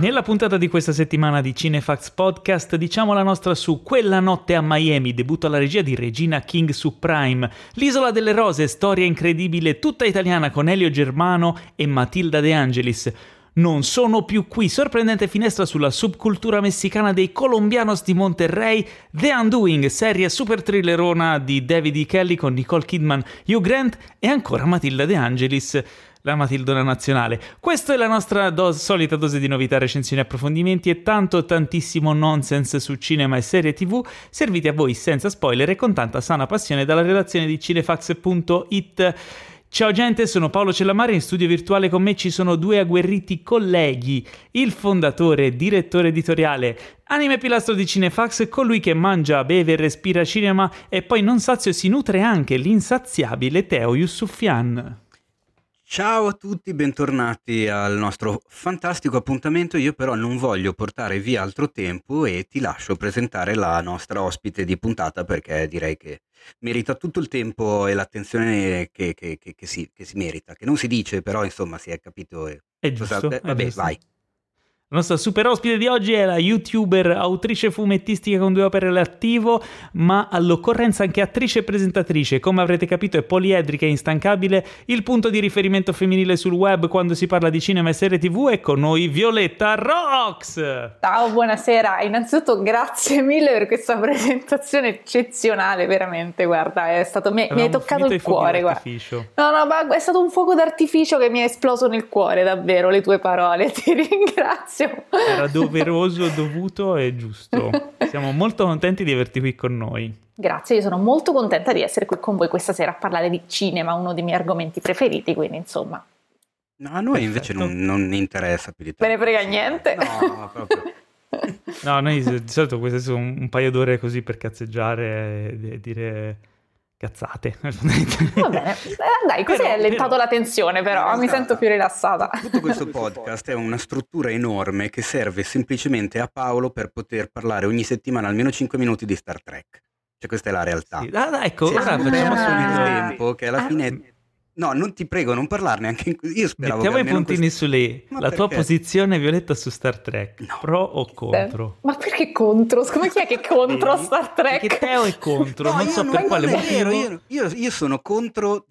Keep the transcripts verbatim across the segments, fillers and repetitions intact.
Nella puntata di questa settimana di Cinefacts Podcast diciamo la nostra su Quella notte a Miami, debutto alla regia di Regina King su Prime, L'Isola delle Rose, storia incredibile tutta italiana con Elio Germano e Matilda De Angelis, Non sono più qui, sorprendente finestra sulla subcultura messicana dei colombianos di Monterrey, The Undoing, serie super thrillerona di David E. Kelley con Nicole Kidman, Hugh Grant e ancora Matilda De Angelis, la Matildona nazionale. Questa è la nostra do- solita dose di novità, recensioni, approfondimenti e tanto tantissimo nonsense su cinema e serie tv, serviti a voi senza spoiler e con tanta sana passione dalla redazione di cinefax punto it. Ciao gente, sono Paolo Cellamare, in studio virtuale con me ci sono due agguerriti colleghi, il fondatore e direttore editoriale, anima e pilastro di Cinefax, colui che mangia, beve e respira cinema e poi non sazio si nutre anche, l'insaziabile Teo Yusufian. Ciao a tutti, bentornati al nostro fantastico appuntamento. Io però non voglio portare via altro tempo e ti lascio presentare la nostra ospite di puntata, perché direi che merita tutto il tempo e l'attenzione che, che, che, che, si, che si merita, che non si dice, però insomma si è capito. E... È giusto, Scusate, vabbè, è giusto. Vai. La nostra super ospite di oggi è la youtuber, autrice fumettistica con due opere all'attivo, ma all'occorrenza anche attrice e presentatrice. Come avrete capito è poliedrica e instancabile, il punto di riferimento femminile sul web quando si parla di cinema e serie tv. È con noi Violetta Rocks! Ciao, buonasera. Innanzitutto grazie mille per questa presentazione eccezionale, veramente, guarda, è stato mi, mi hai toccato il cuore. Guarda. No, no, ma è stato un fuoco d'artificio che mi è esploso nel cuore, davvero, le tue parole, ti ringrazio. Era doveroso, dovuto e giusto. Siamo molto contenti di averti qui con noi. Grazie, io sono molto contenta di essere qui con voi questa sera a parlare di cinema, uno dei miei argomenti preferiti, quindi insomma. No, a noi invece non, non interessa più di tanto. Me ne frega niente. No, proprio. No, noi di solito queste sono un paio d'ore così per cazzeggiare e dire... cazzate. Va bene, dai, così hai allentato la tensione, però mi rilassata. Sento più rilassata. Tutto questo podcast è una struttura enorme che serve semplicemente a Paolo per poter parlare ogni settimana almeno cinque minuti di Star Trek. Cioè questa è la realtà. Sì. Ah, ecco, sì, ora facciamo subito il tempo che alla ah, fine no, non ti prego, non parlarne anche in... io speravo. Mettiamo i puntini questo... su lei. Ma la perché? Tua posizione, Violetta, su Star Trek, no. Pro o contro? Ma perché contro? Come chi è che è contro Star Trek? Perché Teo è contro, no, non so non per quale motivo. Io, io, io sono contro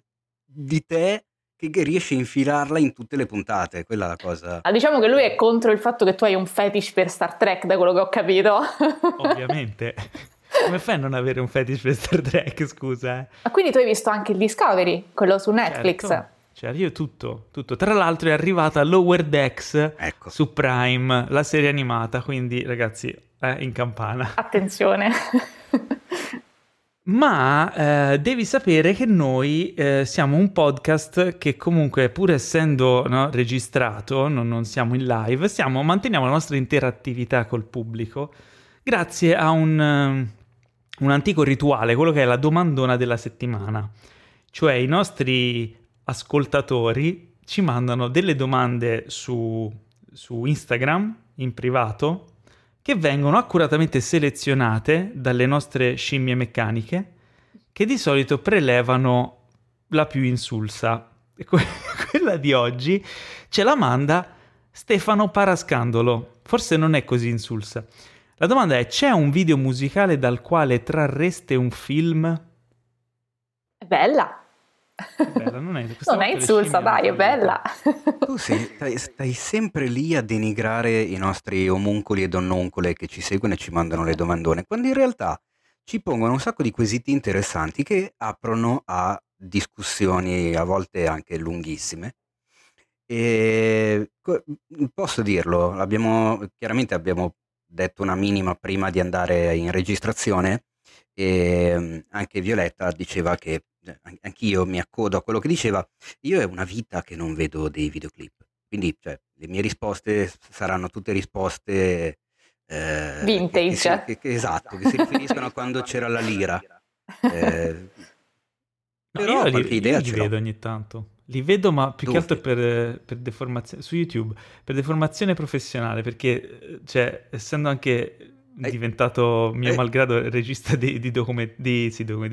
di te che, che riesci a infilarla in tutte le puntate, quella è la cosa. Ah, diciamo che lui è contro il fatto che tu hai un fetish per Star Trek, da quello che ho capito. Ovviamente. Come fai a non avere un fetish per Star Trek, scusa? Eh? Ah, quindi tu hai visto anche il Discovery, quello su Netflix? Certo, cioè io tutto, tutto. Tra l'altro è arrivata Lower Decks, ecco, su Prime, la serie animata, quindi ragazzi, eh, in campana. Attenzione! Ma eh, devi sapere che noi eh, siamo un podcast che comunque, pur essendo no, registrato, no, non siamo in live, siamo, manteniamo la nostra interattività col pubblico grazie a un... un antico rituale, quello che è la domandona della settimana, cioè i nostri ascoltatori ci mandano delle domande su, su Instagram in privato che vengono accuratamente selezionate dalle nostre scimmie meccaniche che di solito prelevano la più insulsa. Que- quella di oggi ce la manda Stefano Parascandolo, forse non è così insulsa. La domanda è: c'è un video musicale dal quale trarreste un film? È bella. È bella, non è, non è insulsa, dai, è bella. Tu sei, stai, stai sempre lì a denigrare i nostri omuncoli e donnoncole che ci seguono e ci mandano le domandone, quando in realtà ci pongono un sacco di quesiti interessanti che aprono a discussioni a volte anche lunghissime. E posso dirlo, abbiamo, chiaramente abbiamo detto una minima prima di andare in registrazione e anche Violetta diceva che anch'io mi accodo a quello che diceva. Io è una vita che non vedo dei videoclip, quindi cioè, le mie risposte saranno tutte risposte eh, vintage che si, che, che, esatto, che si riferiscono a quando c'era la lira, eh, no, però io qualche li, idea io li vedo ogni tanto. Li vedo, ma più Dove? Che altro per, per deformazione, su YouTube, per deformazione professionale, perché, cioè, essendo anche eh, diventato, mio eh. malgrado, regista di, di, document- di, sì, di,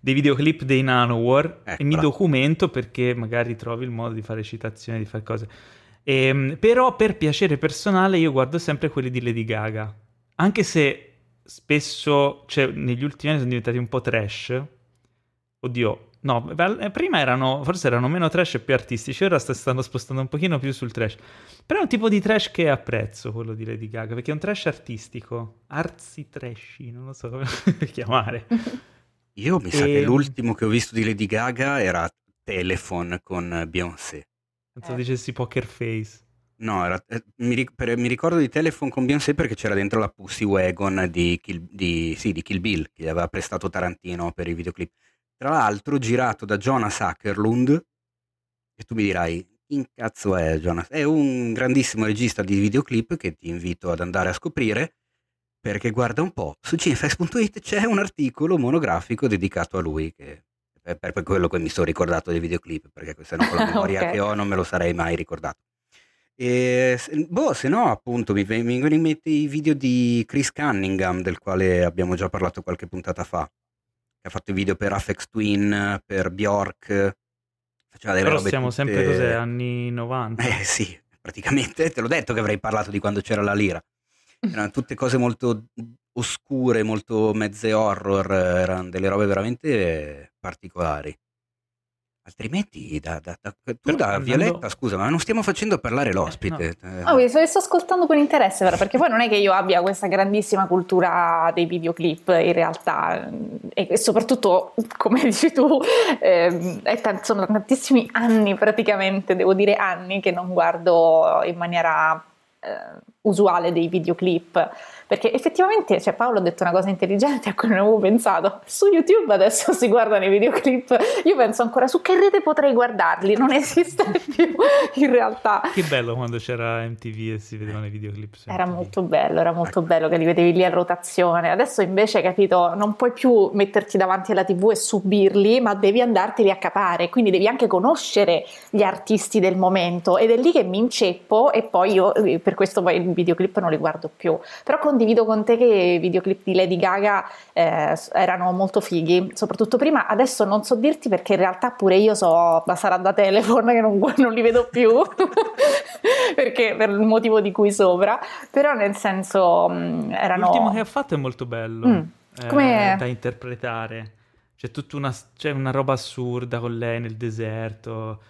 di videoclip dei Nanowar, eccola, e mi documento perché magari trovi il modo di fare citazioni, di fare cose. E, però per piacere personale io guardo sempre quelli di Lady Gaga, anche se spesso, cioè negli ultimi anni sono diventati un po' trash. Oddio, no, prima erano, forse erano meno trash e più artistici, ora si stanno spostando un pochino più sul trash. Però è un tipo di trash che apprezzo, quello di Lady Gaga, perché è un trash artistico, arzi trashy, non lo so come chiamare. Io mi e... sa che l'ultimo che ho visto di Lady Gaga era Telephone con Beyoncé. Penso eh. dicessi Poker Face. No, era, eh, mi, per, mi ricordo di Telephone con Beyoncé perché c'era dentro la Pussy Wagon di Kill, di, sì, di Kill Bill, che gli aveva prestato Tarantino per i videoclip. Tra l'altro girato da Jonas Åkerlund, e tu mi dirai, chi cazzo è Jonas? È un grandissimo regista di videoclip che ti invito ad andare a scoprire, perché guarda un po', su cinefest punto it c'è un articolo monografico dedicato a lui, che è per quello che mi sono ricordato dei videoclip, perché questa è una memoria okay. che ho, non me lo sarei mai ricordato. E, boh, se no appunto mi vengono in mente i video di Chris Cunningham, del quale abbiamo già parlato qualche puntata fa. Che ha fatto i video per Aphex Twin, per Björk, faceva delle Però robe siamo tutte... sempre cos'è, anni novanta? Eh sì, praticamente, te l'ho detto che avrei parlato di quando c'era la lira. Erano tutte cose molto oscure, molto mezze horror, erano delle robe veramente particolari. Altrimenti, da, da, da, tu Però, da Violetta, andando... scusa, ma non stiamo facendo parlare l'ospite. Eh, no. Oh, io sto, sto ascoltando con interesse, però, perché poi non è che io abbia questa grandissima cultura dei videoclip, in realtà, e soprattutto, come dici tu, eh, è t- sono tantissimi anni praticamente, devo dire anni, che non guardo in maniera... Eh, usuale dei videoclip, perché effettivamente, cioè, Paolo ha detto una cosa intelligente a cui non avevo pensato. Su YouTube adesso si guardano i videoclip, io penso ancora su che rete potrei guardarli, non esiste più in realtà. Che bello quando c'era M T V e si vedevano i videoclip, era molto bello, era molto bello che li vedevi lì a rotazione. Adesso invece, capito, non puoi più metterti davanti alla tivù e subirli, ma devi andarteli a capare, quindi devi anche conoscere gli artisti del momento, ed è lì che mi inceppo, e poi io per questo poi i videoclip non li guardo più. Però condivido con te che i videoclip di Lady Gaga eh, erano molto fighi, soprattutto prima. Adesso non so dirti perché in realtà pure io so, ma sarà da Telephone che non, non li vedo più perché per il motivo di cui sopra, però nel senso mh, erano... L'ultimo che ha fatto è molto bello mm. eh, da interpretare, c'è tutta una, c'è una roba assurda con lei nel deserto.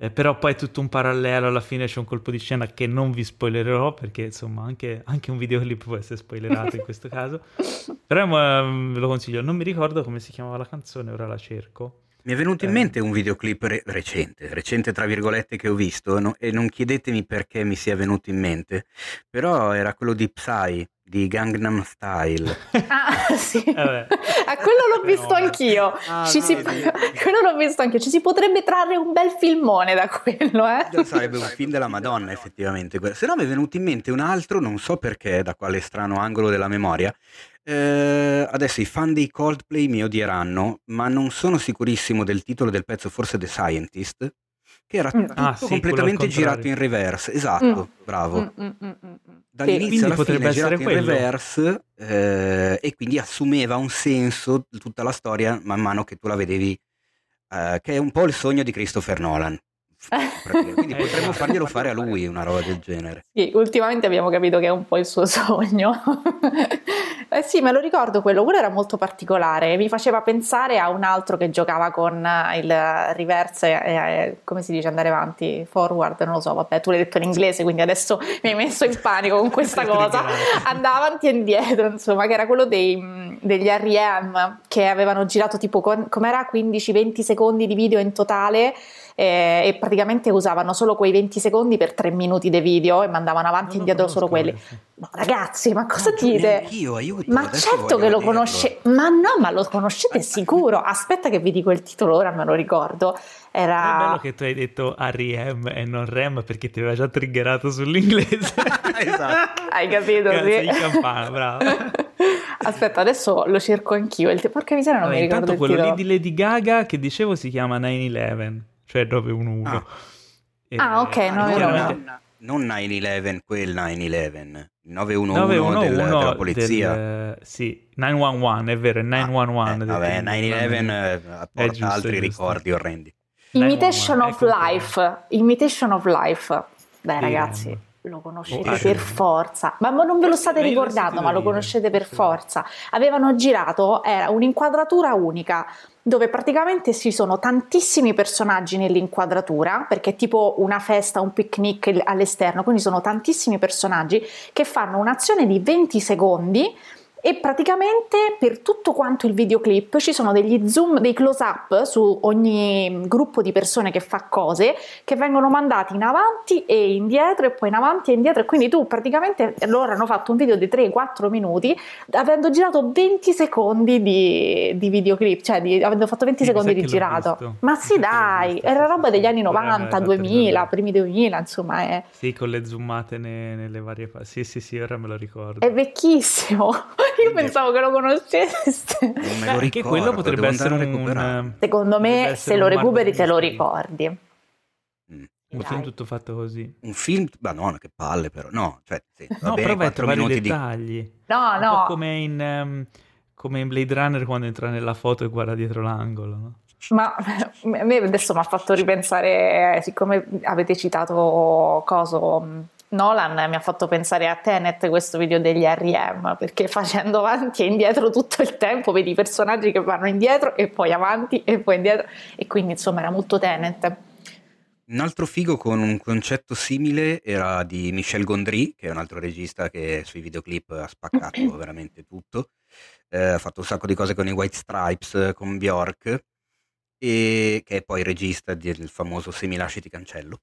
Eh, però poi è tutto un parallelo, alla fine c'è un colpo di scena che non vi spoilerò, perché insomma anche, anche un videoclip può essere spoilerato in questo caso, però um, ve lo consiglio. Non mi ricordo come si chiamava la canzone, ora la cerco. Mi è venuto eh. in mente un videoclip re- recente, recente tra virgolette, che ho visto, no, e non chiedetemi perché mi sia venuto in mente, però era quello di Psy, di Gangnam Style. Ah sì, eh a quello l'ho visto no, anch'io ah, ci no, si... no. quello l'ho visto anch'io, ci si potrebbe trarre un bel filmone da quello, eh? Sarebbe un film della Madonna effettivamente. Se no mi è venuto in mente un altro, non so perché, da quale strano angolo della memoria. eh, adesso i fan dei Coldplay mi odieranno, ma non sono sicurissimo del titolo del pezzo, forse The Scientist, che era tutto ah, sì, completamente girato in reverse. Esatto, mm. bravo. Mm, mm, mm, mm. Dall'inizio alla fine girato in quello. reverse eh, e quindi assumeva un senso tutta la storia man mano che tu la vedevi, eh, che è un po' il sogno di Christopher Nolan. Quindi potremmo farglielo fare a lui una roba del genere. Sì, ultimamente abbiamo capito che è un po' il suo sogno. Eh sì, me lo ricordo quello, quello era molto particolare, mi faceva pensare a un altro che giocava con il reverse, eh, eh, come si dice, andare avanti, forward, non lo so, vabbè, tu l'hai detto in inglese, quindi adesso mi hai messo in panico con questa cosa, andava avanti e indietro, insomma, che era quello dei, degli R E M, che avevano girato tipo, con, com'era, quindici venti secondi di video in totale, eh, e praticamente usavano solo quei venti secondi per tre minuti di video e mandavano avanti e indietro solo quelli. No, ragazzi, ma cosa dite? Io aiuto. Ma certo che lo conosce, ma no, ma lo conoscete sicuro. Aspetta che vi dico il titolo, ora me lo ricordo. Era è bello che tu hai detto R E M e non R E M perché ti aveva già triggerato sull'inglese. Esatto. Hai capito? Grazie, sì. Sei in campana, bravo. Aspetta, adesso lo cerco anch'io. Il te... Porca miseria, non allora, mi ricordo il titolo. Intanto quello lì di Lady Gaga che dicevo si chiama nine eleven, cioè nove uno uno. Ah, e, ah ok, eh, nove uno uno. Non nine eleven, quel nine eleven, nove uno uno del, della polizia. Del, sì, nove uno uno, è vero, è nove uno uno. Ah, eh, vabbè, nine eleven porta giusto, altri ricordi orrendi. Imitation of Life, Imitation of Life. Beh ragazzi, eh, lo conoscete oh, per eh. forza, ma, ma non ve lo state me ricordando, ma lo conoscete per forza. Avevano girato, era un'inquadratura unica, dove praticamente ci sono tantissimi personaggi nell'inquadratura, perché è tipo una festa, un picnic all'esterno, quindi sono tantissimi personaggi che fanno un'azione di venti secondi e praticamente per tutto quanto il videoclip ci sono degli zoom, dei close up su ogni gruppo di persone che fa cose, che vengono mandati in avanti e indietro e poi in avanti e indietro, e quindi tu praticamente, loro hanno fatto un video di tre quattro minuti avendo girato venti secondi di, di videoclip, cioè di, avendo fatto venti secondi di girato visto. Ma sì dai, era roba degli anni novanta, eh, duemila, primi duemila, insomma è... sì, con le zoomate ne, nelle varie fasi, sì sì sì, ora me lo ricordo, è vecchissimo. Io pensavo che lo conosceste. Perché quello potrebbe essere un... Secondo me, se lo recuperi te lo ricordi. Mm. Un film tutto fatto così. Un film... Ma no, che palle però. No, cioè, sì, va no, bene, però quattro minuti di... dettagli. No, un no. Un po' come in, um, come in Blade Runner quando entra nella foto e guarda dietro l'angolo, no? Ma a me adesso mi ha fatto ripensare, siccome avete citato coso... Nolan, mi ha fatto pensare a Tenet, questo video degli R E M, perché facendo avanti e indietro tutto il tempo vedi i personaggi che vanno indietro e poi avanti e poi indietro, e quindi insomma era molto Tenet. Un altro figo con un concetto simile era di Michel Gondry, che è un altro regista che sui videoclip ha spaccato veramente tutto, eh, ha fatto un sacco di cose con i White Stripes, con Björk, e che è poi regista del famoso Se mi lasci ti cancello,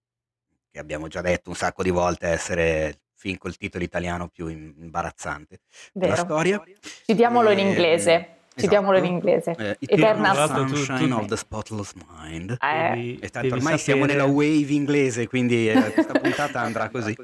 che abbiamo già detto un sacco di volte essere il film col titolo italiano più imbarazzante della storia. Citiamolo eh, in inglese. Citiamolo esatto. in inglese. Eh, Eternal, Eternal Sunshine tu, tu, tu. of the Spotless Mind. Eh, devi, e tanto ormai sapere... siamo nella wave inglese, quindi eh, questa puntata andrà così.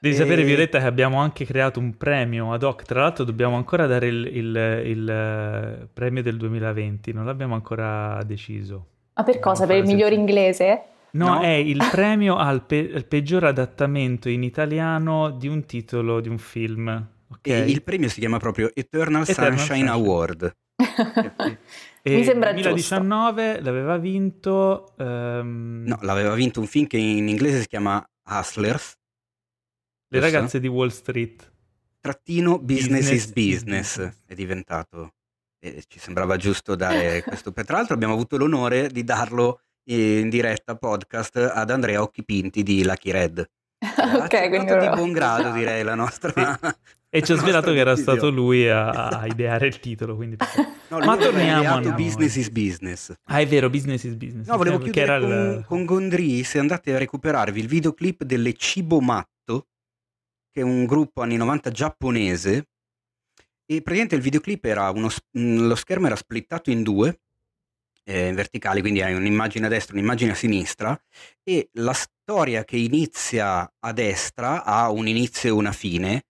Devi e... sapere, Violetta, che abbiamo anche creato un premio ad hoc. Tra l'altro dobbiamo ancora dare il, il, il premio del duemilaventi. Non l'abbiamo ancora deciso. Ma per cosa? Per il miglior inglese? No, no, è il premio al pe- peggior adattamento in italiano di un titolo di un film. Okay. E il premio si chiama proprio Eternal, Eternal Sunshine, Sunshine Award. E mi sembra giusto. duemiladiciannove l'aveva vinto... Um... No, l'aveva vinto un film che in inglese si chiama Hustlers. Le giusto? Ragazze di Wall Street. Trattino Business, business is business. business è diventato. E ci sembrava giusto dare questo. Tra l'altro abbiamo avuto l'onore di darlo in diretta podcast ad Andrea Occhipinti di Lucky Red. Ok, quindi di buon grado direi la nostra. E ci ha svelato che era video. Stato lui a, a ideare il titolo, quindi no, ma torniamo a noi. Business is business. Ah, è vero, business is business. No, volevo chiudere era con, il... con Gondry, se andate a recuperarvi il videoclip delle Cibo Matto, che è un gruppo anni novanta giapponese, e praticamente il videoclip era uno, lo schermo era splittato in due in verticale, quindi hai un'immagine a destra, un'immagine a sinistra, e la storia che inizia a destra ha un inizio e una fine,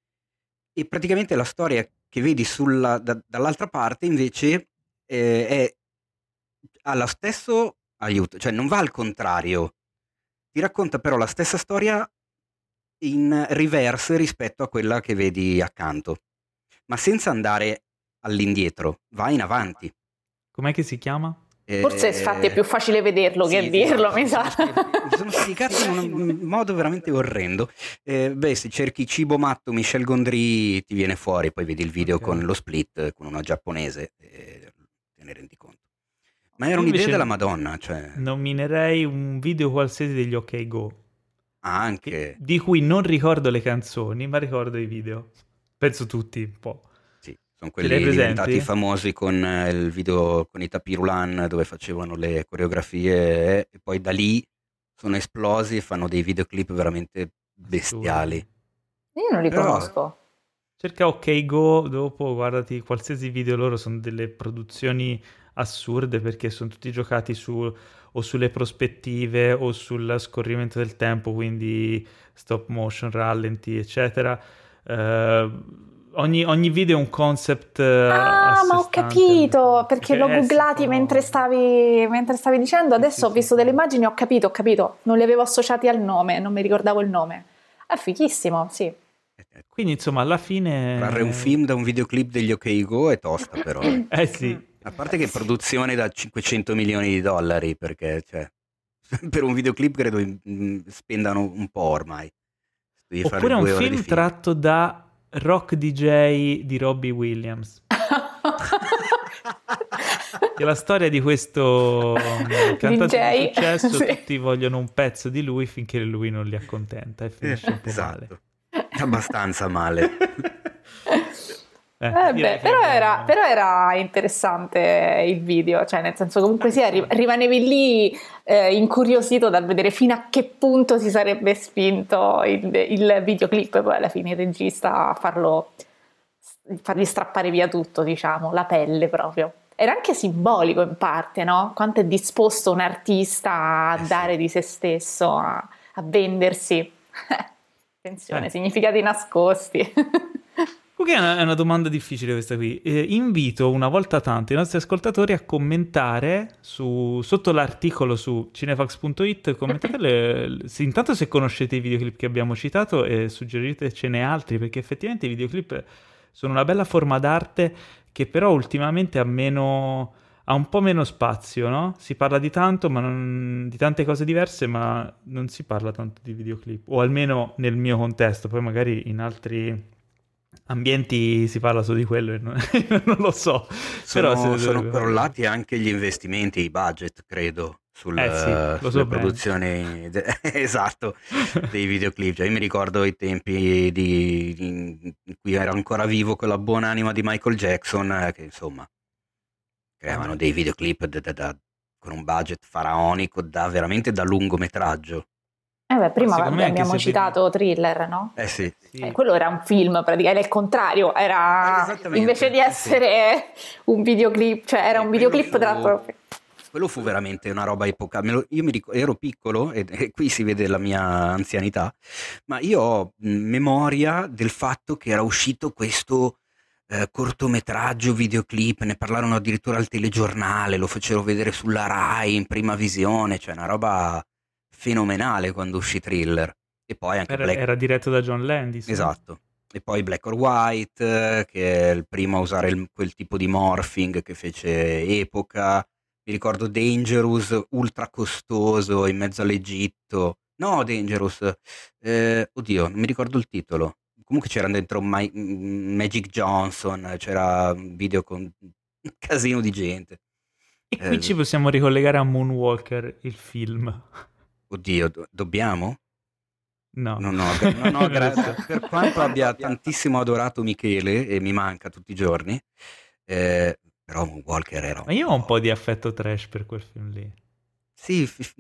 e praticamente la storia che vedi sulla, da, dall'altra parte invece eh, è allo stesso aiuto, cioè non va al contrario, ti racconta però la stessa storia in reverse rispetto a quella che vedi accanto, ma senza andare all'indietro, va in avanti. Com'è che si chiama? Forse infatti è più facile vederlo sì, che dirlo, sì, mi sa. Sono spiegati in un modo veramente orrendo. Eh, beh, se cerchi Cibo Matto, Michel Gondry, ti viene fuori, poi vedi il video okay. con lo split, con una giapponese, eh, te ne rendi conto. Ma era un'idea della Madonna, cioè... Nominerei un video qualsiasi degli OK Go. Anche. Di cui non ricordo le canzoni, ma ricordo i video. Penso tutti, un po'. Sono quelli diventati famosi con il video con i tapirulan dove facevano le coreografie, e poi da lì sono esplosi e fanno dei videoclip veramente bestiali. Io non li Però... conosco. Cerca OK Go, dopo guardati qualsiasi video loro, sono delle produzioni assurde perché sono tutti giocati su o sulle prospettive o sul scorrimento del tempo, quindi stop motion, rallenti, eccetera. Uh, Ogni, ogni video è un concept. Ah, ma ho capito, perché l'ho googlati no. mentre, stavi, mentre stavi dicendo. Adesso sì, ho visto sì. delle immagini, ho capito, ho capito. Non li avevo associati al nome, non mi ricordavo il nome. È fighissimo, sì. Quindi, insomma, alla fine... Trarre un film da un videoclip degli OK Go è tosta, però. Eh sì. A parte che produzione da cinquecento milioni di dollari, perché, cioè, per un videoclip credo spendano un po' ormai. Devi Oppure fare due un film ore tratto da Rock D J di Robbie Williams. È la storia di questo cantatore di successo, sì. Tutti vogliono un pezzo di lui finché lui non li accontenta e finisce eh, un po' esatto. male. Abbastanza male. Eh, eh beh, però, era, però era interessante il video, cioè nel senso comunque sia ri- rimanevi lì eh, incuriosito dal vedere fino a che punto si sarebbe spinto il, il videoclip e poi alla fine il regista a farlo, fargli strappare via tutto, diciamo, la pelle proprio. Era anche simbolico in parte, no? Quanto è disposto un artista a eh dare sì. di se stesso, a, a vendersi. Attenzione, eh. significati nascosti. Ok, è una domanda difficile questa qui. Eh, invito una volta tanto i nostri ascoltatori a commentare su, sotto l'articolo su cinefax punto it, commentate le, se, intanto se conoscete i videoclip che abbiamo citato e suggeritecene altri, perché effettivamente i videoclip sono una bella forma d'arte che però ultimamente ha meno ha un po' meno spazio, no? Si parla di tanto, ma non, di tante cose diverse, ma non si parla tanto di videoclip, o almeno nel mio contesto, poi magari in altri ambienti si parla solo di quello e non, non lo so. Sono, Però se sono crollati anche gli investimenti, i budget credo sul, eh sì, uh, sulle so produzioni de- esatto dei videoclip. Cioè, io mi ricordo i tempi di, di, in cui era ancora vivo quella buona anima di Michael Jackson, che insomma creavano dei videoclip da, da, da, con un budget faraonico, da veramente da lungometraggio. Eh beh, prima abbiamo citato Thriller, no? Eh sì. sì. Eh, quello era un film, praticamente, era il contrario, era invece di essere sì. un videoclip, cioè era eh, un videoclip fu, tratto... Quello fu veramente una roba epocale. Io mi ricordo, ero piccolo, e, e qui si vede la mia anzianità, ma io ho memoria del fatto che era uscito questo eh, cortometraggio videoclip, ne parlarono addirittura al telegiornale, lo facevano vedere sulla Rai in prima visione, cioè una roba... fenomenale quando uscì Thriller. E poi anche era, Black... era diretto da John Landis, esatto, e poi Black or White, che è il primo a usare il, quel tipo di morphing che fece epoca. Mi ricordo Dangerous, ultra costoso, in mezzo all'Egitto, no Dangerous eh, oddio non mi ricordo il titolo, comunque c'era dentro My, Magic Johnson, c'era un video con un casino di gente. E qui eh, ci possiamo ricollegare a Moonwalker, il film. Oddio, do- dobbiamo? No. No, no, no, no grazie. Per quanto abbia tantissimo adorato Michele, e mi manca tutti i giorni, eh, però Moonwalker era... Ma io ho un po' di affetto trash per quel film lì. Sì, f-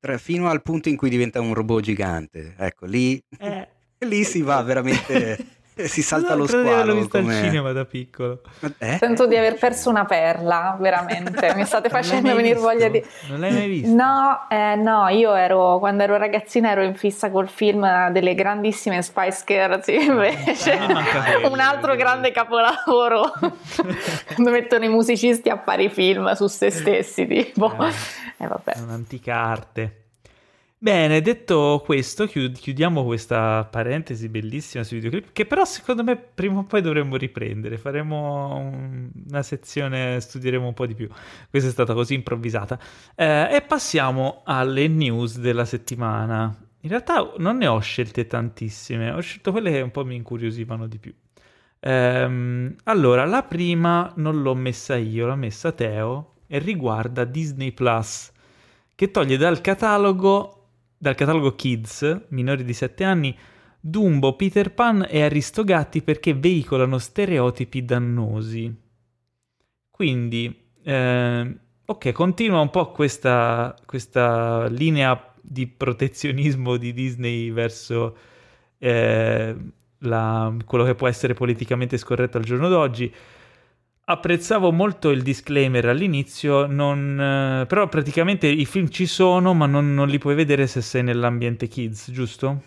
tra- fino al punto in cui diventa un robot gigante. Ecco, lì, eh. lì si va veramente... si salta no, lo squalo. L'ho visto al cinema da piccolo. Eh? Sento di aver perso una perla, veramente. Mi state facendo venire voglia di... Non l'hai mai visto? No, eh, no, io ero quando ero ragazzina ero in fissa col film delle grandissime Spice Girls, invece ah, un altro grande capolavoro quando mettono i musicisti a fare i film su se stessi, tipo. Eh, eh, vabbè. È un'antica arte. Bene, detto questo, chiudiamo questa parentesi bellissima sui videoclip, che però secondo me prima o poi dovremmo riprendere, faremo un, una sezione, studieremo un po' di più. Questa è stata così improvvisata. Eh, e passiamo alle news della settimana. In realtà non ne ho scelte tantissime, ho scelto quelle che un po' mi incuriosivano di più. Ehm, allora, la prima non l'ho messa io, l'ha messa Teo, e riguarda Disney Plus, che toglie dal catalogo... dal catalogo Kids, minori di sette anni, Dumbo, Peter Pan e Aristogatti perché veicolano stereotipi dannosi. Quindi, eh, ok, continua un po' questa, questa linea di protezionismo di Disney verso eh, la, quello che può essere politicamente scorretto al giorno d'oggi. Apprezzavo molto il disclaimer all'inizio, non, eh, però praticamente i film ci sono, ma non, non li puoi vedere se sei nell'ambiente kids, giusto?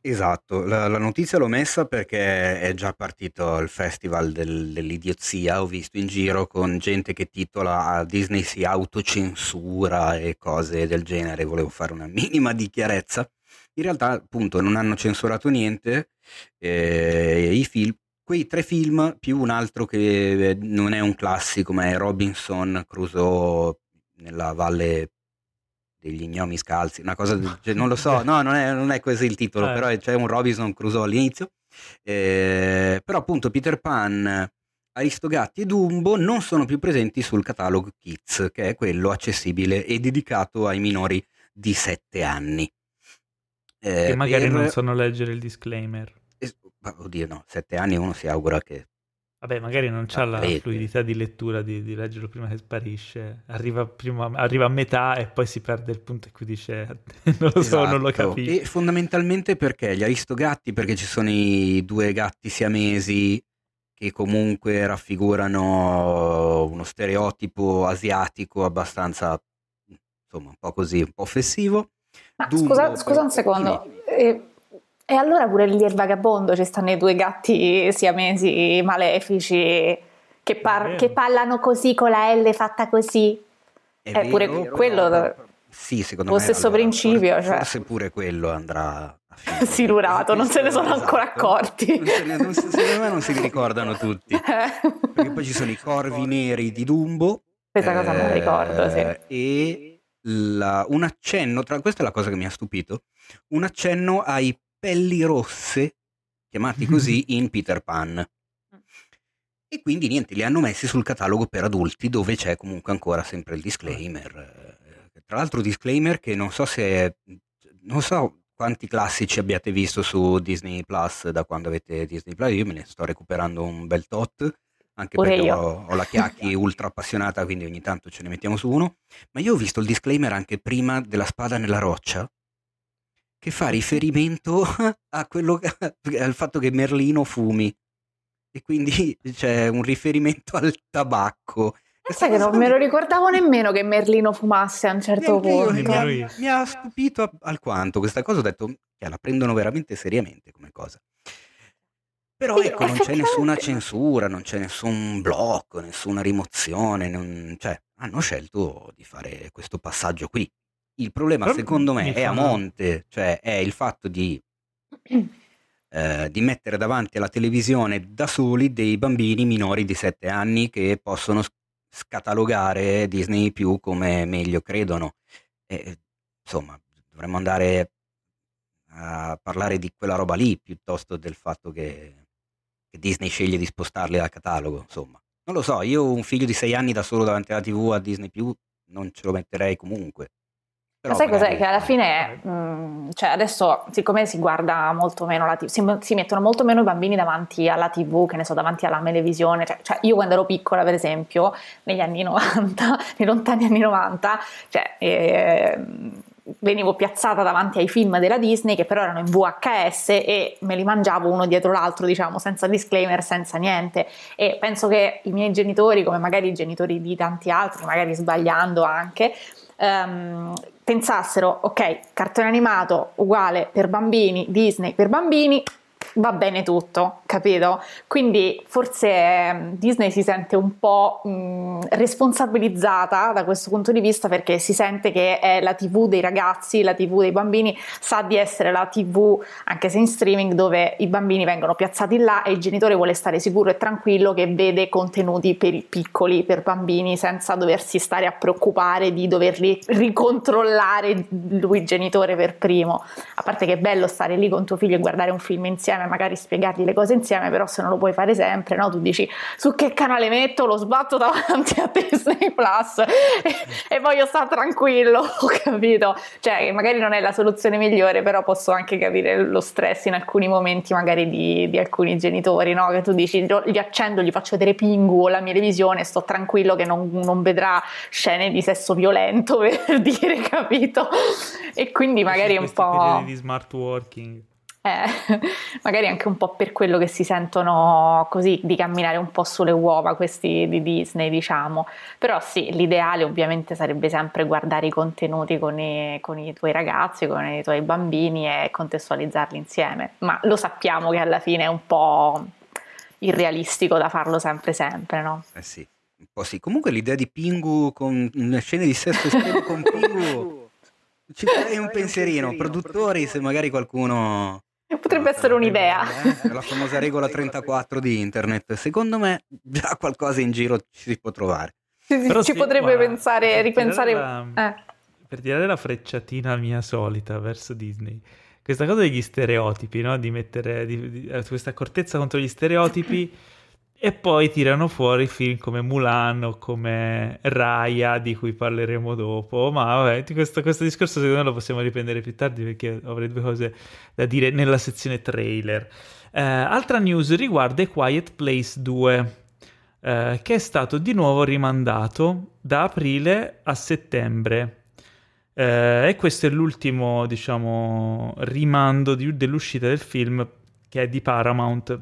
Esatto, la, la notizia l'ho messa perché è già partito il festival del, dell'idiozia, ho visto in giro con gente che titola a Disney si autocensura e cose del genere, volevo fare una minima di chiarezza. In realtà appunto non hanno censurato niente, eh, i film... Quei tre film più un altro che non è un classico ma è Robinson Crusoe nella valle degli gnomi scalzi, una cosa del, cioè, non lo so, no, non è, non è così il titolo, eh. però c'è cioè, un Robinson Crusoe all'inizio, eh, però appunto Peter Pan, Aristogatti e Dumbo non sono più presenti sul catalogo Kids, che è quello accessibile e dedicato ai minori di sette anni. Eh, che magari per... non sanno leggere il disclaimer. Eh, oddio no, sette anni uno si augura che... Vabbè, magari non c'ha la fluidità di lettura di, di leggerlo prima che sparisce, arriva, prima, arriva a metà e poi si perde il punto e qui dice non lo so, esatto. non lo capisco. E fondamentalmente perché gli Aristogatti, perché ci sono i due gatti siamesi che comunque raffigurano uno stereotipo asiatico abbastanza, insomma, un po' così, un po' offensivo. Ma Dumbo, scusa, scusa un secondo, eh, e allora pure lì il vagabondo ci stanno i due gatti siamesi malefici che, par- che parlano così con la L fatta così, è, è pure vero, quello no, sì, secondo lo me stesso allora, principio forse, cioè. forse pure quello andrà silurato, non se ne sono esatto. ancora accorti, non se ne, non, secondo me non si ricordano tutti perché poi ci sono i corvi neri di Dumbo, questa eh, cosa non ricordo sì. e la, un accenno tra, questa è la cosa che mi ha stupito, un accenno ai pelli rosse, chiamati così in Peter Pan, e quindi niente, li hanno messi sul catalogo per adulti dove c'è comunque ancora sempre il disclaimer, tra l'altro disclaimer che non so se non so quanti classici abbiate visto su Disney Plus da quando avete Disney Plus, io me ne sto recuperando un bel tot anche Pure perché ho, ho la Chiacchi ultra appassionata, quindi ogni tanto ce ne mettiamo su uno, ma io ho visto il disclaimer anche prima della Spada nella roccia, che fa riferimento a quello, al fatto che Merlino fumi e quindi c'è un riferimento al tabacco. Sai che non me lo ricordavo nemmeno che Merlino fumasse a un certo e punto. Io, mi, mi ha stupito alquanto questa cosa, ho detto che la prendono veramente seriamente come cosa. Però ecco, non c'è nessuna censura, non c'è nessun blocco, nessuna rimozione, non, cioè hanno scelto di fare questo passaggio qui. Il problema, Però secondo me, è a monte, cioè è il fatto di, eh, di mettere davanti alla televisione da soli dei bambini minori di sette anni che possono scatalogare Disney più come meglio credono. E, insomma, dovremmo andare a parlare di quella roba lì piuttosto del fatto che, che Disney sceglie di spostarli dal catalogo. Insomma, non lo so, io un figlio di sei anni da solo davanti alla tivù a Disney più non ce lo metterei comunque. Però sai cos'è? Che alla fine, mh, cioè adesso siccome si guarda molto meno la tivù, si, si mettono molto meno i bambini davanti alla tivù, che ne so, davanti alla televisione, cioè, cioè io quando ero piccola per esempio, negli anni novanta, nei lontani anni novanta, cioè eh, venivo piazzata davanti ai film della Disney che però erano in V H S e me li mangiavo uno dietro l'altro, diciamo, senza disclaimer, senza niente, e penso che i miei genitori, come magari i genitori di tanti altri, magari sbagliando anche, Um, pensassero ok, cartone animato uguale per bambini, Disney per bambini, va bene tutto, capito? Quindi forse Disney si sente un po' mh, responsabilizzata da questo punto di vista, perché si sente che è la tivù dei ragazzi, la tivù dei bambini, sa di essere la tivù anche se in streaming dove i bambini vengono piazzati là e il genitore vuole stare sicuro e tranquillo che vede contenuti per i piccoli, per bambini, senza doversi stare a preoccupare di doverli ricontrollare lui genitore per primo. A parte che è bello stare lì con tuo figlio e guardare un film insieme, magari spiegargli le cose insieme, però se non lo puoi fare sempre, no? Tu dici su che canale metto, lo sbatto davanti a Disney Plus e, e voglio stare tranquillo, capito? Cioè magari non è la soluzione migliore, però posso anche capire lo stress in alcuni momenti magari di, di alcuni genitori, no? Che tu dici gli accendo, gli faccio vedere Pingu o la mia televisione, sto tranquillo che non, non vedrà scene di sesso violento, per dire, capito? E quindi magari un po' di smart working. Eh, magari anche un po' per quello che si sentono così di camminare un po' sulle uova questi di Disney, diciamo. Però sì, l'ideale ovviamente sarebbe sempre guardare i contenuti con i, con i tuoi ragazzi, con i tuoi bambini e contestualizzarli insieme, ma lo sappiamo che alla fine è un po' irrealistico da farlo sempre sempre, no? Eh sì, un po' sì. Comunque l'idea di Pingu con le scene di sesso estremo con Pingu ci farei un pensierino, un pensierino. Produttori, produttori se magari qualcuno... Potrebbe essere un'idea. La famosa regola trentaquattro di internet. Secondo me già qualcosa in giro ci si può trovare. Però ci sì, potrebbe pensare, ripensare... La, eh. per tirare la frecciatina mia solita verso Disney, questa cosa degli stereotipi, no? Di mettere di, di, questa accortezza contro gli stereotipi e poi tirano fuori film come Mulan o come Raya, di cui parleremo dopo, ma vabbè, questo, questo discorso secondo me lo possiamo riprendere più tardi perché avrei due cose da dire nella sezione trailer. Eh, altra news riguarda Quiet Place due, eh, che è stato di nuovo rimandato da aprile a settembre. Uh, e questo è l'ultimo, diciamo, rimando di, dell'uscita del film, che è di Paramount,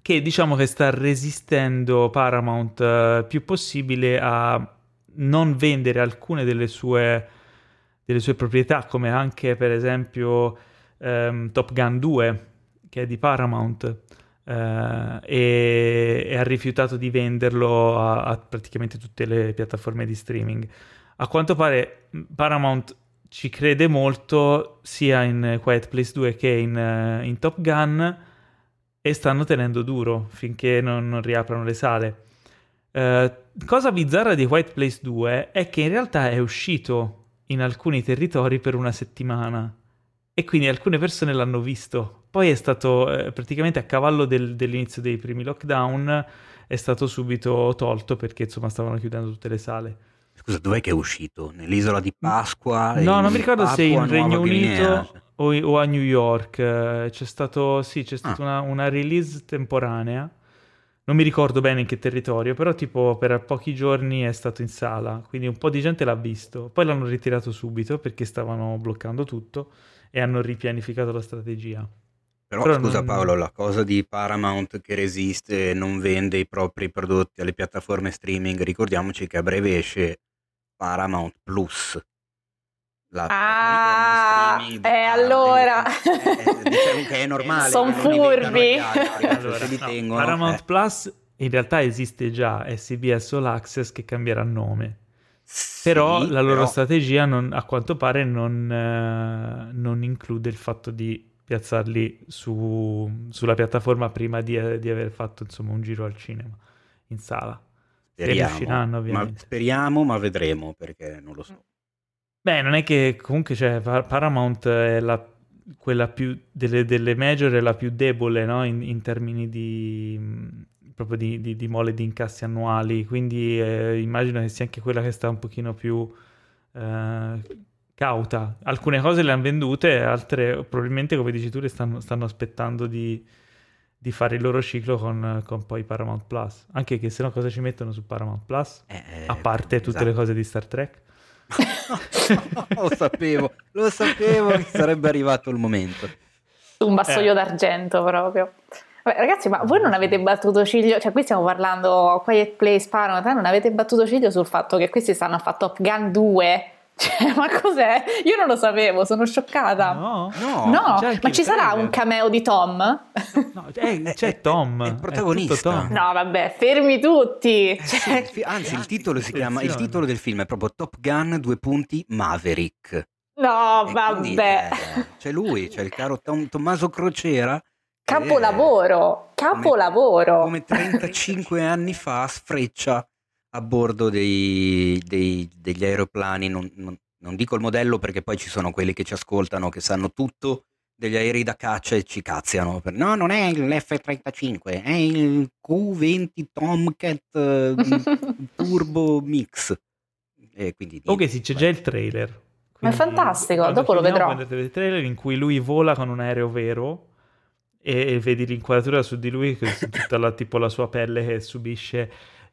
che diciamo che sta resistendo Paramount uh, più possibile a non vendere alcune delle sue, delle sue proprietà, come anche per esempio um, Top Gun due, che è di Paramount, uh, e, e ha rifiutato di venderlo a, a praticamente tutte le piattaforme di streaming. A quanto pare Paramount ci crede molto sia in Quiet Place due che in, in Top Gun, e stanno tenendo duro finché non, non riaprano le sale. Eh, cosa bizzarra di Quiet Place due è che in realtà è uscito in alcuni territori per una settimana e quindi alcune persone l'hanno visto. Poi è stato eh, praticamente a cavallo del, dell'inizio dei primi lockdown, è stato subito tolto perché insomma stavano chiudendo tutte le sale. Scusa, dov'è che è uscito? Nell'isola di Pasqua? No, non mi ricordo Papua, se in Regno Unito o, o a New York. C'è stato, sì, c'è stata ah. una, una release temporanea. Non mi ricordo bene in che territorio, però tipo per pochi giorni è stato in sala. Quindi un po' di gente l'ha visto. Poi l'hanno ritirato subito perché stavano bloccando tutto e hanno ripianificato la strategia. Però, Però scusa non... Paolo, la cosa di Paramount che resiste e non vende i propri prodotti alle piattaforme streaming, ricordiamoci che a breve esce Paramount Plus. La ah, eh, Paramount, allora... È, diciamo che è normale. Sono furbi. Altri, allora, no, tengono, Paramount eh. Plus in realtà esiste già, è C B S All Access che cambierà nome. Sì, però la loro però... strategia non, a quanto pare non, eh, non include il fatto di piazzarli su, sulla piattaforma prima di, di aver fatto insomma un giro al cinema in sala. Speriamo, ovviamente. Ma speriamo, ma vedremo perché non lo so. Beh, non è che comunque cioè, Paramount è la, quella più delle, delle major, è la più debole, no? in, in termini di proprio di, di, di mole di incassi annuali, quindi eh, immagino che sia anche quella che sta un pochino più eh, cauta. Alcune cose le hanno vendute, altre probabilmente, come dici tu, le stanno, stanno aspettando di, di fare il loro ciclo con, con poi Paramount Plus. Anche che se no cosa ci mettono su Paramount Plus? Eh, a parte esatto. Tutte le cose di Star Trek? lo sapevo, lo sapevo che sarebbe arrivato il momento. Un vassoio eh. d'argento proprio. Vabbè, ragazzi, ma voi non avete battuto ciglio, cioè qui stiamo parlando Quiet Place, Paramount, non avete battuto ciglio sul fatto che questi stanno a fare Top Gun due? Cioè, ma cos'è? Io non lo sapevo, sono scioccata. No, no, no. Ma ci sarà un cameo di Tom? No, è, è, c'è Tom, è il protagonista. Tom. No, vabbè, fermi tutti. Cioè... Sì, anzi, il titolo si chiama, il titolo del film è proprio Top Gun due punti Maverick. No, e vabbè. Quindi, eh, c'è lui, c'è il caro Tom, Tommaso Crociera. Capolavoro, capolavoro. Come, come trentacinque anni fa sfreccia a bordo dei, dei, degli aeroplani, non, non, non dico il modello perché poi ci sono quelli che ci ascoltano che sanno tutto degli aerei da caccia e ci cazziano, no, non è l'F trentacinque, è il Q venti Tomcat Turbo Mix e quindi ok, sì, c'è già il trailer, quindi, ma è fantastico, dopo lo vedrò, il trailer in cui lui vola con un aereo vero e, e vedi l'inquadratura su di lui tutta la, tipo la sua pelle che subisce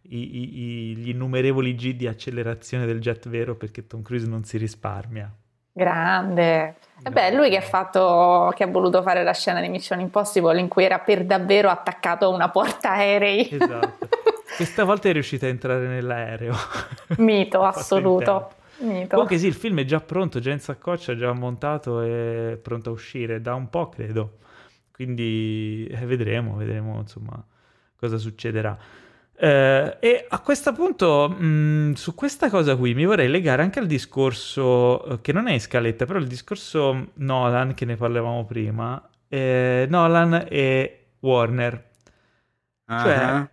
I, i, gli innumerevoli G di accelerazione del jet vero, perché Tom Cruise non si risparmia. Grande. E beh, lui che ha fatto, che ha voluto fare la scena di Mission Impossible in cui era per davvero attaccato a una porta aerei. Esatto. Questa volta è riuscito a entrare nell'aereo. Mito assoluto. Mito. Comunque sì, il film è già pronto, già in saccoccia, già montato e pronto a uscire da un po', credo. Quindi eh, vedremo, vedremo insomma cosa succederà. Uh, e a questo punto mh, su questa cosa qui mi vorrei legare anche al discorso che non è in scaletta, però il discorso Nolan che ne parlavamo prima, eh, Nolan e Warner. Uh-huh. Cioè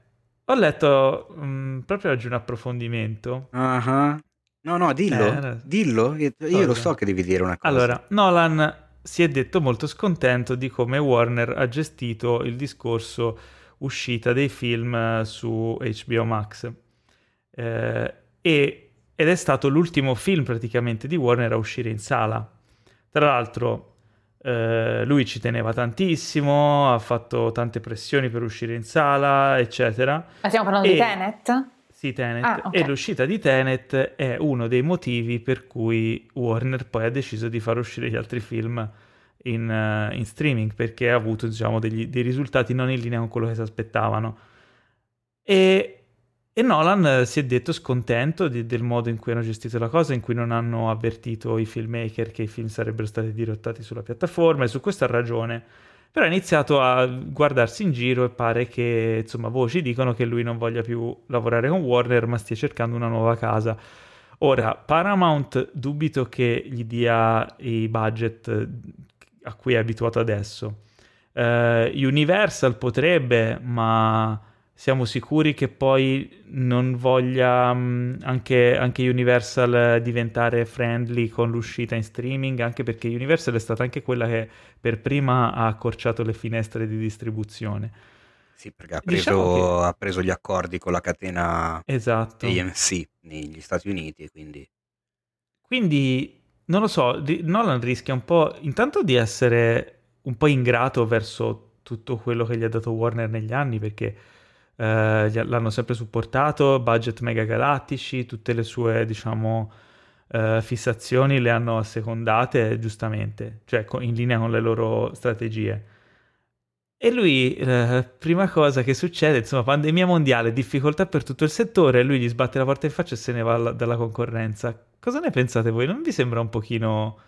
ho letto mh, proprio oggi un approfondimento uh-huh. No, no, dillo, eh, dillo, io cosa? Lo so che devi dire una cosa. Allora, Nolan si è detto molto scontento di come Warner ha gestito il discorso uscita dei film su H B O Max, eh, e, ed è stato l'ultimo film praticamente di Warner a uscire in sala. Tra l'altro eh, lui ci teneva tantissimo, ha fatto tante pressioni per uscire in sala, eccetera. Ma stiamo parlando e... di Tenet? Di Tenet. Ah, okay. E l'uscita di Tenet è uno dei motivi per cui Warner poi ha deciso di far uscire gli altri film in, uh, in streaming, perché ha avuto, diciamo, degli, dei risultati non in linea con quello che si aspettavano. E, e Nolan si è detto scontento di, del modo in cui hanno gestito la cosa, in cui non hanno avvertito i filmmaker che i film sarebbero stati dirottati sulla piattaforma, e su questo ha ragione. Però ha iniziato a guardarsi in giro e pare che, insomma, voci dicono che lui non voglia più lavorare con Warner, ma stia cercando una nuova casa. Ora, Paramount dubito che gli dia i budget a cui è abituato adesso. Uh, Universal potrebbe, ma siamo sicuri che poi non voglia mh, anche, anche Universal diventare friendly con l'uscita in streaming, anche perché Universal è stata anche quella che per prima ha accorciato le finestre di distribuzione. Sì, perché ha preso, diciamo che... ha preso gli accordi con la catena, esatto, A M C negli Stati Uniti, quindi... Quindi, non lo so, Nolan rischia un po', intanto, di essere un po' ingrato verso tutto quello che gli ha dato Warner negli anni, perché... Uh, l'hanno sempre supportato, budget megagalattici, tutte le sue, diciamo, uh, fissazioni le hanno assecondate giustamente, cioè co- in linea con le loro strategie. E lui, uh, prima cosa che succede, insomma, pandemia mondiale, difficoltà per tutto il settore, lui gli sbatte la porta in faccia e se ne va la- dalla concorrenza. Cosa ne pensate voi? Non vi sembra un pochino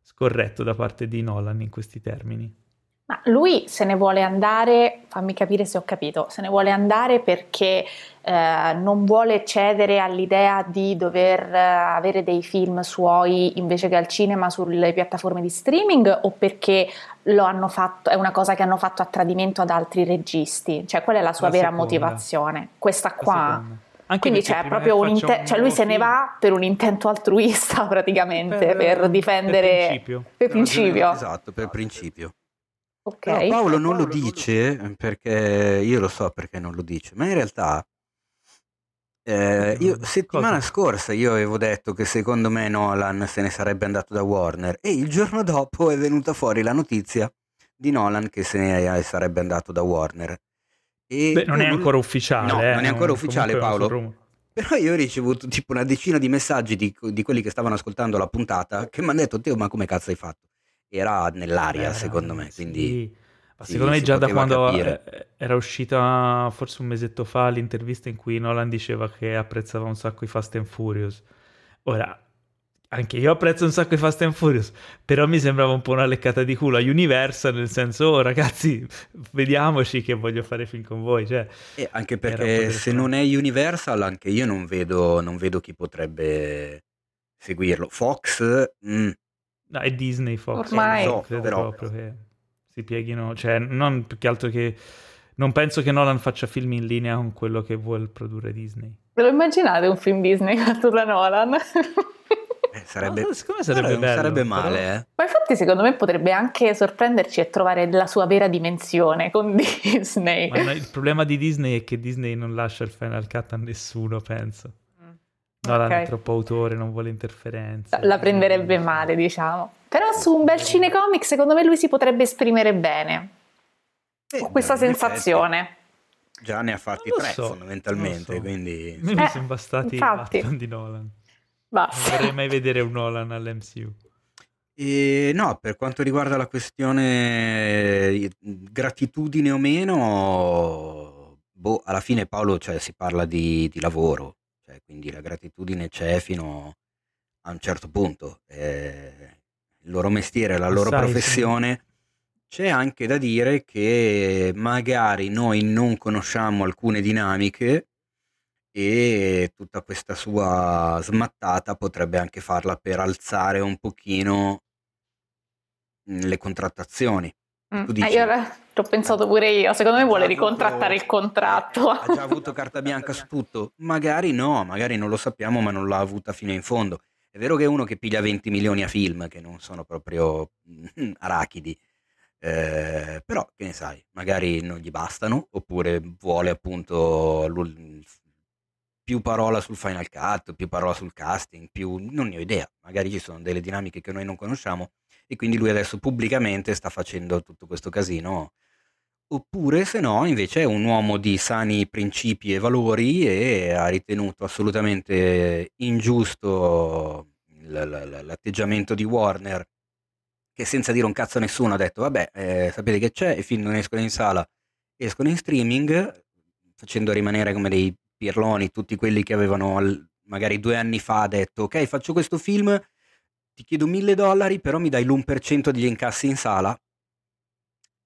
scorretto da parte di Nolan in questi termini? Ma lui se ne vuole andare, fammi capire se ho capito, se ne vuole andare perché eh, non vuole cedere all'idea di dover eh, avere dei film suoi invece che al cinema sulle piattaforme di streaming, o perché lo hanno fatto, è una cosa che hanno fatto a tradimento ad altri registi? Cioè, qual è la sua la vera seconda. motivazione? Questa qua. Anche quindi c'è proprio un intento, cioè lui se ne va per un intento altruista praticamente, per, per difendere... Per principio. Per principio. Esatto, per principio. Okay. No, Paolo non Paolo lo dice non lo... perché io lo so perché non lo dice, ma in realtà eh, io, settimana Cosa? scorsa io avevo detto che secondo me Nolan se ne sarebbe andato da Warner, e il giorno dopo è venuta fuori la notizia di Nolan che se ne sarebbe andato da Warner. E Beh, non è ancora ufficiale. No, eh, non è ancora non, ufficiale Paolo, però io ho ricevuto tipo una decina di messaggi di, di quelli che stavano ascoltando la puntata che mi hanno detto: Teo, ma come cazzo hai fatto? Era nell'aria, eh, secondo me, quindi sì. Ma sì, secondo me già da quando capire. Era uscita forse un mesetto fa l'intervista in cui Nolan diceva che apprezzava un sacco i Fast and Furious. Ora, anche io apprezzo un sacco i Fast and Furious, però mi sembrava un po' una leccata di culo a Universal, nel senso: oh, ragazzi, vediamoci che voglio fare film con voi, cioè, eh, anche perché se non è Universal anche io non vedo, non vedo chi potrebbe seguirlo. Fox... Mm. No, è Disney, Fox. Ormai so, credo però, proprio però. che si pieghino, cioè non più che altro che non penso che Nolan faccia film in linea con quello che vuol produrre Disney. Ve lo immaginate un film Disney fatto da Nolan? Eh, sarebbe, no, secondo me sarebbe, bello, sarebbe male, però... eh. Ma infatti secondo me potrebbe anche sorprenderci e trovare la sua vera dimensione con Disney. Ma no, il problema di Disney è che Disney non lascia il final cut a nessuno, penso. Nolan okay. è troppo autore, non vuole interferenze. La prenderebbe male, diciamo. Però su un bel cinecomic secondo me lui si potrebbe esprimere bene. Ho eh, questa sensazione. Già ne ha fatti tre so, fondamentalmente, so. quindi... Noi eh, mi sono bastati i Batman di Nolan. Basta. Non vorrei mai vedere un Nolan all'M C U. E no, per quanto riguarda la questione gratitudine o meno, boh, alla fine Paolo, cioè, si parla di, di lavoro. Quindi la gratitudine c'è fino a un certo punto, eh, il loro mestiere, la loro Sai, professione sì. C'è anche da dire che magari noi non conosciamo alcune dinamiche e tutta questa sua smattata potrebbe anche farla per alzare un pochino le contrattazioni, Mm. Tu dici, eh, io l'ho pensato pure io, secondo me vuole avuto, ricontrattare il contratto. Ha già avuto carta bianca su tutto? Magari no, magari non lo sappiamo, ma non l'ha avuta fino in fondo. È vero che è uno che piglia venti milioni a film, che non sono proprio arachidi, eh, però che ne sai, magari non gli bastano, oppure vuole appunto più parola sul Final Cut, più parola sul casting, più non ne ho idea, magari ci sono delle dinamiche che noi non conosciamo e quindi lui adesso pubblicamente sta facendo tutto questo casino. Oppure se no invece è un uomo di sani principi e valori e ha ritenuto assolutamente ingiusto l- l- l'atteggiamento di Warner, che senza dire un cazzo a nessuno ha detto vabbè, eh, sapete che c'è, i film non escono in sala, escono in streaming, facendo rimanere come dei pirloni tutti quelli che avevano al- magari due anni fa detto ok, faccio questo film, ti chiedo mille dollari però mi dai l'uno per cento degli incassi in sala.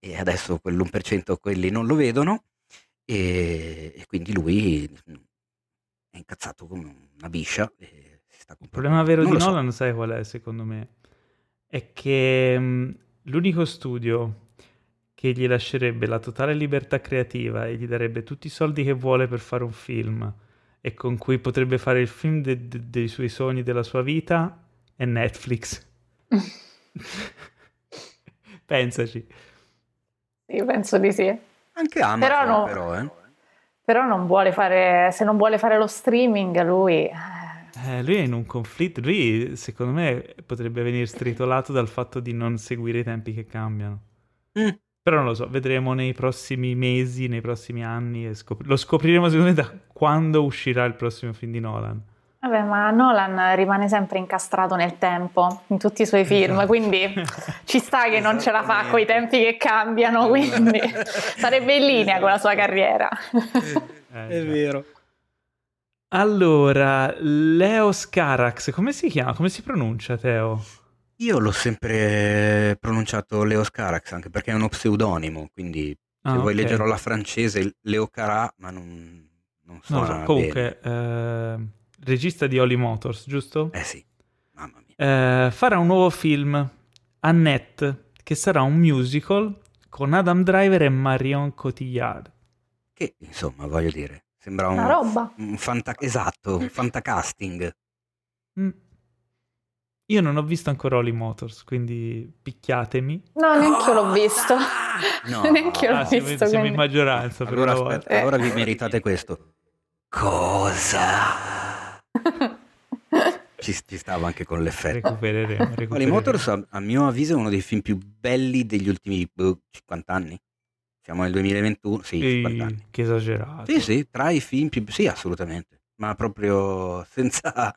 E adesso quell'uno per cento quelli non lo vedono e, e quindi lui è incazzato come una biscia. E si sta il problema vero non di Nolan, so. sai qual è secondo me? È che mh, l'unico studio che gli lascerebbe la totale libertà creativa e gli darebbe tutti i soldi che vuole per fare un film e con cui potrebbe fare il film de- de- dei suoi sogni, della sua vita, è Netflix. Pensaci. Io penso di sì. Anche Amazon, però non, però, eh. però non vuole fare, se non vuole fare lo streaming lui... Eh, lui è in un conflitto, lui secondo me potrebbe venire stritolato dal fatto di non seguire i tempi che cambiano. Mm. Però non lo so, vedremo nei prossimi mesi, nei prossimi anni, e scop- lo scopriremo secondo me da quando uscirà il prossimo film di Nolan. Vabbè, ma Nolan rimane sempre incastrato nel tempo, in tutti i suoi film, esatto. Quindi ci sta che non ce la fa coi tempi che cambiano, quindi sarebbe in linea, esatto, con la sua carriera. Eh, è vero. Allora, Leo Scarax, come si chiama? Come si pronuncia, Teo? Io l'ho sempre pronunciato Leo Scarax, anche perché è uno pseudonimo, quindi se ah, vuoi okay. leggerlo alla francese, Leo Carà, ma non, non so. No, so, comunque... Eh... regista di Holly Motors, giusto? Eh sì, mamma mia. Eh, farà un nuovo film, Annette, che sarà un musical con Adam Driver e Marion Cotillard. Che, insomma, voglio dire, sembra una un, roba. Un fanta- esatto, un fantacasting. Mm. Io non ho visto ancora Holly Motors, quindi picchiatemi. No, neanche oh, io l'ho visto. No. Neanche io l'ho ah, visto. Siamo, siamo in maggioraggioranza. Per allora, aspetta, eh. allora vi meritate questo. Cosa? Ci, ci stavo anche con l'effetto. Recupereremo, recupereremo. Holly Motors a, a mio avviso è uno dei film più belli degli ultimi cinquanta anni. Siamo nel duemilaventuno, sì, Ehi, cinquanta anni. Che esagerato. Sì, sì, tra i film più, sì, assolutamente, ma proprio senza,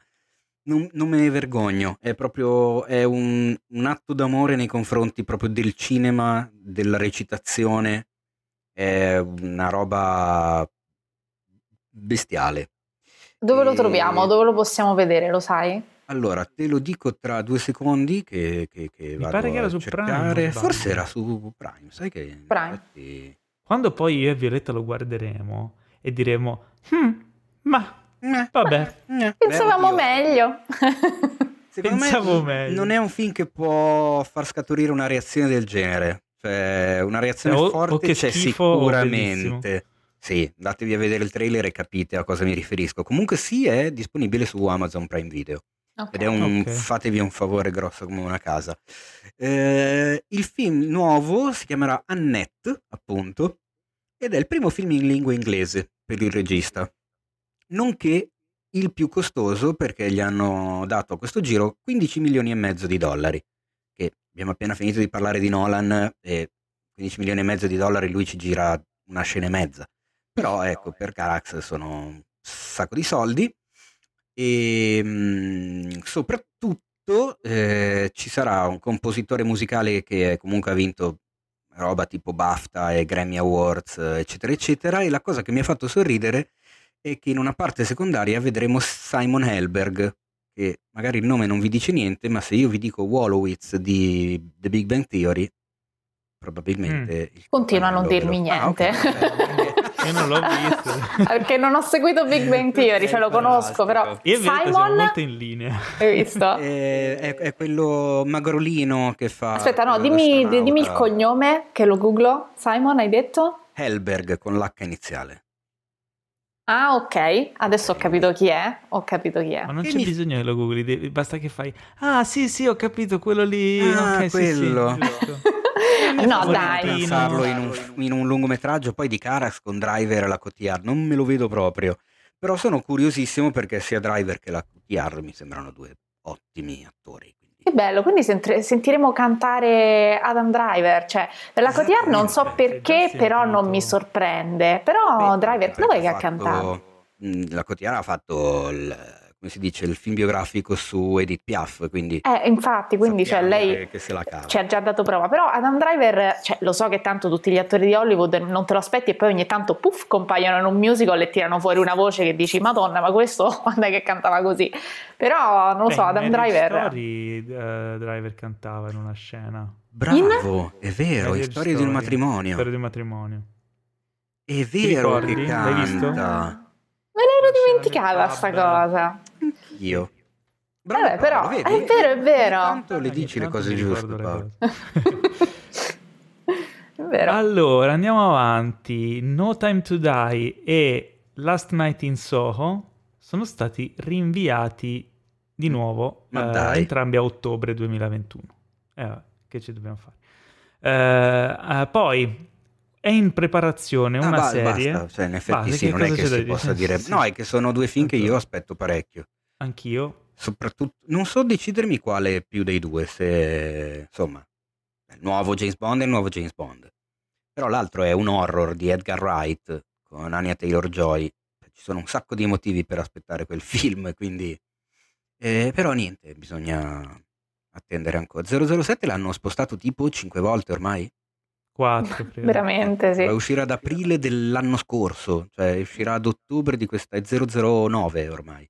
non, non me ne vergogno, è proprio è un, un atto d'amore nei confronti proprio del cinema, della recitazione, è una roba bestiale. Dove lo troviamo? Dove lo possiamo vedere? Lo sai? Allora, te lo dico tra due secondi che, che, che vado Mi pare che era su cercare. Prime. Forse era su Prime, sai che... Prime. Infatti... Quando poi io e Violetta lo guarderemo e diremo hm, ma vabbè. Pensavamo Beh, meglio. Secondo Pensavo me meglio. Non è un film che può far scaturire una reazione del genere. Cioè, una reazione o, forte o che c'è schifo, sicuramente. Sì, andatevi a vedere il trailer e capite a cosa mi riferisco. Comunque sì, è disponibile su Amazon Prime Video. Okay, ed è un okay. fatevi un favore grosso come una casa. Eh, il film nuovo si chiamerà Annette, appunto, ed è il primo film in lingua inglese per il regista, nonché il più costoso perché gli hanno dato a questo giro quindici milioni e mezzo di dollari, che abbiamo appena finito di parlare di Nolan e quindici milioni e mezzo di dollari lui ci gira una scena e mezza. Però ecco, per Carax sono un sacco di soldi e mh, soprattutto eh, ci sarà un compositore musicale che comunque ha vinto roba tipo BAFTA e Grammy Awards eccetera eccetera, e la cosa che mi ha fatto sorridere è che in una parte secondaria vedremo Simon Helberg, che magari il nome non vi dice niente, ma se io vi dico Wolowitz di The Big Bang Theory probabilmente mm. continua a non dirmi niente, io non l'ho visto perché non ho seguito Big Bang Theory, cioè lo conosco, però io Simon molto in linea, hai visto? è, è, è quello magrolino che fa, aspetta, no, dimmi, dimmi il cognome che lo googlo. Simon, hai detto? Helberg con l'H iniziale. Ah, ok, adesso ho capito chi è, ho capito chi è. Ma non che c'è mi... bisogno che lo googli, basta che fai ah sì sì ho capito quello lì, ah, okay, quello sì, sì, no dai, pensarlo in un, in un lungometraggio poi di Carax con Driver e la Cotillard non me lo vedo proprio, però sono curiosissimo perché sia Driver che la Cotillard mi sembrano due ottimi attori. Che bello, quindi sent- sentiremo cantare Adam Driver, cioè la Cotillard non so perché, però non mi sorprende, però beh, Driver dov'è che ha cantato? La Cotillard ha fatto il, come si dice, il film biografico su Edith Piaf, quindi eh, infatti, quindi cioè, lei che se la cava. Ci ha già dato prova, però Adam Driver, cioè, lo so che tanto tutti gli attori di Hollywood non te lo aspetti e poi ogni tanto puff compaiono in un musical e tirano fuori una voce che dici Madonna, ma questo quando è che cantava così? Però non lo so, Adam Driver Story, uh, Driver cantava in una scena. Bravo, in? È vero, è storia di un matrimonio. Storia di un matrimonio. È vero che canta. L'hai visto? Me l'ero dimenticata sta cosa. Io. Bravo, vabbè, però vedi, è vero, è vero. Tanto le dici le cose giuste, Paolo. È vero. Allora, andiamo avanti. No Time to Die e Last Night in Soho sono stati rinviati di nuovo, eh, entrambi a ottobre duemilaventuno. Eh, che ci dobbiamo fare? Eh, eh, poi è in preparazione una ah, ba- serie. Basta. Cioè, in effetti, basta, sì, non è che si possa dire. Sì. No, è che sono due film che io aspetto parecchio. Anch'io. Soprattutto, non so decidermi quale più dei due. Se insomma, il nuovo James Bond è il nuovo James Bond. Però l'altro è un horror di Edgar Wright con Anya Taylor-Joy. Ci sono un sacco di motivi per aspettare quel film, quindi eh, però niente, bisogna attendere ancora. zero zero sette l'hanno spostato tipo cinque volte ormai? quattro. Veramente, eh, sì. Va a uscire ad aprile dell'anno scorso, cioè uscirà ad ottobre di questa, è zero zero nove ormai.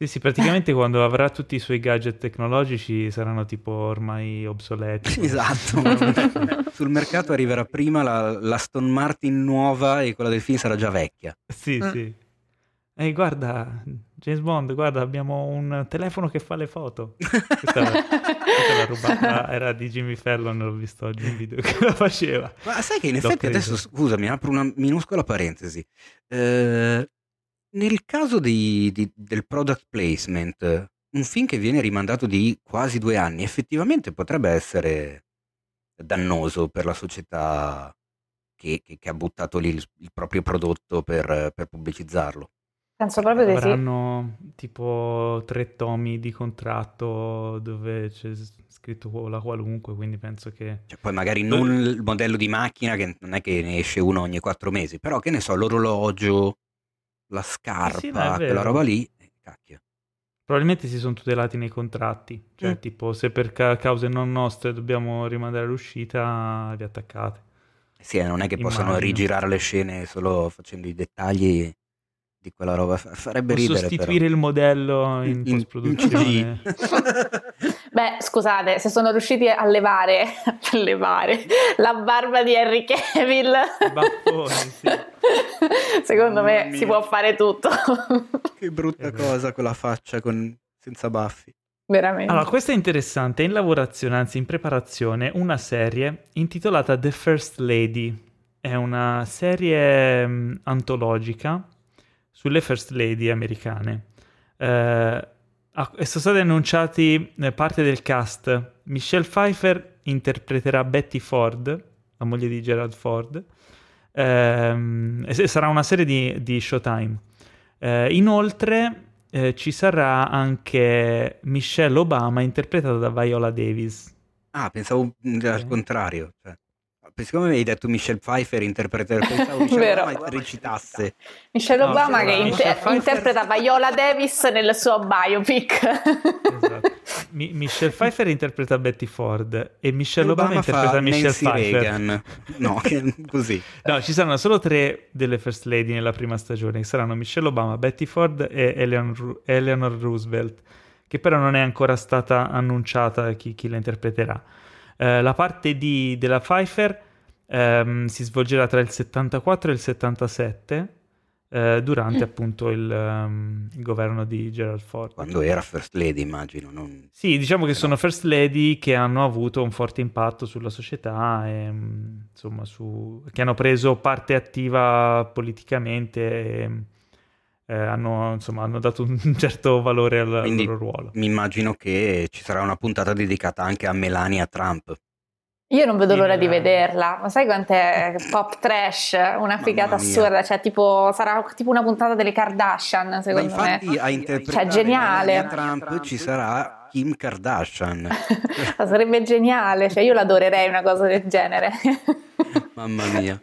Sì, sì, praticamente quando avrà tutti i suoi gadget tecnologici saranno tipo ormai obsoleti. Esatto. Sul mercato arriverà prima la, la Aston Martin nuova e quella del film sarà già vecchia. Sì, mm. sì. E guarda, James Bond, guarda, abbiamo un telefono che fa le foto. Questa, questa l'ha rubata, era di Jimmy Fallon, l'ho visto oggi in video che la faceva. Ma sai che in effetti adesso, scusami, apro una minuscola parentesi. Eh... Nel caso di, di, del product placement, un film che viene rimandato di quasi due anni effettivamente potrebbe essere dannoso per la società che, che, che ha buttato lì il, il proprio prodotto per, per pubblicizzarlo. Penso proprio di sì. Avranno tipo tre tomi di contratto dove c'è scritto la qualunque, quindi penso che... Cioè, poi magari non il modello di macchina, che non è che ne esce uno ogni quattro mesi, però che ne so, l'orologio... la scarpa, sì, no, quella roba lì, cacchio. Probabilmente si sono tutelati nei contratti, cioè mm. tipo se per ca- cause non nostre dobbiamo rimandare l'uscita, vi attaccate. Sì, non è che immagino. Possano rigirare le scene solo facendo i dettagli di quella roba, farebbe o ridere. Sostituire però. Il modello in, in post-produzione. Beh, scusate, se sono riusciti a levare, a levare la barba di Henry Cavill, baffoni, sì. Secondo oh, me mia. Si può fare tutto. Che brutta cosa quella faccia con... senza baffi. Veramente. Allora, questa è interessante, è in lavorazione, anzi in preparazione, una serie intitolata The First Lady. È una serie mh, antologica sulle First Lady americane. Eh... Sono stati annunciati parte del cast. Michelle Pfeiffer interpreterà Betty Ford, la moglie di Gerald Ford, ehm, e sarà una serie di, di Showtime. Eh, inoltre eh, ci sarà anche Michelle Obama interpretata da Viola Davis. Ah, pensavo okay. al contrario. Cioè. Siccome mi hai detto Michelle Pfeiffer interpretare, pensavo Michelle Obama recitasse. Michelle no, Obama che inter- Michelle interpreta Viola Davis nel suo biopic. Esatto. Mi- Michelle Pfeiffer interpreta Betty Ford e Michelle Obama, Obama interpreta Michelle Nancy Pfeiffer. Reagan. No, così. No, ci saranno solo tre delle First Lady nella prima stagione, che saranno Michelle Obama, Betty Ford e Eleanor, Eleanor Roosevelt, che però non è ancora stata annunciata chi, chi la interpreterà. Eh, la parte di, della Pfeiffer ehm, si svolgerà tra il settantaquattro e il settantasette, eh, durante mm. appunto il, um, il governo di Gerald Ford. Quando era First Lady, immagino. Non... Sì, diciamo che Però... sono First Lady che hanno avuto un forte impatto sulla società, e, insomma, su... che hanno preso parte attiva politicamente. E, Eh, hanno, insomma, hanno dato un certo valore al Quindi, loro ruolo. Mi immagino che ci sarà una puntata dedicata anche a Melania Trump. Io non vedo l'ora di vederla, ma sai quant'è pop trash, una figata assurda, cioè tipo sarà tipo una puntata delle Kardashian, secondo me. Infatti a interpretare, cioè, geniale. Trump, Trump ci sarà Kim Kardashian. Sarebbe geniale, cioè io l'adorerei una cosa del genere. Mamma mia.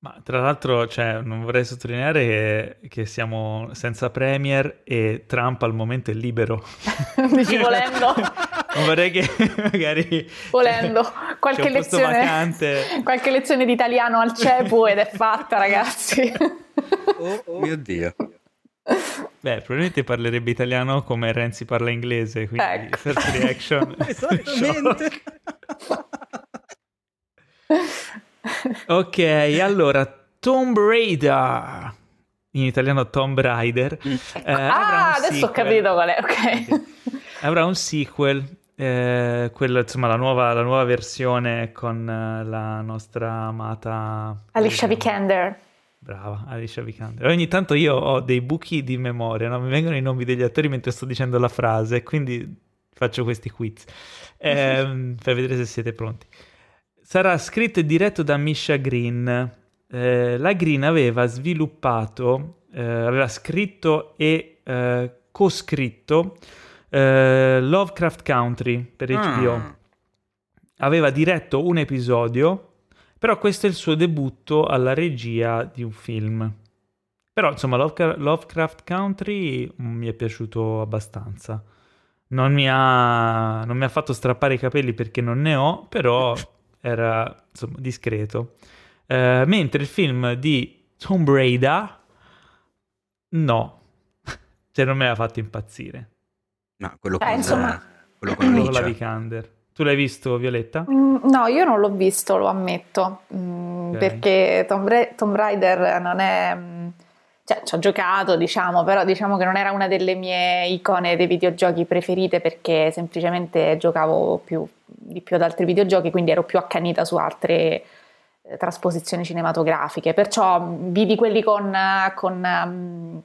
Ma tra l'altro, cioè, non vorrei sottolineare che, che siamo senza premier e Trump al momento è libero. Dici volendo? Non vorrei che magari... Volendo, qualche lezione, qualche lezione di italiano al C E P U ed è fatta, ragazzi. Oh, oh mio Dio. Beh, probabilmente parlerebbe italiano come Renzi parla inglese, quindi ecco. First reaction. Esattamente. Ok, allora Tomb Raider, in italiano Tomb Raider. Mm. Eh, ah, adesso sequel. Ho capito qual è. Ok. Avrà un sequel, eh, quello, insomma, la nuova, la nuova versione con la nostra amata Alicia Vikander. Brava, Alicia Vikander. Ogni tanto io ho dei buchi di memoria, no? Mi vengono i nomi degli attori mentre sto dicendo la frase, quindi faccio questi quiz eh, mm-hmm. per vedere se siete pronti. Sarà scritto e diretto da Misha Green. Eh, la Green aveva sviluppato, eh, aveva scritto e eh, co-scritto eh, Lovecraft Country per H B O. Ah. Aveva diretto un episodio, però questo è il suo debutto alla regia di un film. Però, insomma, Lovecraft Country mi è piaciuto abbastanza. Non mi ha, non mi ha fatto strappare i capelli perché non ne ho, però... era, insomma, discreto, eh, mentre il film di Tomb Raider no, cioè non me l'ha fatto impazzire. No, quello con, eh, insomma... quello con la Vikander. Tu l'hai visto, Violetta? Mm, no, io non l'ho visto, lo ammetto, mm, okay. Perché Tomb, Ra- Tomb Raider non è, cioè ci ho giocato, diciamo, però diciamo che non era una delle mie icone dei videogiochi preferite, perché semplicemente giocavo più di più ad altri videogiochi, quindi ero più accanita su altre eh, trasposizioni cinematografiche, perciò vidi quelli con, con um,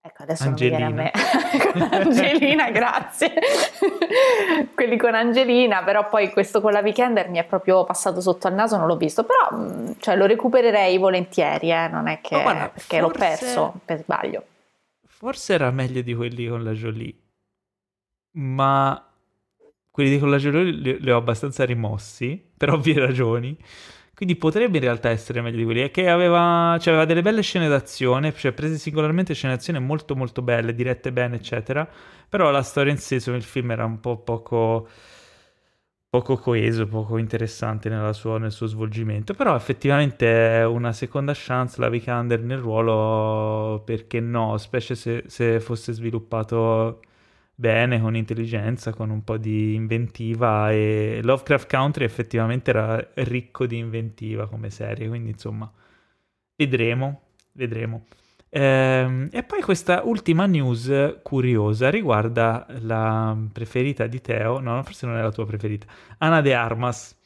ecco adesso Angelina. Non mi viene a me con Angelina, grazie quelli con Angelina, però poi questo con la Vikander mi è proprio passato sotto al naso, non l'ho visto, però cioè, lo recupererei volentieri, eh, non è che, oh, guarda, perché forse... l'ho perso per sbaglio, forse era meglio di quelli con la Jolie, ma quelli di collagene li, li ho abbastanza rimossi, per ovvie ragioni, quindi potrebbe in realtà essere meglio di quelli. È che aveva, cioè, aveva delle belle scene d'azione, cioè prese singolarmente scene d'azione molto molto belle, dirette bene, eccetera, però la storia in sé, insomma, il film era un po' poco, poco coeso, poco interessante nella sua, nel suo svolgimento, però effettivamente una seconda chance la Vikander nel ruolo, perché no, specie se, se fosse sviluppato... bene, con intelligenza, con un po' di inventiva, e Lovecraft Country effettivamente era ricco di inventiva come serie, quindi insomma vedremo, vedremo. Ehm, e poi questa ultima news curiosa riguarda la preferita di Teo, no forse non è la tua preferita, Ana de Armas,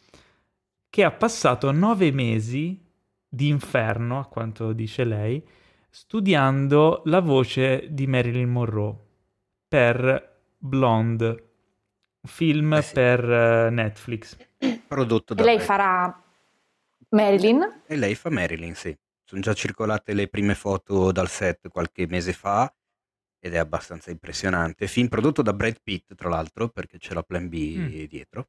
che ha passato nove mesi di inferno, a quanto dice lei, studiando la voce di Marilyn Monroe per Blonde, un film eh sì. per uh, Netflix. Prodotto da e lei Marilyn. Farà Marilyn? E lei fa Marilyn, sì. Sono già circolate le prime foto dal set qualche mese fa ed è abbastanza impressionante. Film prodotto da Brad Pitt, tra l'altro, perché c'è la Plan B mm. dietro.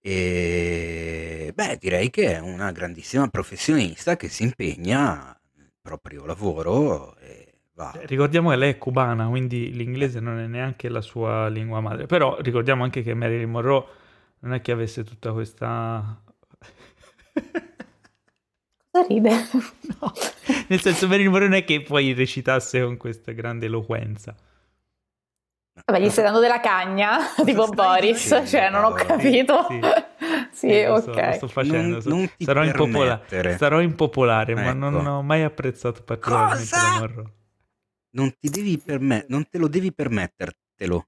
E beh, direi che è una grandissima professionista che si impegna nel proprio lavoro e va. Ricordiamo che lei è cubana, quindi l'inglese non è neanche la sua lingua madre, però ricordiamo anche che Marilyn Monroe non è che avesse tutta questa... Cosa ride? No, nel senso Marilyn Monroe non è che poi recitasse con questa grande eloquenza. Vabbè, gli stai dando della cagna, tipo Boris, cioè non ho capito. Sì, sì, sì, ok. Lo so, lo sto facendo, non, so. non sarò, impopola- sarò impopolare, ecco. Ma non ho mai apprezzato particolarmente l'amorro. Non ti devi permettere, non te lo devi permettertelo.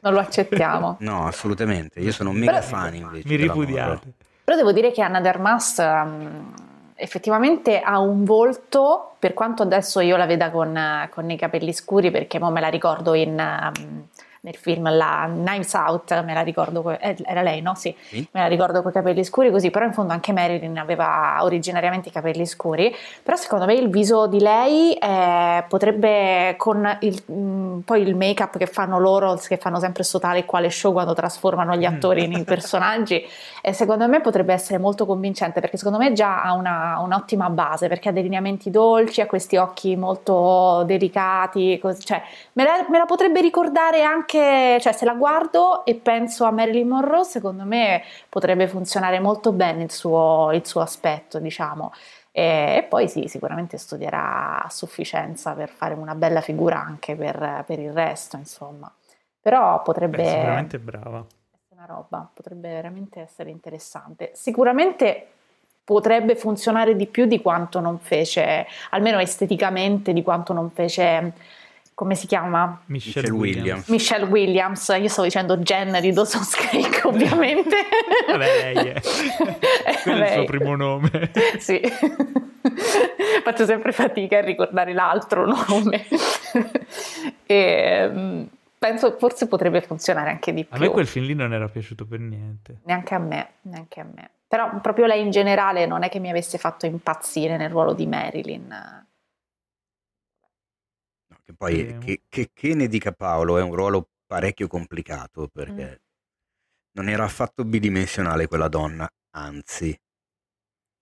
Non lo accettiamo. No, assolutamente, io sono mega fan invece. Mi ripudiate. Però devo dire che Anna de Armas um, effettivamente ha un volto, per quanto adesso io la veda con, con i capelli scuri, perché mo me la ricordo in, um, nel film la Knives Out, me la ricordo, co- era lei, no? Sì, sì, me la ricordo con i capelli scuri così, però in fondo anche Marilyn aveva originariamente i capelli scuri, però secondo me il viso di lei eh, potrebbe, con il, mh, poi il make-up che fanno loro, che fanno sempre sto tale quale show quando trasformano gli attori in personaggi, eh, secondo me potrebbe essere molto convincente, perché secondo me già ha una, un'ottima base, perché ha dei lineamenti dolci, ha questi occhi molto delicati, così, cioè me la, me la potrebbe ricordare anche. Cioè, se la guardo e penso a Marilyn Monroe, secondo me potrebbe funzionare molto bene il suo, il suo aspetto, diciamo, e, e poi sì, sicuramente studierà a sufficienza per fare una bella figura anche per, per il resto, insomma, però potrebbe Beh, sicuramente brava. Una roba, potrebbe veramente essere interessante, sicuramente potrebbe funzionare di più di quanto non fece, almeno esteticamente, di quanto non fece... Come si chiama? Michel, Michel Williams. Williams. Michel Williams, io stavo dicendo Jen di Dawson's Creek, ovviamente. Vabbè, lei è. Quello è il suo primo nome. Sì. Faccio sempre fatica a ricordare l'altro nome. E penso forse potrebbe funzionare anche di più. A me quel film lì non era piaciuto per niente. Neanche a me, neanche a me. Però proprio lei in generale non è che mi avesse fatto impazzire nel ruolo di Marilyn. Che poi che, che, che ne dica Paolo, è un ruolo parecchio complicato, perché mm. non era affatto bidimensionale quella donna, anzi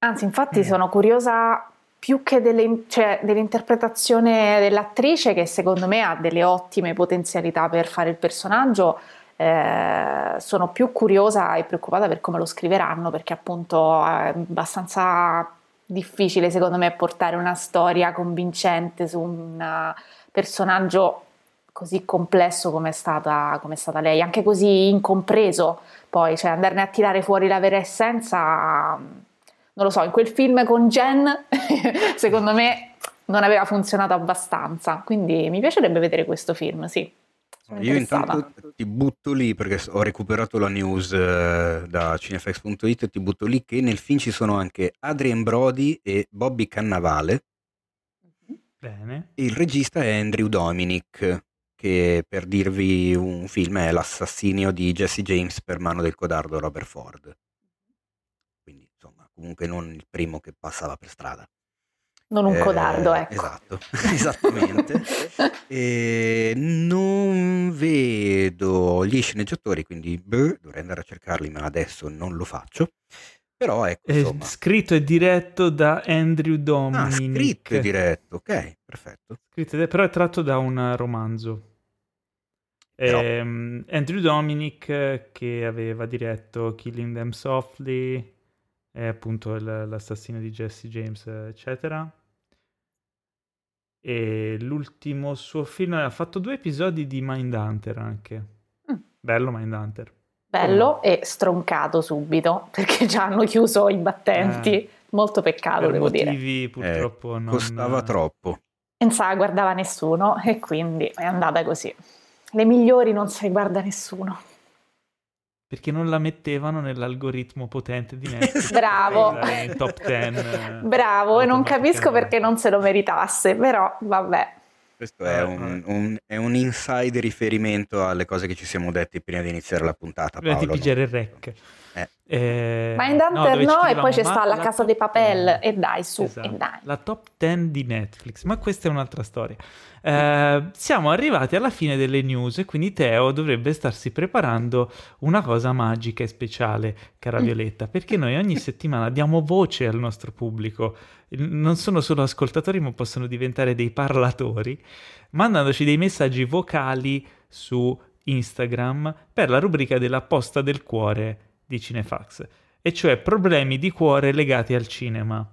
anzi infatti mm. sono curiosa più che delle, cioè, dell'interpretazione dell'attrice, che secondo me ha delle ottime potenzialità per fare il personaggio. Eh, sono più curiosa e preoccupata per come lo scriveranno, perché appunto è abbastanza difficile secondo me portare una storia convincente su un personaggio così complesso come è stata, come è stata lei, anche così incompreso, poi cioè andarne a tirare fuori la vera essenza, non lo so, in quel film con Jen secondo me non aveva funzionato abbastanza, quindi mi piacerebbe vedere questo film, sì. Io intanto ti butto lì, perché ho recuperato la news eh, da cinefx punto it, e ti butto lì che nel film ci sono anche Adrien Brody e Bobby Cannavale. Bene. E il regista è Andrew Dominic, che per dirvi un film è l'assassinio di Jesse James per mano del codardo Robert Ford. Quindi insomma, comunque non il primo che passava per strada. Non un codardo, eh, ecco. Esatto, esattamente. E non vedo gli sceneggiatori, quindi beh, dovrei andare a cercarli, ma adesso non lo faccio. Però ecco, insomma. È scritto e diretto da Andrew Dominic. Ah, scritto e diretto, ok, perfetto. Scritto ed- però è tratto da un romanzo. Eh, Andrew Dominic, che aveva diretto Killing Them Softly, è appunto l- l'assassino di Jesse James, eccetera. E l'ultimo suo film, ha fatto due episodi di Mindhunter anche. Mm. Bello Mindhunter. Bello eh. E stroncato subito, perché già hanno chiuso i battenti. Eh. Molto peccato, per devo motivi, dire. purtroppo eh, non... Costava troppo. Non sa, guardava nessuno e quindi è andata così. Le migliori non se guarda nessuno. Perché non la mettevano nell'algoritmo potente di Netflix. Bravo. Top dieci. Bravo, e non capisco perché non se lo meritasse, però vabbè. Questo è un, un, è un inside riferimento alle cose che ci siamo detti prima di iniziare la puntata, Paolo. Ti pigiare il rec. Eh. Eh, ma in Dante no, no e poi c'è sta La Casa dei Papel, e dai, su, esatto. E dai. La top dieci di Netflix, ma questa è un'altra storia. Eh, siamo arrivati alla fine delle news, e quindi Teo dovrebbe starsi preparando una cosa magica e speciale, cara Violetta, perché noi ogni settimana diamo voce al nostro pubblico. Non sono solo ascoltatori, ma possono diventare dei parlatori, mandandoci dei messaggi vocali su Instagram per la rubrica della posta del cuore di Cinefax, e cioè problemi di cuore legati al cinema,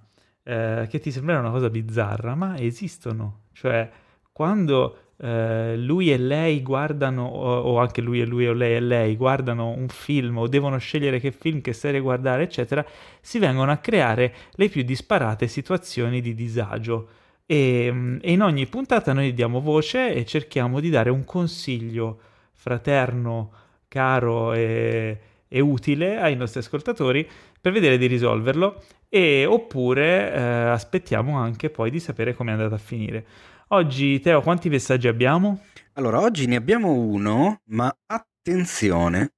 eh, che ti sembrerà una cosa bizzarra, ma esistono. Cioè, quando eh, lui e lei guardano, o, o anche lui e lui o lei e lei guardano un film o devono scegliere che film, che serie guardare, eccetera, si vengono a creare le più disparate situazioni di disagio. E, e in ogni puntata noi diamo voce e cerchiamo di dare un consiglio fraterno, caro e, e utile ai nostri ascoltatori per vedere di risolverlo, e oppure eh, aspettiamo anche poi di sapere come è andata a finire. Oggi, Teo, quanti messaggi abbiamo? Allora, oggi ne abbiamo uno, ma attenzione,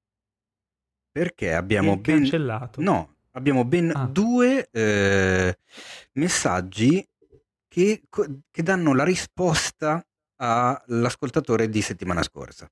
perché abbiamo ben... cancellato. No, abbiamo ben ah. due eh, messaggi che, che danno la risposta all'ascoltatore di settimana scorsa.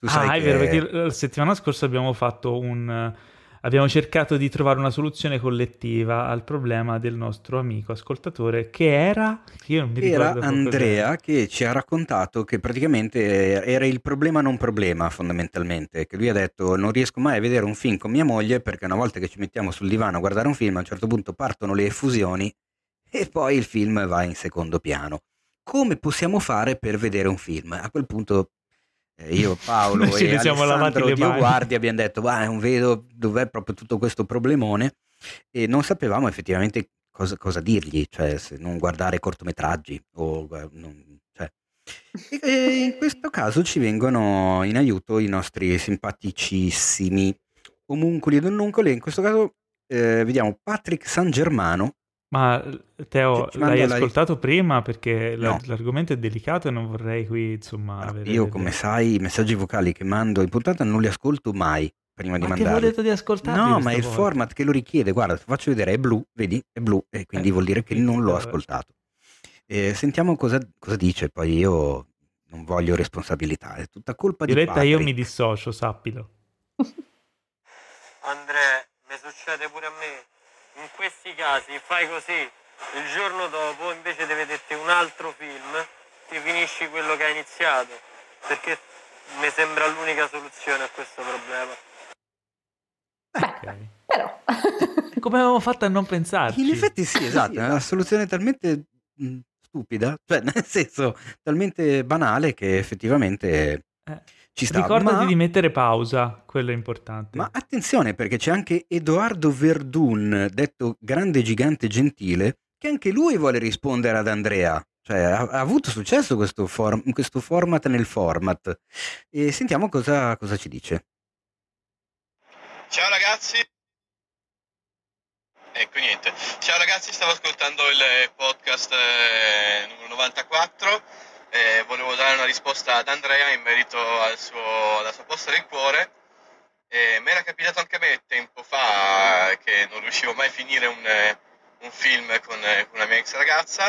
Tu sai ah, è che... vero, perché la settimana scorsa abbiamo fatto un... abbiamo cercato di trovare una soluzione collettiva al problema del nostro amico ascoltatore, che era... Io non mi ricordo era Andrea, che ci ha raccontato che praticamente era il problema non problema, fondamentalmente, che lui ha detto: non riesco mai a vedere un film con mia moglie, perché una volta che ci mettiamo sul divano a guardare un film, a un certo punto partono le effusioni e poi il film va in secondo piano. Come possiamo fare per vedere un film? A quel punto... io, Paolo e Alessandro Dio Guardi abbiamo detto: bah, non vedo dov'è proprio tutto questo problemone, e non sapevamo effettivamente cosa, cosa dirgli, cioè se non guardare cortometraggi o non, cioè. E, e in questo caso ci vengono in aiuto i nostri simpaticissimi omuncoli ed onnuncoli. In questo caso eh, vediamo Patrick San Germano. Ma Teo, l'hai ascoltato la... prima? Perché no. l'argomento è delicato e non vorrei qui, insomma... Allora, avere... Io, come sai, i messaggi vocali che mando in puntata non li ascolto mai prima ma di mandarli. Ma ti avevo detto di ascoltarli? No, ma è volta. Il format che lo richiede. Guarda, ti faccio vedere, è blu, vedi? È blu, e quindi eh, vuol dire che non l'ho ascoltato. Eh, sentiamo cosa, cosa dice, poi io non voglio responsabilità, è tutta colpa Violetta, di Patrick. Violetta, io mi dissocio, sappilo. Andrea, mi succede pure a me. In questi casi fai così, il giorno dopo invece di vederti un altro film ti finisci quello che hai iniziato, perché mi sembra l'unica soluzione a questo problema. Beh, okay. Però come avevamo fatto a non pensarci? In effetti sì, esatto, è una soluzione talmente stupida, cioè nel senso talmente banale che effettivamente... Eh. Ci sta, ricordati ma... di mettere pausa, quello è importante. Ma attenzione, perché c'è anche Edoardo Verdun, detto Grande Gigante Gentile, che anche lui vuole rispondere ad Andrea. Cioè ha, ha avuto successo questo, form- questo format nel format. E sentiamo cosa, cosa ci dice. Ciao ragazzi. Ecco, niente. Ciao ragazzi, stavo ascoltando il podcast eh, numero novantaquattro. Eh, volevo dare una risposta ad Andrea in merito al suo, alla sua posta del cuore. Eh, mi era capitato anche a me tempo fa che non riuscivo mai a finire un, un film con, con la mia ex ragazza.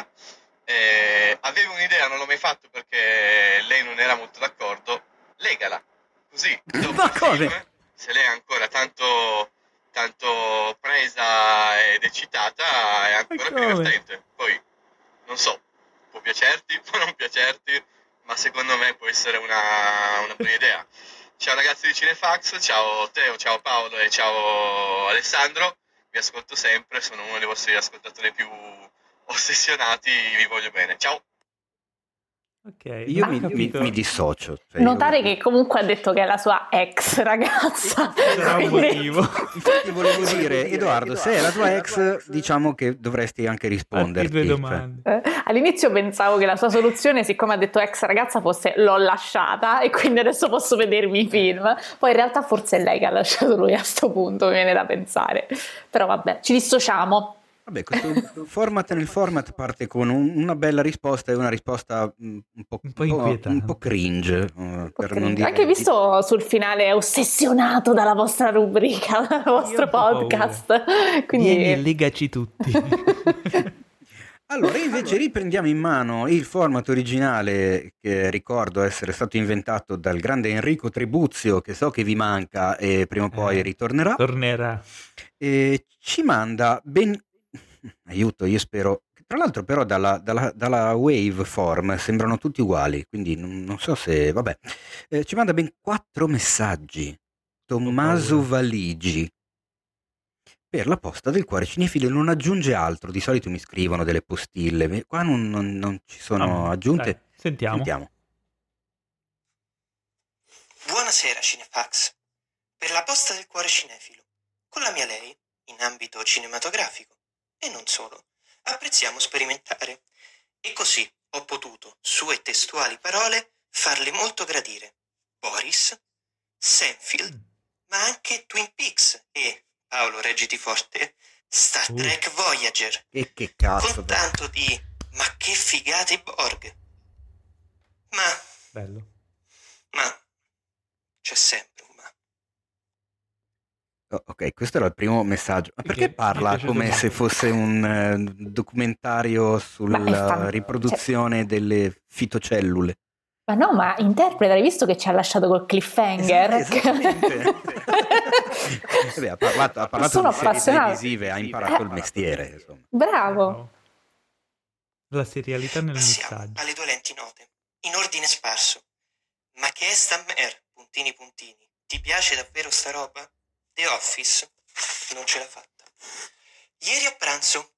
Eh, avevo un'idea, non l'ho mai fatto perché lei non era molto d'accordo. Legala, così dopo il film, se lei è ancora tanto, tanto presa ed eccitata, è ancora più divertente. Poi, non so, può piacerti, può non piacerti, ma secondo me può essere una, una buona idea. Ciao ragazzi di Cinefax, ciao Teo, ciao Paolo e ciao Alessandro, vi ascolto sempre, sono uno dei vostri ascoltatori più ossessionati, vi voglio bene, ciao. Ok, io mi, mi, mi dissocio. Cioè Notare io... che comunque ha detto che è la sua ex ragazza. Era un motivo. Infatti volevo dire, Edoardo, Edoardo, se è la tua ex, diciamo che dovresti anche risponderti. Due domande. Cioè. Eh, all'inizio pensavo che la sua soluzione, siccome ha detto ex ragazza, fosse l'ho lasciata e quindi adesso posso vedermi i film. Poi in realtà forse è lei che ha lasciato lui a sto punto, mi viene da pensare. Però vabbè, ci dissociamo. Vabbè, questo format nel format parte con un, una bella risposta e una risposta un po', un po', un po', un po' cringe. Un po per cringe. Non dire... Anche visto sul finale ossessionato dalla vostra rubrica, dal vostro podcast. Quindi... Vieni e legaci tutti. Allora, invece allora. riprendiamo in mano il format originale, che ricordo essere stato inventato dal grande Enrico Tribuzio, che so che vi manca e prima o poi eh, ritornerà. Tornerà. E ci manda ben... Aiuto, io spero. Tra l'altro, però, dalla, dalla, dalla waveform sembrano tutti uguali, quindi non, non so se. Vabbè, eh, ci manda ben quattro messaggi. Tommaso Valigi, per la posta del cuore cinefilo, non aggiunge altro. Di solito mi scrivono delle postille, qua non, non, non ci sono ah, aggiunte. Dai, sentiamo. sentiamo. Buonasera Cinefax, per la posta del cuore cinefilo, con la mia lei, in ambito cinematografico, e non solo, apprezziamo sperimentare, e così ho potuto, sue testuali parole, farle molto gradire, Boris, Seinfeld, ma anche Twin Peaks e, Paolo reggiti forte, Star Trek Voyager, e che cazzo, con tanto di ma che figata i Borg, ma bello, ma c'è sempre un ma. Oh, ok, questo era il primo messaggio. Ma perché parla come se fosse un uh, documentario sulla fan... riproduzione cioè... delle fitocellule? Ma no, ma interpreta, hai visto che ci ha lasciato col cliffhanger? Esattamente. Beh, ha parlato, ha parlato di serie televisive, ha imparato eh, il mestiere. Insomma. Bravo. No. La serialità nel Passiamo messaggio. Alle dolenti note, in ordine sparso. Ma che è sta mer, puntini puntini, ti piace davvero sta roba? The Office? Non ce l'ha fatta. Ieri a pranzo,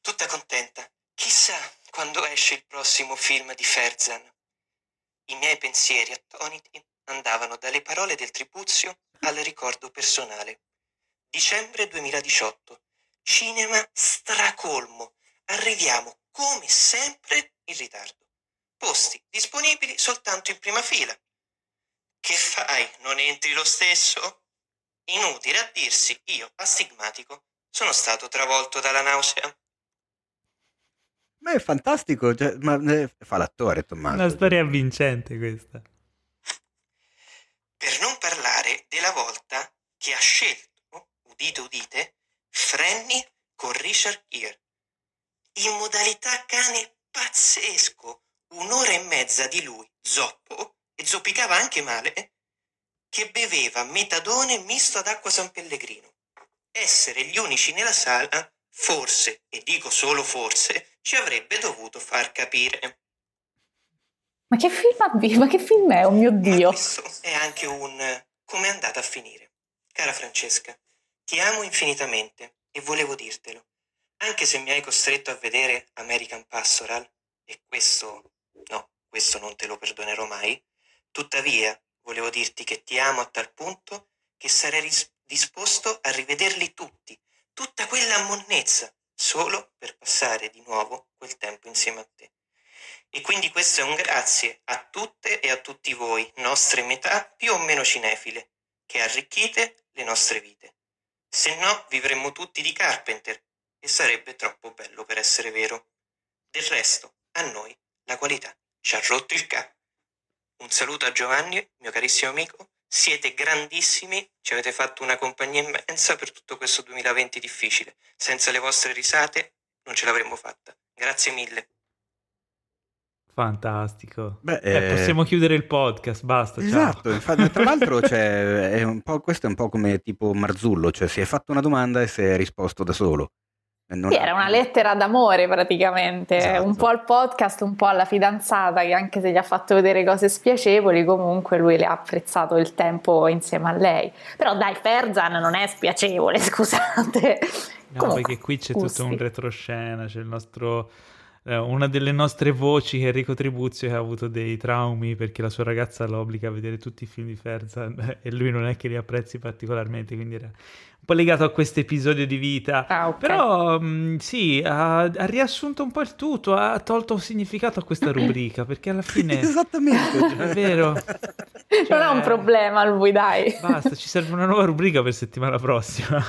tutta contenta, chissà quando esce il prossimo film di Ferzan. I miei pensieri attoniti andavano dalle parole del tribuzio al ricordo personale. Dicembre duemiladiciotto. Cinema stracolmo. Arriviamo, come sempre, in ritardo. Posti disponibili soltanto in prima fila. Che fai? Non entri lo stesso? Inutile a dirsi, io, astigmatico, sono stato travolto dalla nausea. Ma è fantastico, cioè, ma fa l'attore Tommaso. Una storia avvincente questa. Per non parlare della volta che ha scelto, udite udite, Franny con Richard Gere. In modalità cane pazzesco, un'ora e mezza di lui, zoppo, e zoppicava anche male, che beveva metadone misto ad acqua San Pellegrino. Essere gli unici nella sala, forse, e dico solo forse, ci avrebbe dovuto far capire. Ma che film, ma che film è? Oh mio Dio! Ma questo è anche un come è andata a finire. Cara Francesca, ti amo infinitamente e volevo dirtelo, anche se mi hai costretto a vedere American Pastoral, e questo no, questo non te lo perdonerò mai. Tuttavia, volevo dirti che ti amo a tal punto che sarei ris- disposto a rivederli tutti, tutta quella monnezza, solo per passare di nuovo quel tempo insieme a te. E quindi questo è un grazie a tutte e a tutti voi, nostre metà più o meno cinefile, che arricchite le nostre vite. Se no vivremmo tutti di Carpenter e sarebbe troppo bello per essere vero. Del resto, a noi la qualità ci ha rotto il capo. Un saluto a Giovanni, mio carissimo amico, siete grandissimi, ci avete fatto una compagnia immensa per tutto questo duemilaventi difficile. Senza le vostre risate non ce l'avremmo fatta. Grazie mille. Fantastico. Beh, eh, eh... possiamo chiudere il podcast, basta. Esatto, ciao. Infatti, tra l'altro cioè, è un po', questo è un po' come tipo Marzullo, cioè si è fatto una domanda e si è risposto da solo. Non... Sì, era una lettera d'amore praticamente, esatto. Un po' al podcast, un po' alla fidanzata, che anche se gli ha fatto vedere cose spiacevoli, comunque lui le ha apprezzato il tempo insieme a lei. Però dai, Ferzan non è spiacevole, scusate. No, comunque, perché qui c'è tutto un retroscena, c'è il nostro... una delle nostre voci che Enrico Tribuzio, che ha avuto dei traumi perché la sua ragazza lo obbliga a vedere tutti i film di Ferzan e lui non è che li apprezzi particolarmente, quindi era un po' legato a questo episodio di vita. Ah, okay. Però mh, sì, ha, ha riassunto un po' il tutto, ha tolto un significato a questa rubrica perché alla fine esattamente è vero, cioè, non ha un problema lui, dai, basta, ci serve una nuova rubrica per settimana prossima.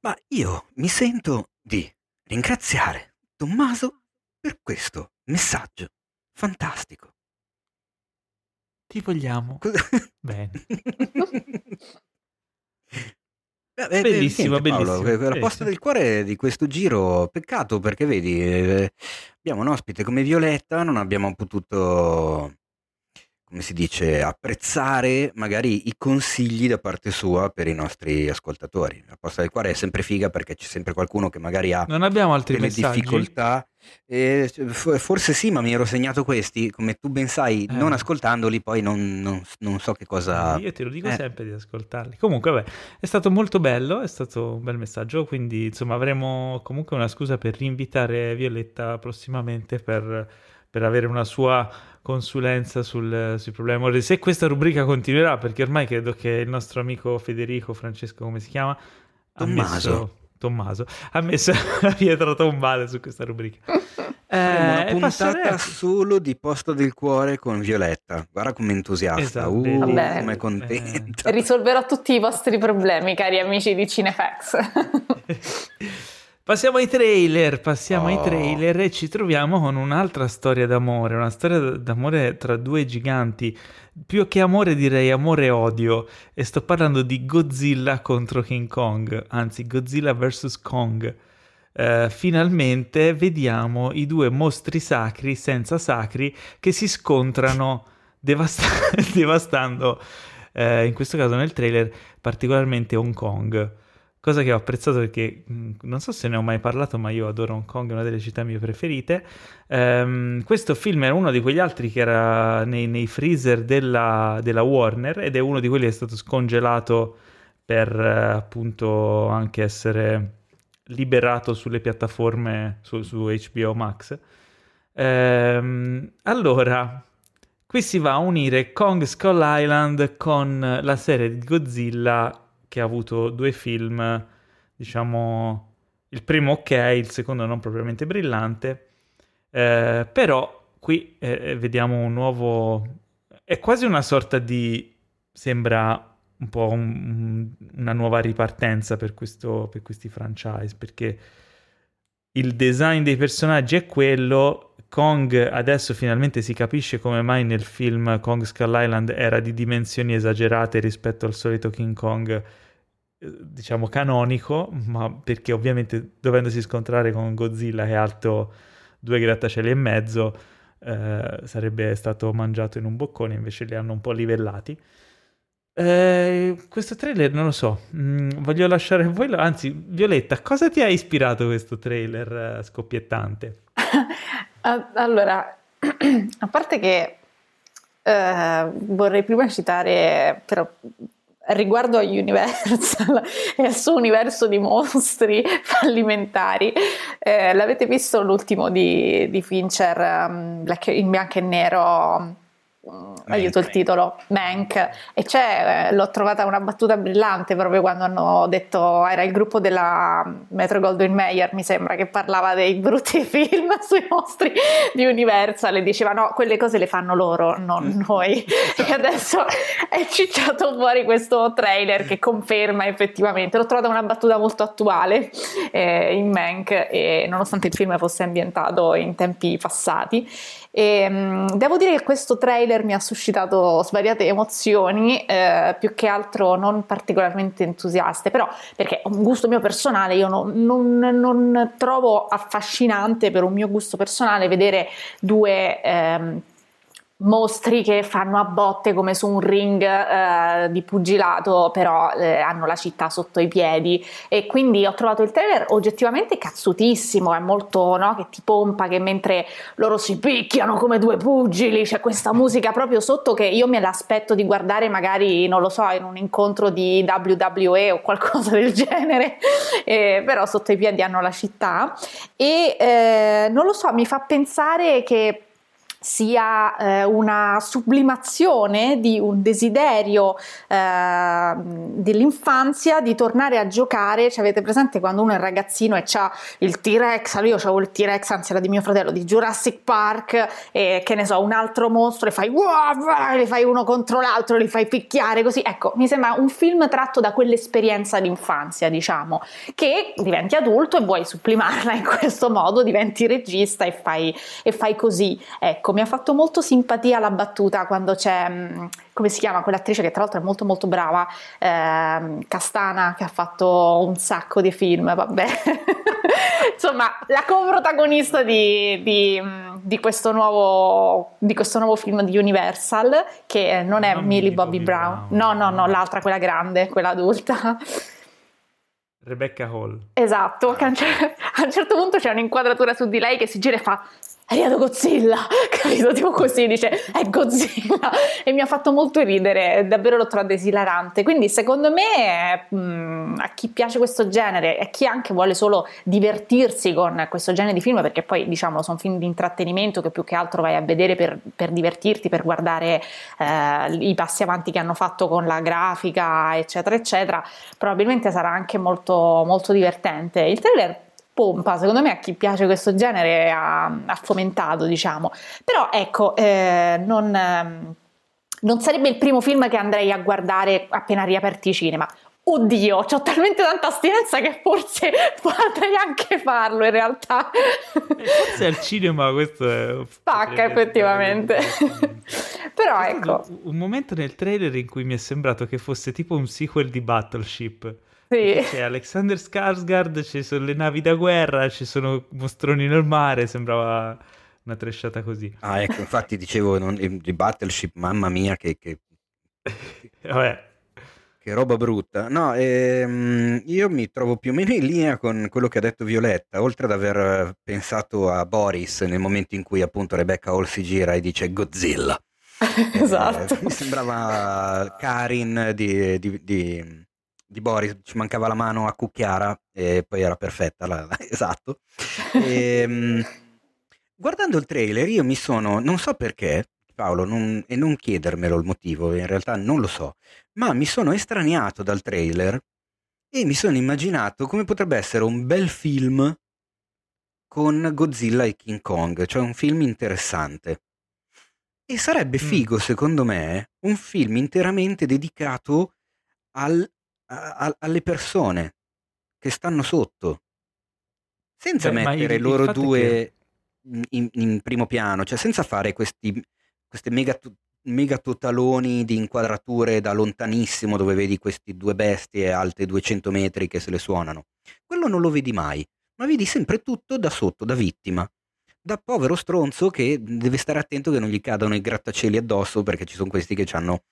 Ma io mi sento di ringraziare Tommaso per questo messaggio fantastico. Ti vogliamo bene. Bellissimo, bellissimo. Paolo, la posta del cuore di questo giro, peccato perché vedi, eh, abbiamo un ospite come Violetta, non abbiamo potuto, come si dice, apprezzare magari i consigli da parte sua per i nostri ascoltatori. La posta del cuore è sempre figa perché c'è sempre qualcuno che magari ha non abbiamo altri delle messaggi. Difficoltà. Eh, forse sì, ma mi ero segnato questi, come tu ben sai, eh. non ascoltandoli poi non, non, non so che cosa. Io te lo dico eh. sempre di ascoltarli. Comunque vabbè, è stato molto bello, è stato un bel messaggio, quindi insomma avremo comunque una scusa per rinvitare Violetta prossimamente per per avere una sua consulenza sul, sui problemi amorosi, se questa rubrica continuerà, perché ormai credo che il nostro amico Federico, Francesco come si chiama? Tommaso. Ha messo, Tommaso ha messo la pietra tombale su questa rubrica. Eh, una puntata passerei... solo di Posta del Cuore con Violetta, guarda com'è entusiasta, esatto. uh, Vabbè, com'è contenta, eh. Risolverò tutti i vostri problemi, cari amici di Cinefax. Passiamo ai trailer, passiamo oh. ai trailer e ci troviamo con un'altra storia d'amore, una storia d'amore tra due giganti, più che amore direi amore e odio, e sto parlando di Godzilla contro King Kong, anzi Godzilla vs Kong. Uh, finalmente vediamo i due mostri sacri senza sacri che si scontrano devast- devastando uh, in questo caso nel trailer particolarmente Hong Kong, cosa che ho apprezzato perché mh, non so se ne ho mai parlato, ma io adoro Hong Kong, è una delle città mie preferite. Um, questo film era uno di quegli altri che era nei, nei freezer della, della Warner, ed è uno di quelli che è stato scongelato per uh, appunto anche essere liberato sulle piattaforme su, su H B O Max. Ehm, allora qui si va a unire Kong Skull Island con la serie di Godzilla che ha avuto due film, diciamo il primo ok, il secondo non propriamente brillante, ehm, però qui eh, vediamo un nuovo, è quasi una sorta di, sembra un po' un, una nuova ripartenza per, questo, per questi franchise, perché il design dei personaggi è quello. Kong adesso finalmente si capisce come mai nel film Kong Skull Island era di dimensioni esagerate rispetto al solito King Kong, diciamo canonico, ma perché ovviamente dovendosi scontrare con Godzilla che è alto due grattacieli e mezzo eh, sarebbe stato mangiato in un boccone, invece li hanno un po' livellati. Eh, questo trailer non lo so, mm, voglio lasciare a voi, anzi Violetta, cosa ti ha ispirato questo trailer uh, scoppiettante? Allora, a parte che eh, vorrei prima citare però riguardo a Universal e al suo universo di mostri fallimentari, eh, l'avete visto l'ultimo di, di Fincher, um, black, in bianco e nero, aiuto il titolo, Mank, e c'è, l'ho trovata una battuta brillante proprio quando hanno detto, era il gruppo della Metro Goldwyn Mayer mi sembra, che parlava dei brutti film sui mostri di Universal e diceva no, quelle cose le fanno loro, non noi. E adesso è cicciato fuori questo trailer che conferma effettivamente, l'ho trovata una battuta molto attuale eh, in Mank, e nonostante il film fosse ambientato in tempi passati. E, mh, devo dire che questo trailer mi ha suscitato svariate emozioni, eh, più che altro non particolarmente entusiaste, però perché un gusto mio personale, io non, non, non trovo affascinante per un mio gusto personale vedere due ehm, mostri che fanno a botte come su un ring eh, di pugilato, però eh, hanno la città sotto i piedi, e quindi ho trovato il trailer oggettivamente cazzutissimo, è molto, no, che ti pompa, che mentre loro si picchiano come due pugili c'è questa musica proprio sotto che io me l'aspetto di guardare magari, non lo so, in un incontro di W W E o qualcosa del genere, eh, però sotto i piedi hanno la città, e eh, non lo so, mi fa pensare che sia eh, una sublimazione di un desiderio eh, dell'infanzia di tornare a giocare. Ci avete presente quando uno è ragazzino e c'ha il T-Rex, io c'avevo il T-Rex, anzi era di mio fratello, di Jurassic Park, e che ne so, un altro mostro, e fai wow, li fai uno contro l'altro, li fai picchiare così, ecco, mi sembra un film tratto da quell'esperienza d'infanzia, diciamo, che diventi adulto e vuoi sublimarla in questo modo, diventi regista e fai, e fai così, ecco. Mi ha fatto molto simpatia la battuta quando c'è, come si chiama, quell'attrice che tra l'altro è molto molto brava, ehm, Castana, che ha fatto un sacco di film, vabbè, insomma la coprotagonista di, di, di, questo nuovo, di questo nuovo film di Universal, che non è non Millie Bobby, Bobby Brown. Brown, no no no, l'altra, quella grande, quella adulta. Rebecca Hall. Esatto, a un certo punto c'è un'inquadratura su di lei che si gira e fa è arrivato Godzilla, capito? Tipo così, dice, è Godzilla, e mi ha fatto molto ridere, davvero l'ho trovato esilarante. Quindi secondo me mh, a chi piace questo genere e a chi anche vuole solo divertirsi con questo genere di film, perché poi diciamo sono film di intrattenimento che più che altro vai a vedere per, per divertirti, per guardare eh, i passi avanti che hanno fatto con la grafica eccetera eccetera, probabilmente sarà anche molto, molto divertente. Il trailer pompa, secondo me a chi piace questo genere ha, ha fomentato, diciamo. Però ecco, eh, non, eh, non sarebbe il primo film che andrei a guardare appena riaperti i cinema. Oddio, c'ho talmente tanta astinenza che forse potrei anche farlo in realtà. Forse al cinema questo è... spacca effettivamente. Però c'è ecco un momento nel trailer in cui mi è sembrato che fosse tipo un sequel di Battleship. Sì. C'è Alexander Skarsgård, ci sono le navi da guerra, ci sono mostroni nel mare, sembrava una tresciata così. Ah ecco, infatti dicevo non, di Battleship, mamma mia che, che... Vabbè. Che roba brutta. No, ehm, io mi trovo più o meno in linea con quello che ha detto Violetta, oltre ad aver pensato a Boris nel momento in cui appunto Rebecca Hall si gira e dice Godzilla. Esatto. Eh, mi sembrava Karin di... di, di... di Boris, ci mancava la mano a cucchiara e poi era perfetta, la, la, esatto. E, guardando il trailer io mi sono, non so perché Paolo, non, e non chiedermelo il motivo, in realtà non lo so, ma mi sono estraniato dal trailer e mi sono immaginato come potrebbe essere un bel film con Godzilla e King Kong, cioè un film interessante. E sarebbe figo, secondo me, un film interamente dedicato al A, alle persone che stanno sotto, senza Beh, mettere io, loro due che... in, in primo piano, cioè senza fare questi queste mega, mega totaloni di inquadrature da lontanissimo dove vedi questi due bestie alte duecento metri che se le suonano. Quello non lo vedi mai, ma vedi sempre tutto da sotto, da vittima, da povero stronzo che deve stare attento che non gli cadano i grattacieli addosso, perché ci sono questi che hanno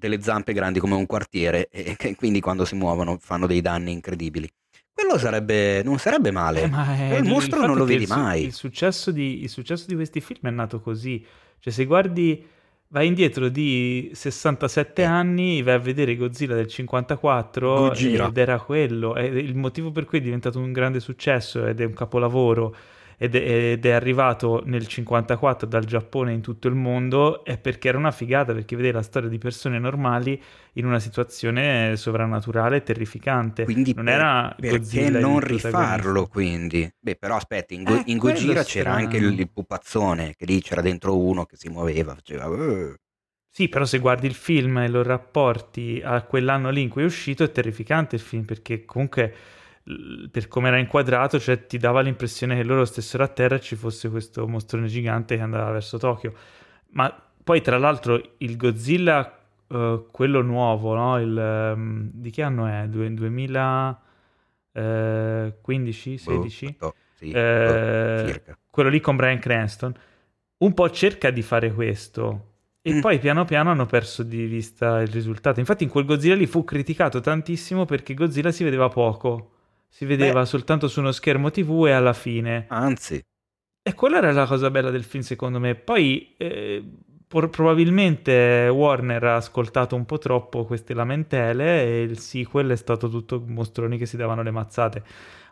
delle zampe grandi come un quartiere e che quindi quando si muovono fanno dei danni incredibili. Quello sarebbe, non sarebbe male, eh, ma è, il mostro non lo vedi il, mai. Il successo, di, il successo di questi film è nato così, cioè se guardi, vai indietro di sessantasette eh. anni, vai a vedere Godzilla del cinquantaquattro Gojira. Ed era quello, è il motivo per cui è diventato un grande successo ed è un capolavoro. Ed è, ed è arrivato nel cinquantaquattro dal Giappone in tutto il mondo, è perché era una figata, perché vedeva la storia di persone normali in una situazione sovrannaturale e terrificante. Quindi non per, era perché Godzilla non rifarlo quindi? Beh però aspetta, in, Go- eh, in Gojira c'era anche il, il pupazzone, che lì c'era dentro uno che si muoveva, faceva... Uh. Sì, però se guardi il film e lo rapporti a quell'anno lì in cui è uscito, è terrificante il film, perché comunque... per come era inquadrato, cioè ti dava l'impressione che loro stessero a terra e ci fosse questo mostrone gigante che andava verso Tokyo. Ma poi tra l'altro il Godzilla, uh, quello nuovo, no? Il, um, di che anno è? duemilaquindici sedici Oh, sì, eh, circa. Quello lì con Bryan Cranston un po' cerca di fare questo e mm. poi piano piano hanno perso di vista il risultato. Infatti in quel Godzilla lì fu criticato tantissimo perché Godzilla si vedeva poco. Si vedeva Beh. soltanto su uno schermo tivù e alla fine. Anzi. E quella era la cosa bella del film, secondo me. Poi eh, por- probabilmente Warner ha ascoltato un po' troppo queste lamentele e il sequel è stato tutto mostroni che si davano le mazzate.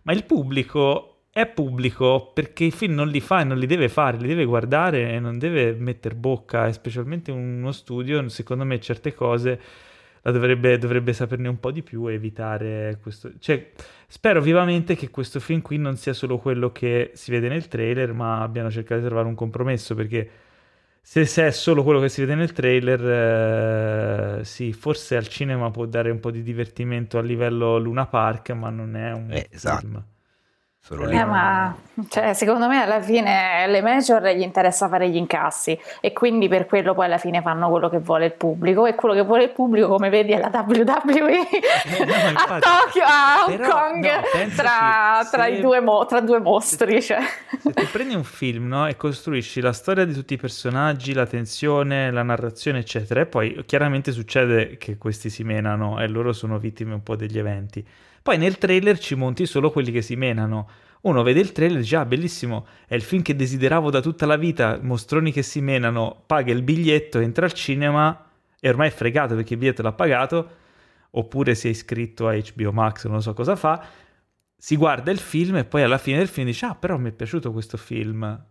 Ma il pubblico è pubblico perché i film non li fa e non li deve fare, li deve guardare e non deve metter bocca. E specialmente uno studio, secondo me, certe cose... Dovrebbe, dovrebbe saperne un po' di più e evitare questo. Cioè, spero vivamente che questo film qui non sia solo quello che si vede nel trailer, ma abbiano cercato di trovare un compromesso, perché se, se è solo quello che si vede nel trailer, eh, sì, forse al cinema può dare un po' di divertimento a livello Luna Park, ma non è un eh, esatto. film. Eh, ma cioè, secondo me alla fine le major gli interessa fare gli incassi e quindi per quello poi alla fine fanno quello che vuole il pubblico, e quello che vuole il pubblico, come vedi, è la W W E eh, no, infatti, a Tokyo, a Hong però, Kong no, tra, se, tra, i due mo- tra due mostri, se, cioè. Se tu prendi un film, no, e costruisci la storia di tutti i personaggi, la tensione, la narrazione eccetera, e poi chiaramente succede che questi si menano e loro sono vittime un po' degli eventi. Poi nel trailer ci monti solo quelli che si menano. uno vede il trailer e dice: ah, bellissimo, è il film che desideravo da tutta la vita, mostroni che si menano, paga il biglietto, entra al cinema e ormai è fregato perché il biglietto l'ha pagato, oppure si è iscritto a H B O Max, non so cosa fa, si guarda il film e poi alla fine del film dice: ah, però mi è piaciuto questo film,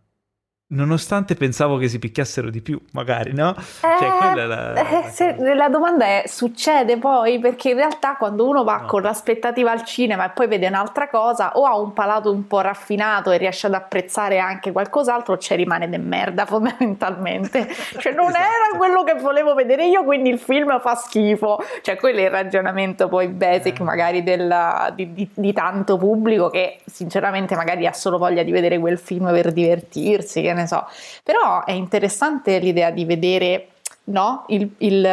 nonostante pensavo che si picchiassero di più, magari, no? Eh, cioè, quella è la... Eh, se, la domanda è: succede poi? Perché in realtà quando uno va no. con l'aspettativa al cinema e poi vede un'altra cosa, o ha un palato un po' raffinato e riesce ad apprezzare anche qualcos'altro, o ci rimane de merda fondamentalmente. Cioè non esatto. era quello che volevo vedere io, quindi il film fa schifo. Cioè quello è il ragionamento poi basic eh. magari della, di, di, di tanto pubblico che sinceramente magari ha solo voglia di vedere quel film per divertirsi, che ne so. Però è interessante l'idea di vedere, no? Il, il,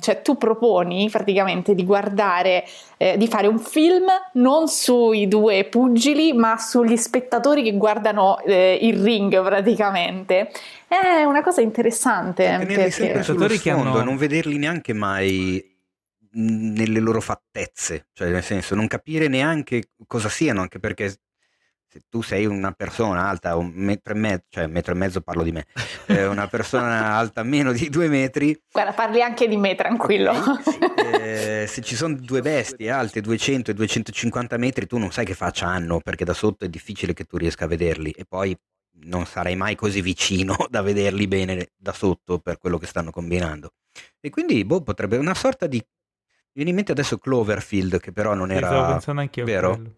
cioè tu proponi praticamente di guardare, eh, di fare un film non sui due pugili ma sugli spettatori che guardano eh, il ring praticamente. È una cosa interessante. Tenerli sempre sullo sfondo, non vederli neanche mai nelle loro fattezze, cioè nel senso non capire neanche cosa siano, anche perché se tu sei una persona alta un metro e mezzo, cioè metro e mezzo parlo di me, eh, una persona alta meno di due metri, guarda, parli anche di me tranquillo, okay, sì, eh, se ci sono due bestie alte duecento e duecentocinquanta metri tu non sai che faccia hanno, perché da sotto è difficile che tu riesca a vederli e poi non sarai mai così vicino da vederli bene da sotto per quello che stanno combinando. E quindi boh, potrebbe una sorta di, mi viene in mente adesso Cloverfield, che però non era vero quello.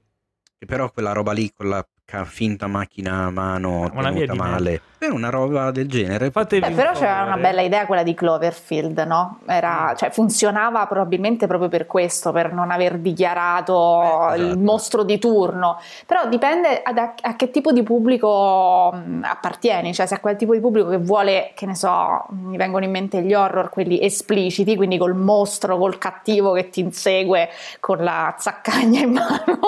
Che però quella roba lì con la finta macchina a mano una tenuta male, per una roba del genere. Beh, però c'era una bella idea quella di Cloverfield, no? Era, mm. cioè, funzionava probabilmente proprio per questo, per non aver dichiarato eh, esatto. il mostro di turno. Però dipende da, a che tipo di pubblico appartieni, cioè se a quel tipo di pubblico che vuole, che ne so, mi vengono in mente gli horror, quelli espliciti, quindi col mostro, col cattivo che ti insegue con la zaccagna in mano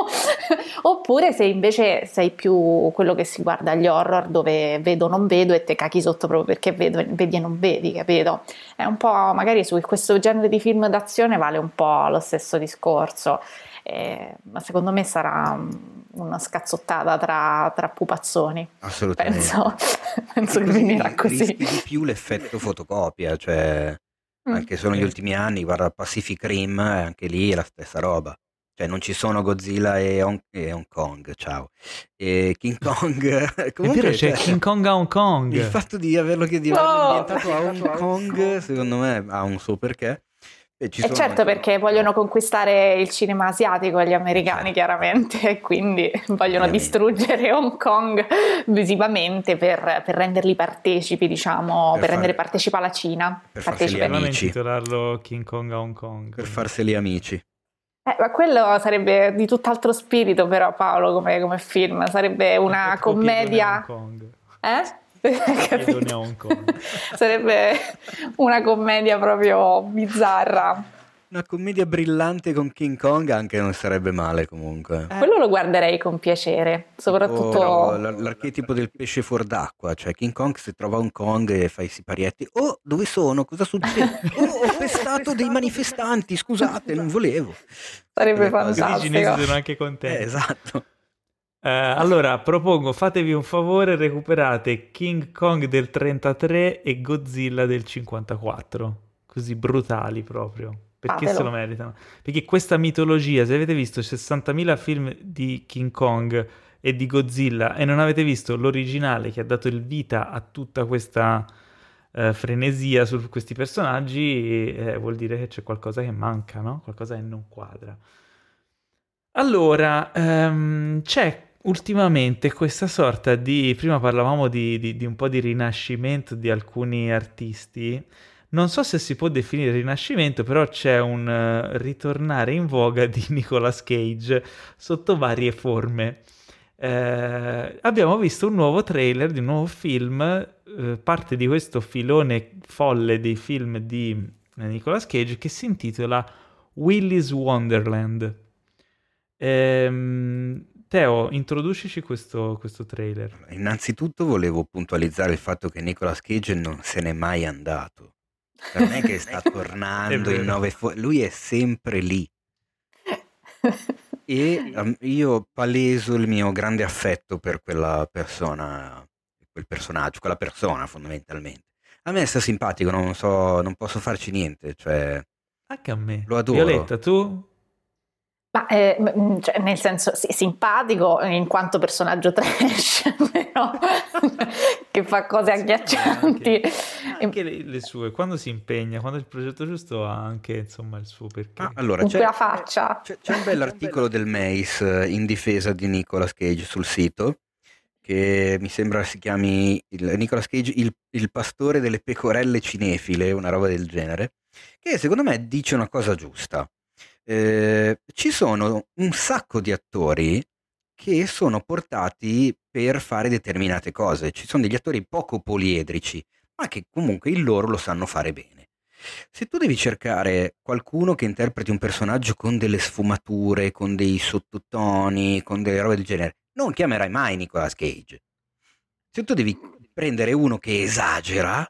oppure se invece sei più quello che si guarda agli horror dove vedo non vedo e te cachi sotto proprio perché vedo, vedi e non vedi, capito? È un po' magari su questo genere di film d'azione vale un po' lo stesso discorso, eh, ma secondo me sarà una scazzottata tra, tra pupazzoni, assolutamente. Penso, penso che finirà così. Rischi di più l'effetto fotocopia, cioè mm. anche solo negli ultimi anni, guarda Pacific Rim, anche lì è la stessa roba. Cioè non ci sono Godzilla e Hong, e Hong Kong, ciao, e King Kong. Comunque, è vero, c'è cioè, King Kong a Hong Kong. Il fatto di averlo che di oh! ambientato a Hong Kong, secondo me, ha un suo perché. E, ci e sono certo perché no. vogliono conquistare il cinema asiatico gli americani, certo. chiaramente, e quindi vogliono eh, distruggere Hong Kong visivamente per, per renderli partecipi, diciamo, per, per far... rendere partecipa la Cina. Per farseli amici. Intitolarlo King Kong a Hong Kong. Per farseli amici. Eh, ma quello sarebbe di tutt'altro spirito però, Paolo, come, come film sarebbe una commedia eh? sarebbe una commedia proprio bizzarra, una commedia brillante con King Kong anche non sarebbe male comunque, eh. quello lo guarderei con piacere, soprattutto oh, no, l'archetipo del pesce fuor d'acqua, cioè King Kong si trova a Hong Kong e fa i siparietti, oh dove sono, cosa succede, oh, ho pestato dei manifestanti, scusate non volevo, sarebbe eh, fantastico. I cinesi sono anche contenti, eh, esatto. Eh, allora propongo, fatevi un favore, recuperate King Kong del trentatré e Godzilla del cinquantaquattro, così brutali proprio, perché Fatelo. se lo meritano, perché questa mitologia, se avete visto sessantamila film di King Kong e di Godzilla e non avete visto l'originale che ha dato il vita a tutta questa eh, frenesia su questi personaggi, eh, vuol dire che c'è qualcosa che manca, no? Qualcosa che non quadra. Allora ehm, c'è ultimamente questa sorta di, prima parlavamo di, di, di un po' di rinascimento di alcuni artisti, non so se si può definire rinascimento, però c'è un uh, ritornare in voga di Nicolas Cage sotto varie forme. Eh, abbiamo visto un nuovo trailer di un nuovo film, eh, parte di questo filone folle dei film di Nicolas Cage che si intitola Willy's Wonderland. Ehm... Teo, introducici questo, questo trailer. Innanzitutto volevo puntualizzare il fatto che Nicolas Cage non se n'è mai andato. Per me che sta tornando in nove fo- lui è sempre lì. e um, io paleso il mio grande affetto per quella persona, quel personaggio, quella persona fondamentalmente. A me sta simpatico, non so, non posso farci niente, cioè anche a me. Lo adoro. Violetta, tu? Ma eh, cioè, nel senso sì, simpatico in quanto personaggio trash, però che fa cose agghiaccianti. Anche, anche le, le sue, quando si impegna, quando il progetto giusto ha anche insomma il suo perché. Ah, allora, c'è, la faccia. C'è, c'è un bell'articolo del Mace in difesa di Nicolas Cage sul sito, che mi sembra si chiami il, Nicolas Cage il, il pastore delle pecorelle cinefile, una roba del genere, che secondo me dice una cosa giusta. Eh, ci sono un sacco di attori che sono portati per fare determinate cose, ci sono degli attori poco poliedrici ma che comunque il loro lo sanno fare bene. Se tu devi cercare qualcuno che interpreti un personaggio con delle sfumature, con dei sottotoni, con delle robe del genere, non chiamerai mai Nicolas Cage. Se tu devi prendere uno che esagera,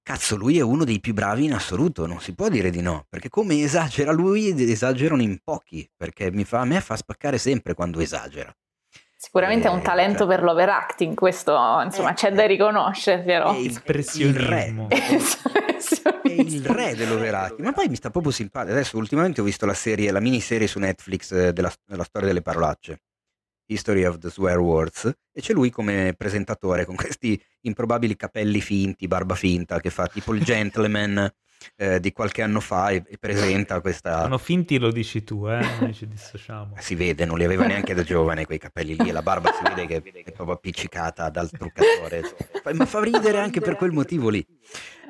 cazzo, lui è uno dei più bravi in assoluto, non si può dire di no, perché come esagera lui, esagerano in pochi, perché mi fa, a me fa spaccare sempre quando esagera. Sicuramente eh, ha un talento, cioè, per l'overacting, questo insomma eh, c'è eh, da riconoscersi. È espressionismo. È il re dell'overacting, ma poi mi sta proprio simpatico. Adesso ultimamente ho visto la serie, la miniserie su Netflix della, della storia delle parolacce, History of the Swear Words, e c'è lui come presentatore con questi improbabili capelli finti, barba finta, che fa tipo il gentleman eh, di qualche anno fa e, e presenta questa... Sono finti, lo dici tu, eh? Noi ci dissociamo. Si vede, non li aveva neanche da giovane quei capelli lì, e la barba si vede che è proprio appiccicata dal truccatore, ma fa ridere anche per quel motivo lì.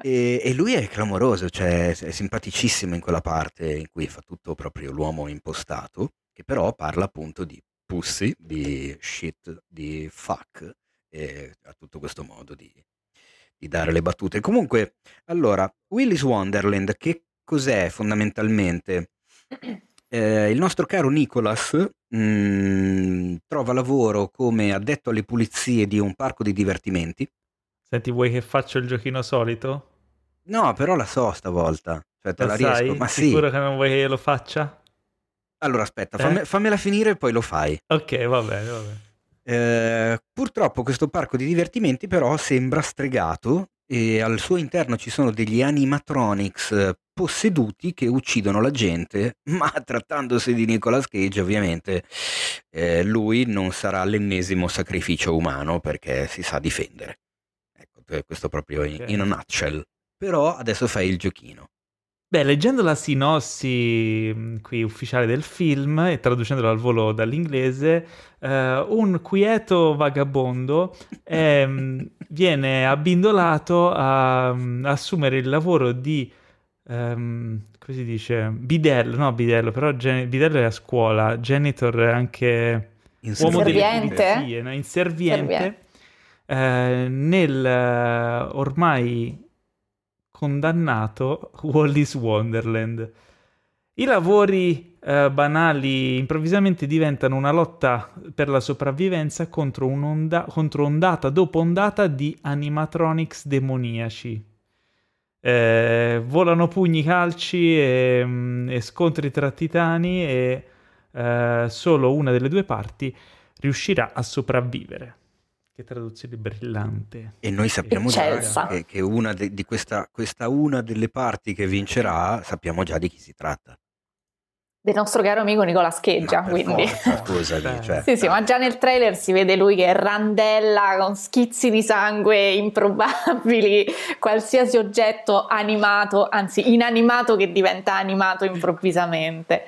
E, e lui è clamoroso, cioè è simpaticissimo in quella parte in cui fa tutto proprio l'uomo impostato, che però parla appunto di pussy, di shit, di fuck, e ha tutto questo modo di, di dare le battute. Comunque, allora, Willy's Wonderland, che cos'è fondamentalmente? Eh, il nostro caro Nicolas mh, trova lavoro come addetto alle pulizie di un parco di divertimenti. Senti, vuoi che faccio il giochino solito? No, però la so stavolta. Cioè, te la, la sai? Riesco. Ma sì. Sicuro che non vuoi che lo faccia? Allora aspetta, eh? famme, fammela finire e poi lo fai. Ok, va bene, va bene. Eh, purtroppo questo parco di divertimenti però sembra stregato e al suo interno ci sono degli animatronics posseduti che uccidono la gente, ma trattandosi di Nicolas Cage ovviamente eh, lui non sarà l'ennesimo sacrificio umano perché si sa difendere. Ecco, questo proprio in, okay. in a nutshell. Però adesso fai il giochino. Beh, leggendo la sinossi qui ufficiale del film e traducendola al volo dall'inglese, eh, un quieto vagabondo eh, viene abbindolato a, a assumere il lavoro di, um, come si dice, bidello, no bidello, però gen- bidello è a scuola, janitor è anche uomo delle pulizie, no? Inserviente, eh, nel ormai... condannato Willy's Wonderland. I lavori eh, banali improvvisamente diventano una lotta per la sopravvivenza contro un'onda, contro ondata dopo ondata di animatronics demoniaci. Eh, volano pugni, calci e, e scontri tra titani e eh, solo una delle due parti riuscirà a sopravvivere. Che traduzione brillante. E noi sappiamo già che, che una de, di questa, questa una delle parti che vincerà, sappiamo già di chi si tratta. Del nostro caro amico Nicolas Cage, no, quindi. Forza, scusami, cioè. Sì, sì, ma già nel trailer si vede lui che randella con schizzi di sangue improbabili, qualsiasi oggetto animato, anzi inanimato che diventa animato improvvisamente.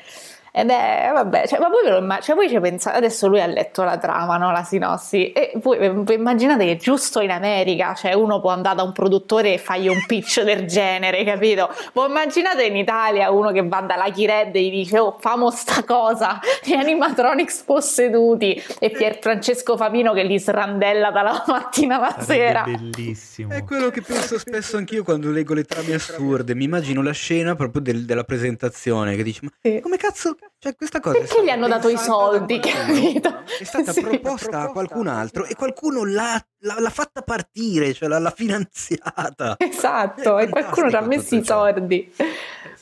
Ed è, vabbè, cioè, ma voi ve lo immag- cioè voi ci pensate, adesso lui ha letto la trama, no? La sinossi, e voi v- immaginate che giusto in America, cioè uno può andare da un produttore e fargli un pitch del genere, capito? Voi immaginate in Italia uno che va da Lucky Red e gli dice, oh, famo sta cosa, gli animatronics posseduti, e Pier Francesco Favino che li srandella dalla mattina alla sera. È bellissimo. È quello che penso spesso anch'io quando leggo le trame assurde, mi immagino la scena proprio del, della presentazione che dici, ma sì. Come cazzo... Cioè questa cosa perché gli hanno dato i soldi, capito? È stata sì, proposta a qualcun altro e qualcuno l'ha, l'ha, l'ha fatta partire, cioè l'ha, l'ha finanziata. Esatto, e qualcuno ci ha messo i soldi.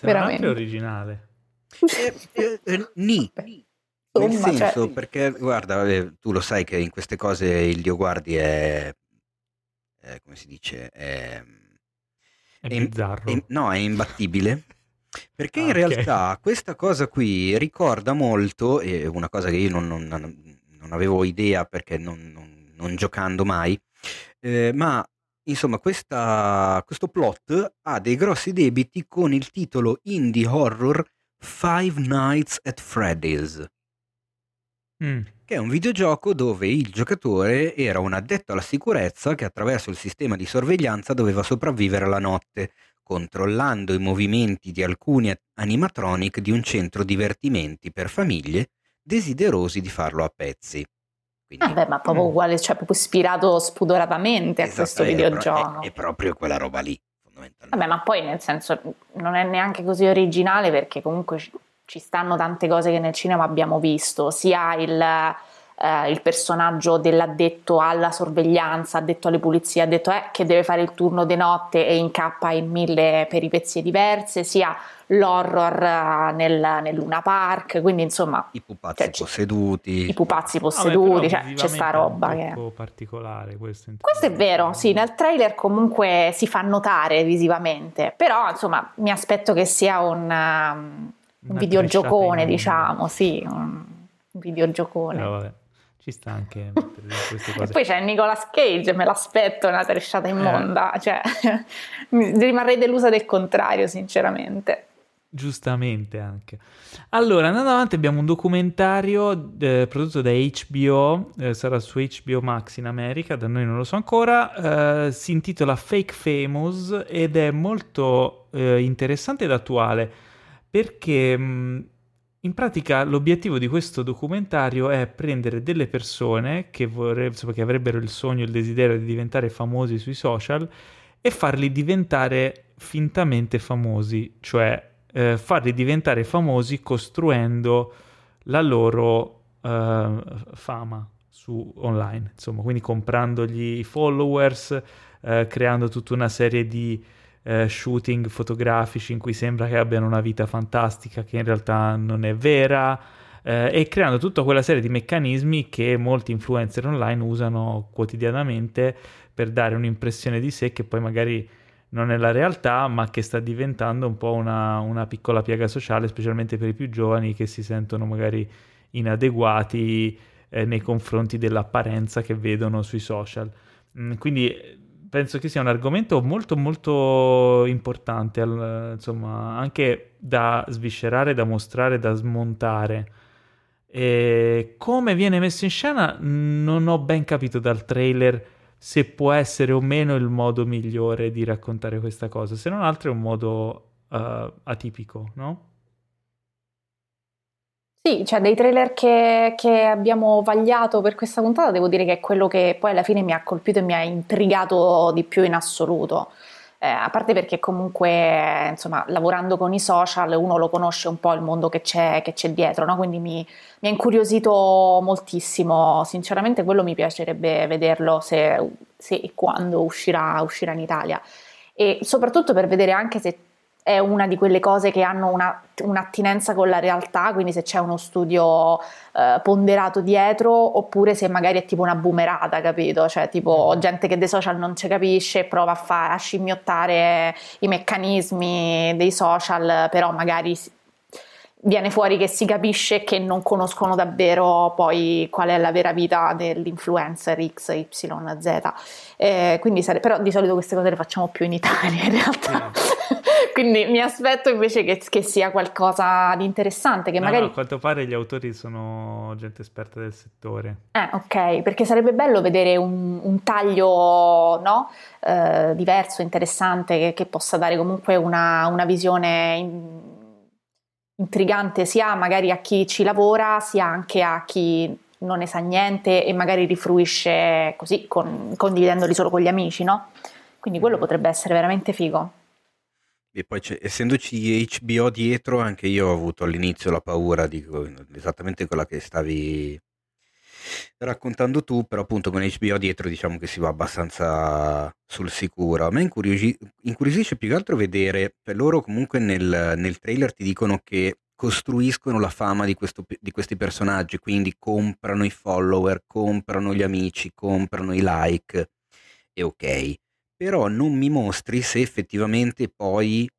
Veramente originale. Eh, eh, eh, ni. Nel insomma, senso, cioè... perché guarda, vabbè, tu lo sai che in queste cose il Dio guardi è, è come si dice, è, è, è, bizzarro. È, no, è imbattibile. Perché ah, in realtà okay. questa cosa qui ricorda molto, e una cosa che io non, non, non avevo idea perché non, non, non giocando mai, eh, ma insomma questa, questo plot ha dei grossi debiti con il titolo indie horror Five Nights at Freddy's, mm. che è un videogioco dove il giocatore era un addetto alla sicurezza che attraverso il sistema di sorveglianza doveva sopravvivere la notte, controllando i movimenti di alcuni animatronic di un centro divertimenti per famiglie desiderosi di farlo a pezzi. Quindi, ah beh, ma proprio mm. uguale, cioè proprio ispirato spudoratamente esatto, a questo è, videogioco. È, è proprio quella roba lì, fondamentalmente. Vabbè, ma poi nel senso non è neanche così originale, perché comunque ci, ci stanno tante cose che nel cinema abbiamo visto, sia il... Uh, il personaggio dell'addetto alla sorveglianza, addetto alle pulizie, addetto eh, che deve fare il turno di notte e incappa in mille peripezie diverse, sia l'horror uh, nel, nel Luna Park, quindi insomma i pupazzi cioè, posseduti, i pupazzi posseduti, vabbè, cioè, c'è sta roba che è un po' particolare questo. Questo è vero, sì, nel trailer comunque si fa notare visivamente, però insomma mi aspetto che sia un, um, un videogiocone, diciamo, sì, un videogiocone. No, vabbè. Ci sta anche queste cose. E poi c'è Nicolas Cage, me l'aspetto una tresciata immonda, eh. cioè rimarrei delusa del contrario, sinceramente. Giustamente anche. Allora, andando avanti abbiamo un documentario eh, prodotto da H B O, eh, sarà su H B O Max in America, da noi non lo so ancora, eh, si intitola Fake Famous ed è molto eh, interessante ed attuale, perché... Mh, in pratica l'obiettivo di questo documentario è prendere delle persone che, vorrebbe, insomma, che avrebbero il sogno, il desiderio di diventare famosi sui social e farli diventare fintamente famosi, cioè eh, farli diventare famosi costruendo la loro eh, fama su online, insomma, quindi comprandogli i followers, eh, creando tutta una serie di shooting fotografici in cui sembra che abbiano una vita fantastica che in realtà non è vera, eh, e creando tutta quella serie di meccanismi che molti influencer online usano quotidianamente per dare un'impressione di sé che poi magari non è la realtà, ma che sta diventando un po' una, una piccola piaga sociale, specialmente per i più giovani che si sentono magari inadeguati eh, nei confronti dell'apparenza che vedono sui social. Mm, quindi penso che sia un argomento molto molto importante, insomma, anche da sviscerare, da mostrare, da smontare. E come viene messo in scena non ho ben capito dal trailer se può essere o meno il modo migliore di raccontare questa cosa, se non altro è un modo uh, atipico, no? Sì, cioè dei trailer che, che abbiamo vagliato per questa puntata devo dire che è quello che poi alla fine mi ha colpito e mi ha intrigato di più in assoluto, eh, a parte perché comunque insomma lavorando con i social uno lo conosce un po' il mondo che c'è, che c'è dietro, no? Quindi mi, mi ha incuriosito moltissimo, sinceramente quello mi piacerebbe vederlo se, se e quando uscirà, uscirà in Italia, e soprattutto per vedere anche se è una di quelle cose che hanno una, un'attinenza con la realtà, quindi se c'è uno studio eh, ponderato dietro, oppure se magari è tipo una boomerata, capito? Cioè tipo gente che dei social non ci capisce, prova a, fa- a scimmiottare i meccanismi dei social, però magari viene fuori che si capisce che non conoscono davvero poi qual è la vera vita dell'influencer X, Y, Z. Eh, quindi sare- però di solito queste cose le facciamo più in Italia in realtà. Yeah. Quindi mi aspetto invece che, che sia qualcosa di interessante. Che no, magari... no, a quanto pare gli autori sono gente esperta del settore. Eh, ok, perché sarebbe bello vedere un, un taglio, no? eh, diverso, interessante, che, che possa dare comunque una, una visione in, intrigante sia magari a chi ci lavora, sia anche a chi non ne sa niente e magari rifluisce così, con, condividendoli solo con gli amici, no? Quindi quello potrebbe essere veramente figo. E poi essendoci H B O dietro, anche io ho avuto all'inizio la paura di esattamente quella che stavi raccontando tu, però appunto con H B O dietro diciamo che si va abbastanza sul sicuro. A me incuriosisce più che altro vedere, per loro comunque nel, nel trailer ti dicono che costruiscono la fama di, questo, di questi personaggi, quindi comprano i follower, comprano gli amici, comprano i like, e ok. Però non mi mostri se effettivamente poi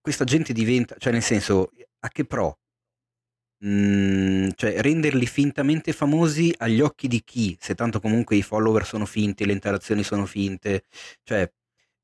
questa gente diventa, cioè nel senso, a che pro? Mm, cioè renderli fintamente famosi agli occhi di chi? Se tanto comunque i follower sono finti, le interazioni sono finte, cioè...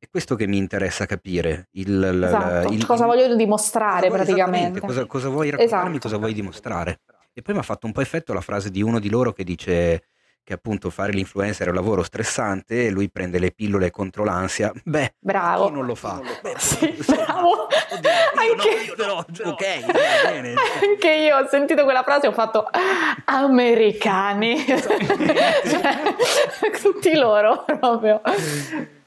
È questo che mi interessa capire. Il, esatto. la, il, cosa voglio dimostrare cosa, praticamente. Cosa, cosa vuoi raccontarmi, esatto. cosa vuoi dimostrare. E poi mi ha fatto un po' effetto la frase di uno di loro che dice che appunto fare l'influencer è un lavoro stressante e lui prende le pillole contro l'ansia. Beh, bravo. Chi non lo fa? Beh, sì, sì, bravo. Oddio, io anche no, io però, però. Ok, va bene. Anche io ho sentito quella frase e ho fatto americani. Cioè, tutti loro proprio.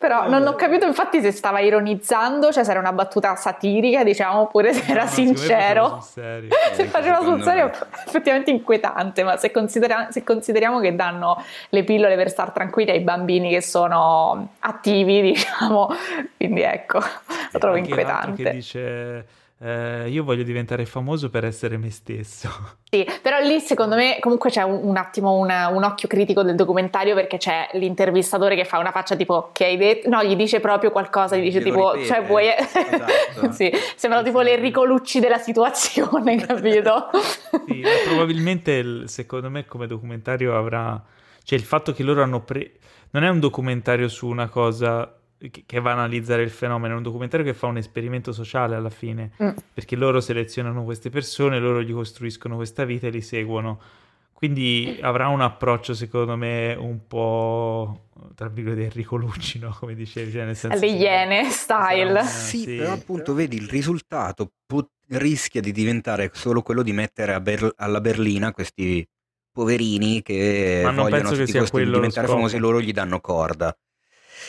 Però non ho capito infatti se stava ironizzando, cioè se era una battuta satirica, diciamo, oppure se era no, sincero. Se faceva sul serio, è effettivamente inquietante, ma se, considera- se consideriamo che danno le pillole per star tranquilli ai bambini che sono attivi, diciamo, quindi ecco, la trovo inquietante. Che dice... Eh, io voglio diventare famoso per essere me stesso. Sì, però lì secondo me comunque c'è un, un attimo una, un occhio critico del documentario, perché c'è l'intervistatore che fa una faccia tipo che hai detto, no, gli dice proprio qualcosa, gli dice glielo tipo ripete, cioè vuoi esatto. Sì, sembra tipo l'Enrico Lucci della situazione, capito? Sì, ma probabilmente secondo me come documentario avrà, cioè il fatto che loro hanno pre... non è un documentario su una cosa che va a analizzare il fenomeno, è un documentario che fa un esperimento sociale alla fine, mm. perché loro selezionano queste persone, loro gli costruiscono questa vita e li seguono, quindi avrà un approccio secondo me un po' tra virgolette Enrico Lucci, no? Come dicevi, cioè nel senso, le Iene style, sì, sì, però appunto vedi il risultato pot- rischia di diventare solo quello di mettere a Ber- alla berlina questi poverini che ma non vogliono penso che sia quello diventare famosi, loro gli danno corda.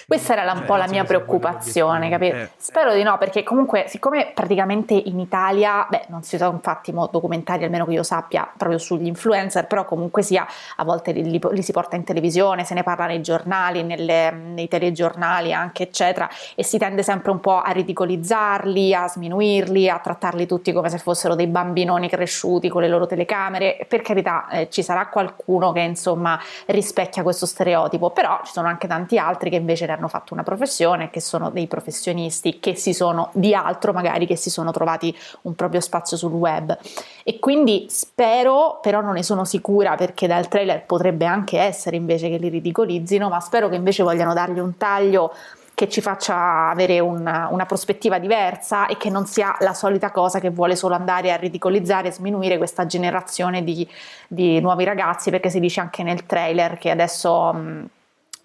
Questa era la, un eh, po' la mia preoccupazione, capito? Eh, Spero eh. di no, perché comunque, siccome praticamente in Italia, beh, non si sono fatti documentari, almeno che io sappia, proprio sugli influencer, però comunque sia, a volte li, li, li si porta in televisione, se ne parla nei giornali, nelle, nei telegiornali anche, eccetera, e si tende sempre un po' a ridicolizzarli, a sminuirli, a trattarli tutti come se fossero dei bambinoni cresciuti con le loro telecamere. Per carità, eh, ci sarà qualcuno che insomma rispecchia questo stereotipo, però ci sono anche tanti altri che invece ne hanno fatto una professione, che sono dei professionisti che si sono di altro, magari che si sono trovati un proprio spazio sul web, e quindi spero, però non ne sono sicura perché dal trailer potrebbe anche essere invece che li ridicolizzino, ma spero che invece vogliano dargli un taglio che ci faccia avere una, una prospettiva diversa e che non sia la solita cosa che vuole solo andare a ridicolizzare e sminuire questa generazione di, di nuovi ragazzi, perché si dice anche nel trailer che adesso... Mh,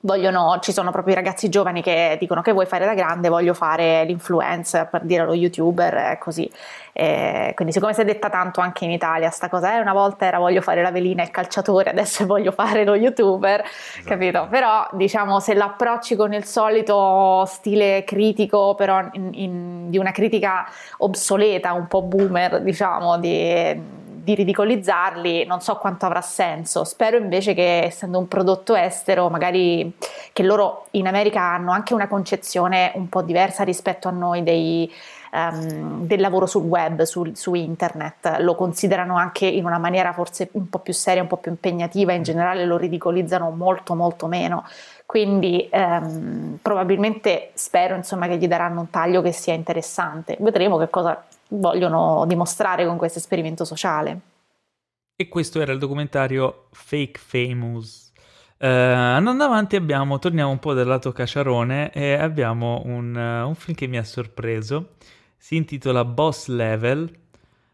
vogliono, ci sono proprio i ragazzi giovani che dicono che vuoi fare da grande, voglio fare l'influencer, per dire lo youtuber, così, e quindi siccome si è detta tanto anche in Italia sta cosa, eh, una volta era voglio fare la velina e il calciatore, adesso voglio fare lo youtuber, esatto. Capito? Però diciamo se l'approcci con il solito stile critico, però in, in, di una critica obsoleta, un po' boomer, diciamo, di... di ridicolizzarli, non so quanto avrà senso. Spero invece che, essendo un prodotto estero, magari che loro in America hanno anche una concezione un po' diversa rispetto a noi dei, um, del lavoro sul web, sul, su internet, lo considerano anche in una maniera forse un po' più seria, un po' più impegnativa, in generale lo ridicolizzano molto molto meno, quindi um, probabilmente spero insomma che gli daranno un taglio che sia interessante, vedremo che cosa vogliono dimostrare con questo esperimento sociale. E questo era il documentario Fake Famous. Eh, andando avanti abbiamo, torniamo un po' dal lato cacciarone e abbiamo un, un film che mi ha sorpreso, si intitola Boss Level,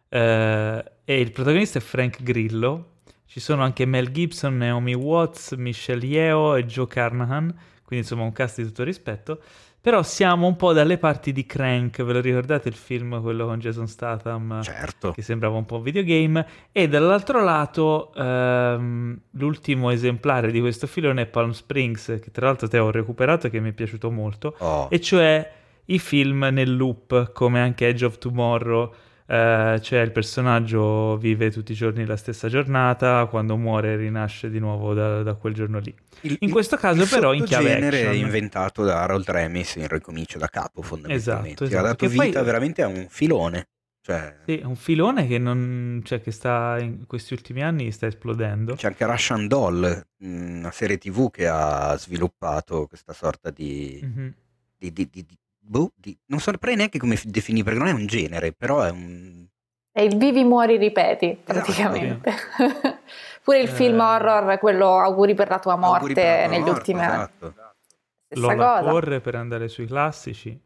eh, e il protagonista è Frank Grillo, ci sono anche Mel Gibson, Naomi Watts, Michelle Yeoh e Joe Carnahan, quindi insomma un cast di tutto rispetto. Però siamo un po' dalle parti di Crank, ve lo ricordate il film, quello con Jason Statham? Certo. Che sembrava un po' un videogame. E dall'altro lato ehm, l'ultimo esemplare di questo filone è Palm Springs, che tra l'altro te ho recuperato e che mi è piaciuto molto, oh. E cioè i film nel loop, come anche Edge of Tomorrow, eh, cioè il personaggio vive tutti i giorni la stessa giornata, quando muore rinasce di nuovo da, da quel giorno lì. Il, in questo caso però in chiave action, inventato da Harold Ramis, ricomincia da capo fondamentalmente, esatto, esatto. Ha dato che vita poi... veramente a un filone. Cioè, sì, è un filone che non, cioè, che sta in questi ultimi anni sta esplodendo. C'è anche Russian Doll, una serie tivù che ha sviluppato questa sorta di, mm-hmm. di, di, di, di, boh, di non saprei neanche come definire, perché non è un genere, però è un è il vivi, muori, ripeti praticamente. Esatto. Pure il eh... film horror, quello auguri per la tua morte, la tua negli morte, ultimi esatto. anni. Lola corre per andare sui classici.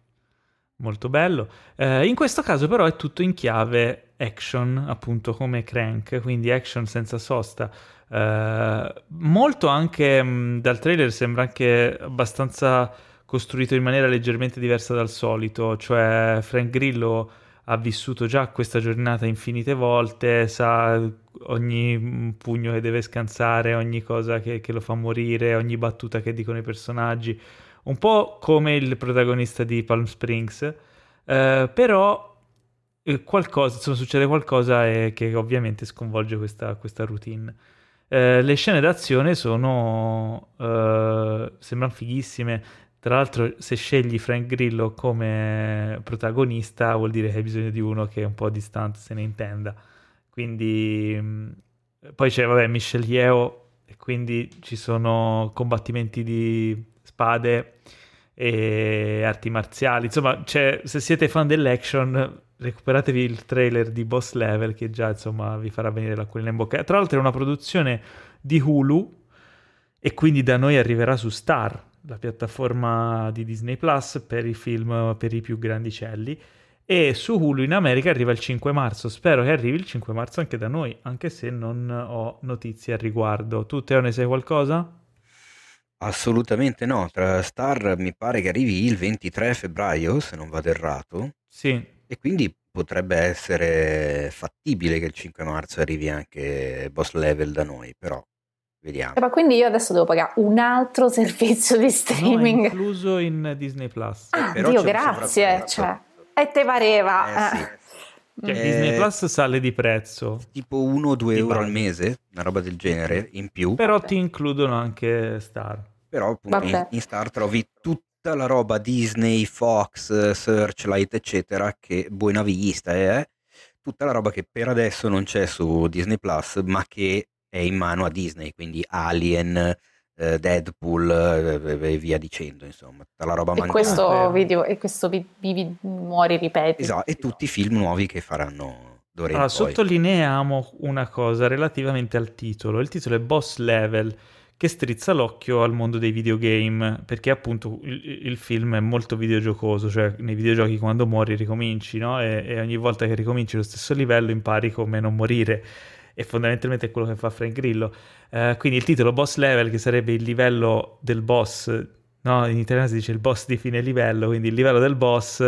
Molto bello. Eh, in questo caso però è tutto in chiave action, appunto come Crank, quindi action senza sosta. Eh, molto anche mh, dal trailer sembra anche abbastanza costruito in maniera leggermente diversa dal solito, cioè Frank Grillo ha vissuto già questa giornata infinite volte, sa ogni pugno che deve scansare, ogni cosa che, che lo fa morire, ogni battuta che dicono i personaggi. Un po' come il protagonista di Palm Springs, eh, però eh, qualcosa, insomma, succede qualcosa eh, che ovviamente sconvolge questa, questa routine. Eh, le scene d'azione sono eh, sembrano fighissime. Tra l'altro, se scegli Frank Grillo come protagonista, vuol dire che hai bisogno di uno che è un po' distante, se ne intenda. Quindi mh, poi c'è, vabbè, Michel Yeo, e quindi ci sono combattimenti di spade e arti marziali, insomma, cioè, se siete fan dell'action recuperatevi il trailer di Boss Level, che già, insomma, vi farà venire l'acquolina in bocca. Tra l'altro è una produzione di Hulu e quindi da noi arriverà su Star, la piattaforma di Disney Plus per i film per i più grandicelli, e su Hulu in America arriva il cinque marzo. Spero che arrivi il cinque marzo anche da noi, anche se non ho notizie al riguardo. Tu, Teo, ne sai qualcosa? Assolutamente no, tra Star mi pare che arrivi il ventitré febbraio, se non vado errato. Sì. E quindi potrebbe essere fattibile che il cinque marzo arrivi anche Boss Level da noi, però vediamo. Eh, ma quindi io adesso devo pagare un altro servizio di streaming? No, incluso in Disney Plus. Ah, però Dio, grazie, cioè, e te pareva. Eh, sì. Cioè, eh, Disney Plus sale di prezzo tipo uno o due euro al mese, una roba del genere in più, però ti includono anche Star, però appunto in, in Star trovi tutta la roba Disney, Fox, Searchlight eccetera, che buona vista è eh? tutta la roba che per adesso non c'è su Disney Plus ma che è in mano a Disney, quindi Alien, Deadpool e via dicendo, insomma, tutta la roba mancata. E questo video, e questo vi, vi muori, ripeti. Esatto, e tutti i film nuovi che faranno d'ora in allora, poi. Sottolineiamo una cosa relativamente al titolo. Il titolo è Boss Level, che strizza l'occhio al mondo dei videogame, perché appunto il, il film è molto videogiocoso, cioè nei videogiochi quando muori ricominci, no? E, e ogni volta che ricominci lo stesso livello impari come non morire. E fondamentalmente è quello che fa Frank Grillo. Uh, quindi il titolo Boss Level, che sarebbe il livello del boss, no? In italiano si dice il boss di fine livello, quindi il livello del boss